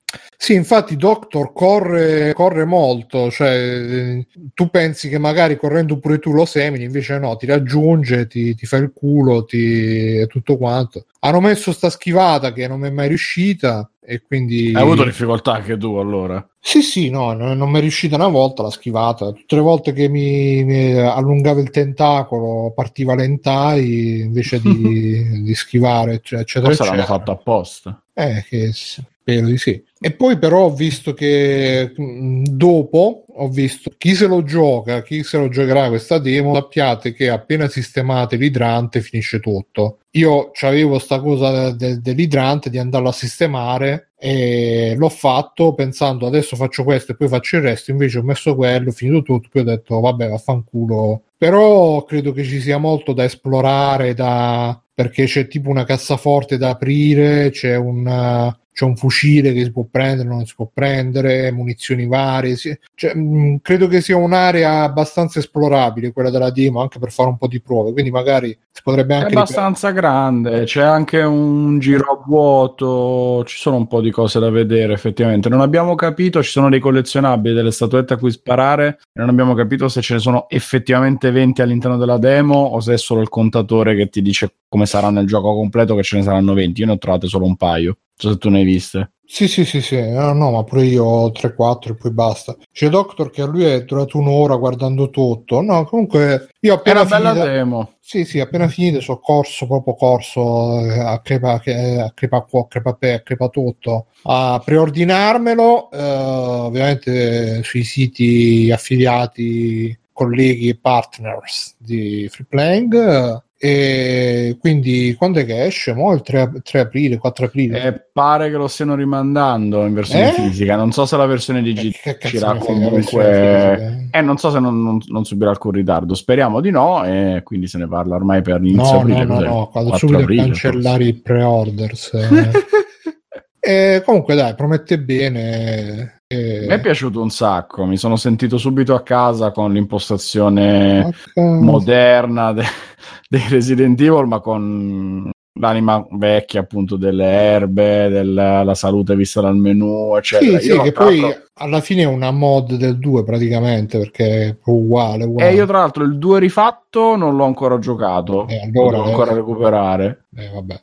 Sì, infatti Doctor corre molto, cioè tu pensi che magari correndo pure tu lo semini, invece no, ti raggiunge, ti fa il culo, e tutto quanto. Hanno messo sta schivata che non mi è mai riuscita, e quindi... Hai avuto difficoltà anche tu allora? Sì, no, non mi è riuscita una volta la schivata. Tutte le volte che mi allungava il tentacolo partiva l'hentai invece di schivare, cioè, eccetera. Forse l'hanno fatto apposta. Che... Sì. E poi però ho visto che dopo chi se lo giocherà questa demo, sappiate che appena sistemate l'idrante finisce tutto. Io c'avevo sta cosa dell'idrante di andarlo a sistemare, e l'ho fatto pensando adesso faccio questo e poi faccio il resto, invece ho messo quello, ho finito tutto, poi ho detto vabbè, vaffanculo. Però credo che ci sia molto da esplorare, perché c'è tipo una cassaforte da aprire, c'è un fucile che si può prendere, non si può prendere, munizioni varie. Cioè, credo che sia un'area abbastanza esplorabile quella della demo, anche per fare un po' di prove, quindi magari si potrebbe anche... È abbastanza grande, c'è anche un giro a vuoto, ci sono un po' di cose da vedere effettivamente. Non abbiamo capito, ci sono dei collezionabili, delle statuette a cui sparare, e non abbiamo capito se ce ne sono effettivamente 20 all'interno della demo o se è solo il contatore che ti dice come sarà nel gioco completo, che ce ne saranno 20. Io ne ho trovate solo un paio. Se tu ne hai viste. Sì, no, ma pure io ho 3-4 e poi basta. C'è Doctor che a lui è durato un'ora guardando tutto. No, comunque io appena era finita... bella demo. Sì, appena finita sono corso a crepa tutto, a preordinarmelo, ovviamente sui siti affiliati, colleghi e partners di Free Playing. E quindi quando è che esce? Mo' il 4 aprile? Pare che lo stiano rimandando in versione fisica, non so se la versione digitale uscirà comunque, non so se non subirà alcun ritardo, speriamo di no, e quindi se ne parla ormai per inizio aprile. No, vado subito a cancellare i pre-orders. Comunque dai, promette bene. Mi è piaciuto un sacco, mi sono sentito subito a casa con l'impostazione moderna dei Resident Evil, ma con l'anima vecchia appunto delle erbe, della salute vista dal menu eccetera. Sì, che poi alla fine è una mod del 2 praticamente, perché è uguale. E io tra l'altro il 2 rifatto non l'ho ancora giocato, allora, lo devo ancora recuperare. Vabbè.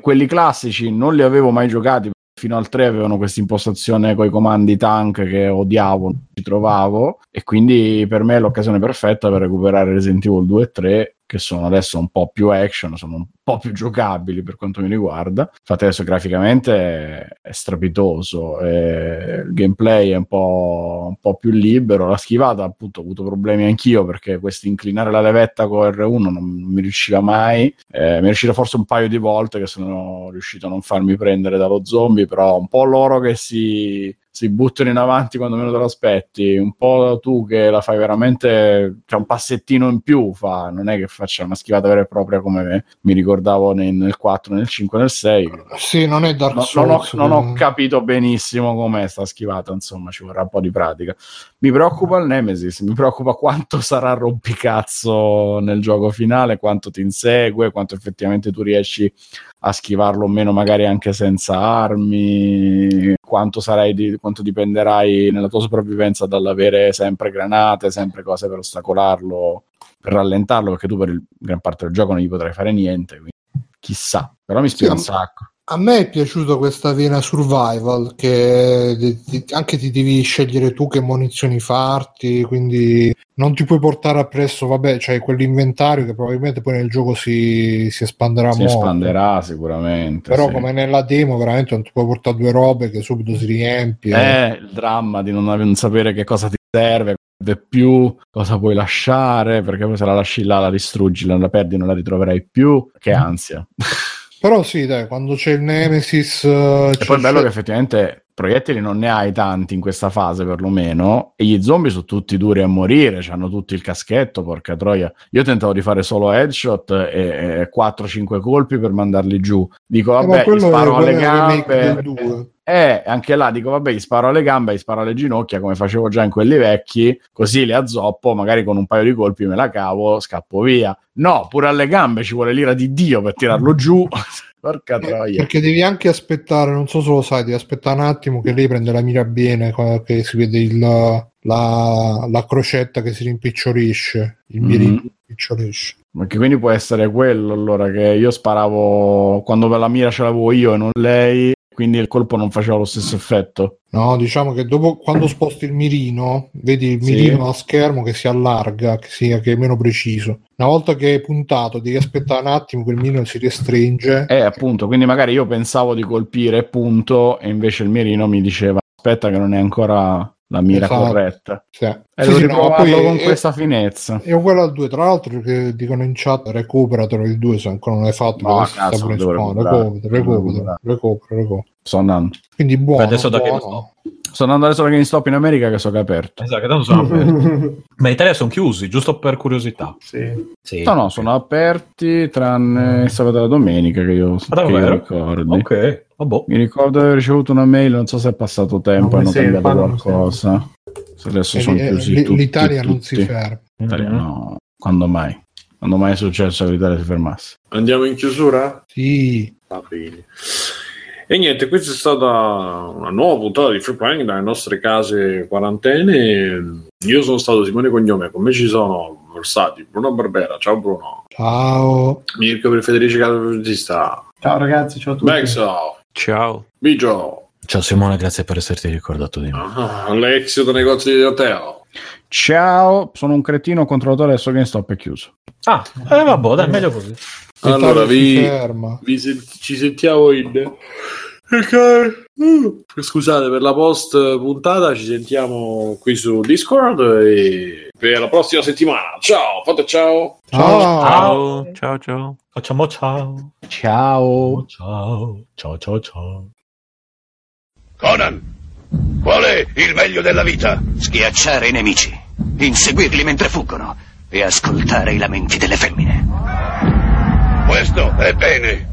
Quelli classici non li avevo mai giocati, fino al 3 avevano questa impostazione con i comandi tank che odiavo, non ci trovavo, e quindi per me è l'occasione perfetta per recuperare Resident Evil 2 e 3, che sono adesso un po' più action, sono un po' più giocabili per quanto mi riguarda. Infatti adesso graficamente è strepitoso, il gameplay è un po' più libero, la schivata appunto ho avuto problemi anch'io, perché questo inclinare la levetta con R1 non mi riusciva mai, mi è riuscito forse un paio di volte che sono riuscito a non farmi prendere dallo zombie, però un po' loro che si buttano in avanti quando meno te lo aspetti, un po' tu che la fai veramente, cioè un passettino in più fa, non è che faccia una schivata vera e propria come me. Mi ricordavo nel 4, nel 5, nel 6. Sì, non è Dark Souls. Non ho capito benissimo com'è sta schivata, insomma ci vorrà un po' di pratica. Mi preoccupa il Nemesis, mi preoccupa quanto sarà rompicazzo nel gioco finale, quanto ti insegue, quanto effettivamente tu riesci a schivarlo o meno, magari anche senza armi, quanto dipenderai nella tua sopravvivenza dall'avere sempre granate, sempre cose per ostacolarlo, per rallentarlo, perché tu per gran parte del gioco non gli potrai fare niente, quindi chissà, però mi spiega un sacco. A me è piaciuta questa vena survival, che anche ti devi scegliere tu che munizioni farti, quindi non ti puoi portare appresso, vabbè, cioè quell'inventario che probabilmente poi nel gioco si espanderà molto. Si espanderà sicuramente. Però sì. Come nella demo veramente non ti puoi portare due robe che subito si riempie. Il dramma di non sapere che cosa ti serve, più cosa puoi lasciare, perché poi se la lasci là la distruggi, la perdi, non la ritroverai più, che ansia. Però sì, dai, quando c'è il Nemesis... E poi è bello che effettivamente proiettili non ne hai tanti in questa fase, perlomeno, e gli zombie sono tutti duri a morire, hanno tutti il caschetto, porca troia. Io tentavo di fare solo headshot e 4-5 colpi per mandarli giù. Dico, vabbè, gli sparo alle gambe... anche là dico, vabbè, gli sparo alle gambe, gli sparo alle ginocchia, come facevo già in quelli vecchi, così le azzoppo, magari con un paio di colpi me la cavo, scappo via. No, pure alle gambe ci vuole l'ira di Dio per tirarlo giù. Porca troia. Perché devi anche aspettare, non so se lo sai, devi aspettare un attimo che lei prende la mira bene, che si vede la crocetta che si rimpicciolisce, il mirino rimpicciolisce. Perché quindi può essere quello, allora, che io sparavo quando la mira ce l'avevo io e non lei, quindi il colpo non faceva lo stesso effetto. No, diciamo che dopo, quando sposti il mirino, vedi il mirino a schermo che si allarga, che è meno preciso. Una volta che è puntato devi aspettare un attimo che il mirino si restringe. Appunto, quindi magari io pensavo di colpire punto e invece il mirino mi diceva aspetta che non è ancora la mira corretta. Sì. Lo riprovarlo con questa finezza. E quello al 2, tra l'altro, che dicono in chat, recuperatelo il 2 se ancora non l'hai fatto. No, cazzo, recupera. Sto andando. Quindi buono. Adesso buono. Sto andando adesso da GameStop in America, che so che è aperto. Esatto, che tanto sono aperti. Ma in Italia sono chiusi, giusto per curiosità. Sì. No, sono aperti tranne sabato e la domenica, che io ricordo. Ok. Boh. Mi ricordo di aver ricevuto una mail, non so se è passato tempo, hanno cambiato qualcosa. Adesso sono chiusi tutti, l'Italia non si ferma. L'Italia no, quando mai? Quando mai è successo che l'Italia si fermasse? Andiamo in chiusura? Sì. Aprile. E niente, questa è stata una nuova puntata di Free Playing dalle nostre case quarantene. Io sono stato Simone Cognome, con me ci sono versati Bruno Barbera, ciao Bruno. Ciao. Mirko per Federici Calvista. Ciao ragazzi, ciao a tutti. Backsoft. Ciao. Biggio. Ciao Simone, grazie per esserti ricordato di me. Alexio da negozio di Dateo. Ciao, sono un cretino controllatore, adesso GameStop è chiuso. Ah, vabbè, dai, meglio così. Allora ci sentiamo in... Okay. Scusate per la post puntata, ci sentiamo qui su Discord e per la prossima settimana. Ciao, fate ciao. Ciao. Ciao, ciao. Facciamo ciao. Ciao. Ciao. Ciao, ciao, ciao. Conan, qual è il meglio della vita? Schiacciare i nemici, inseguirli mentre fuggono e ascoltare i lamenti delle femmine. Questo è bene.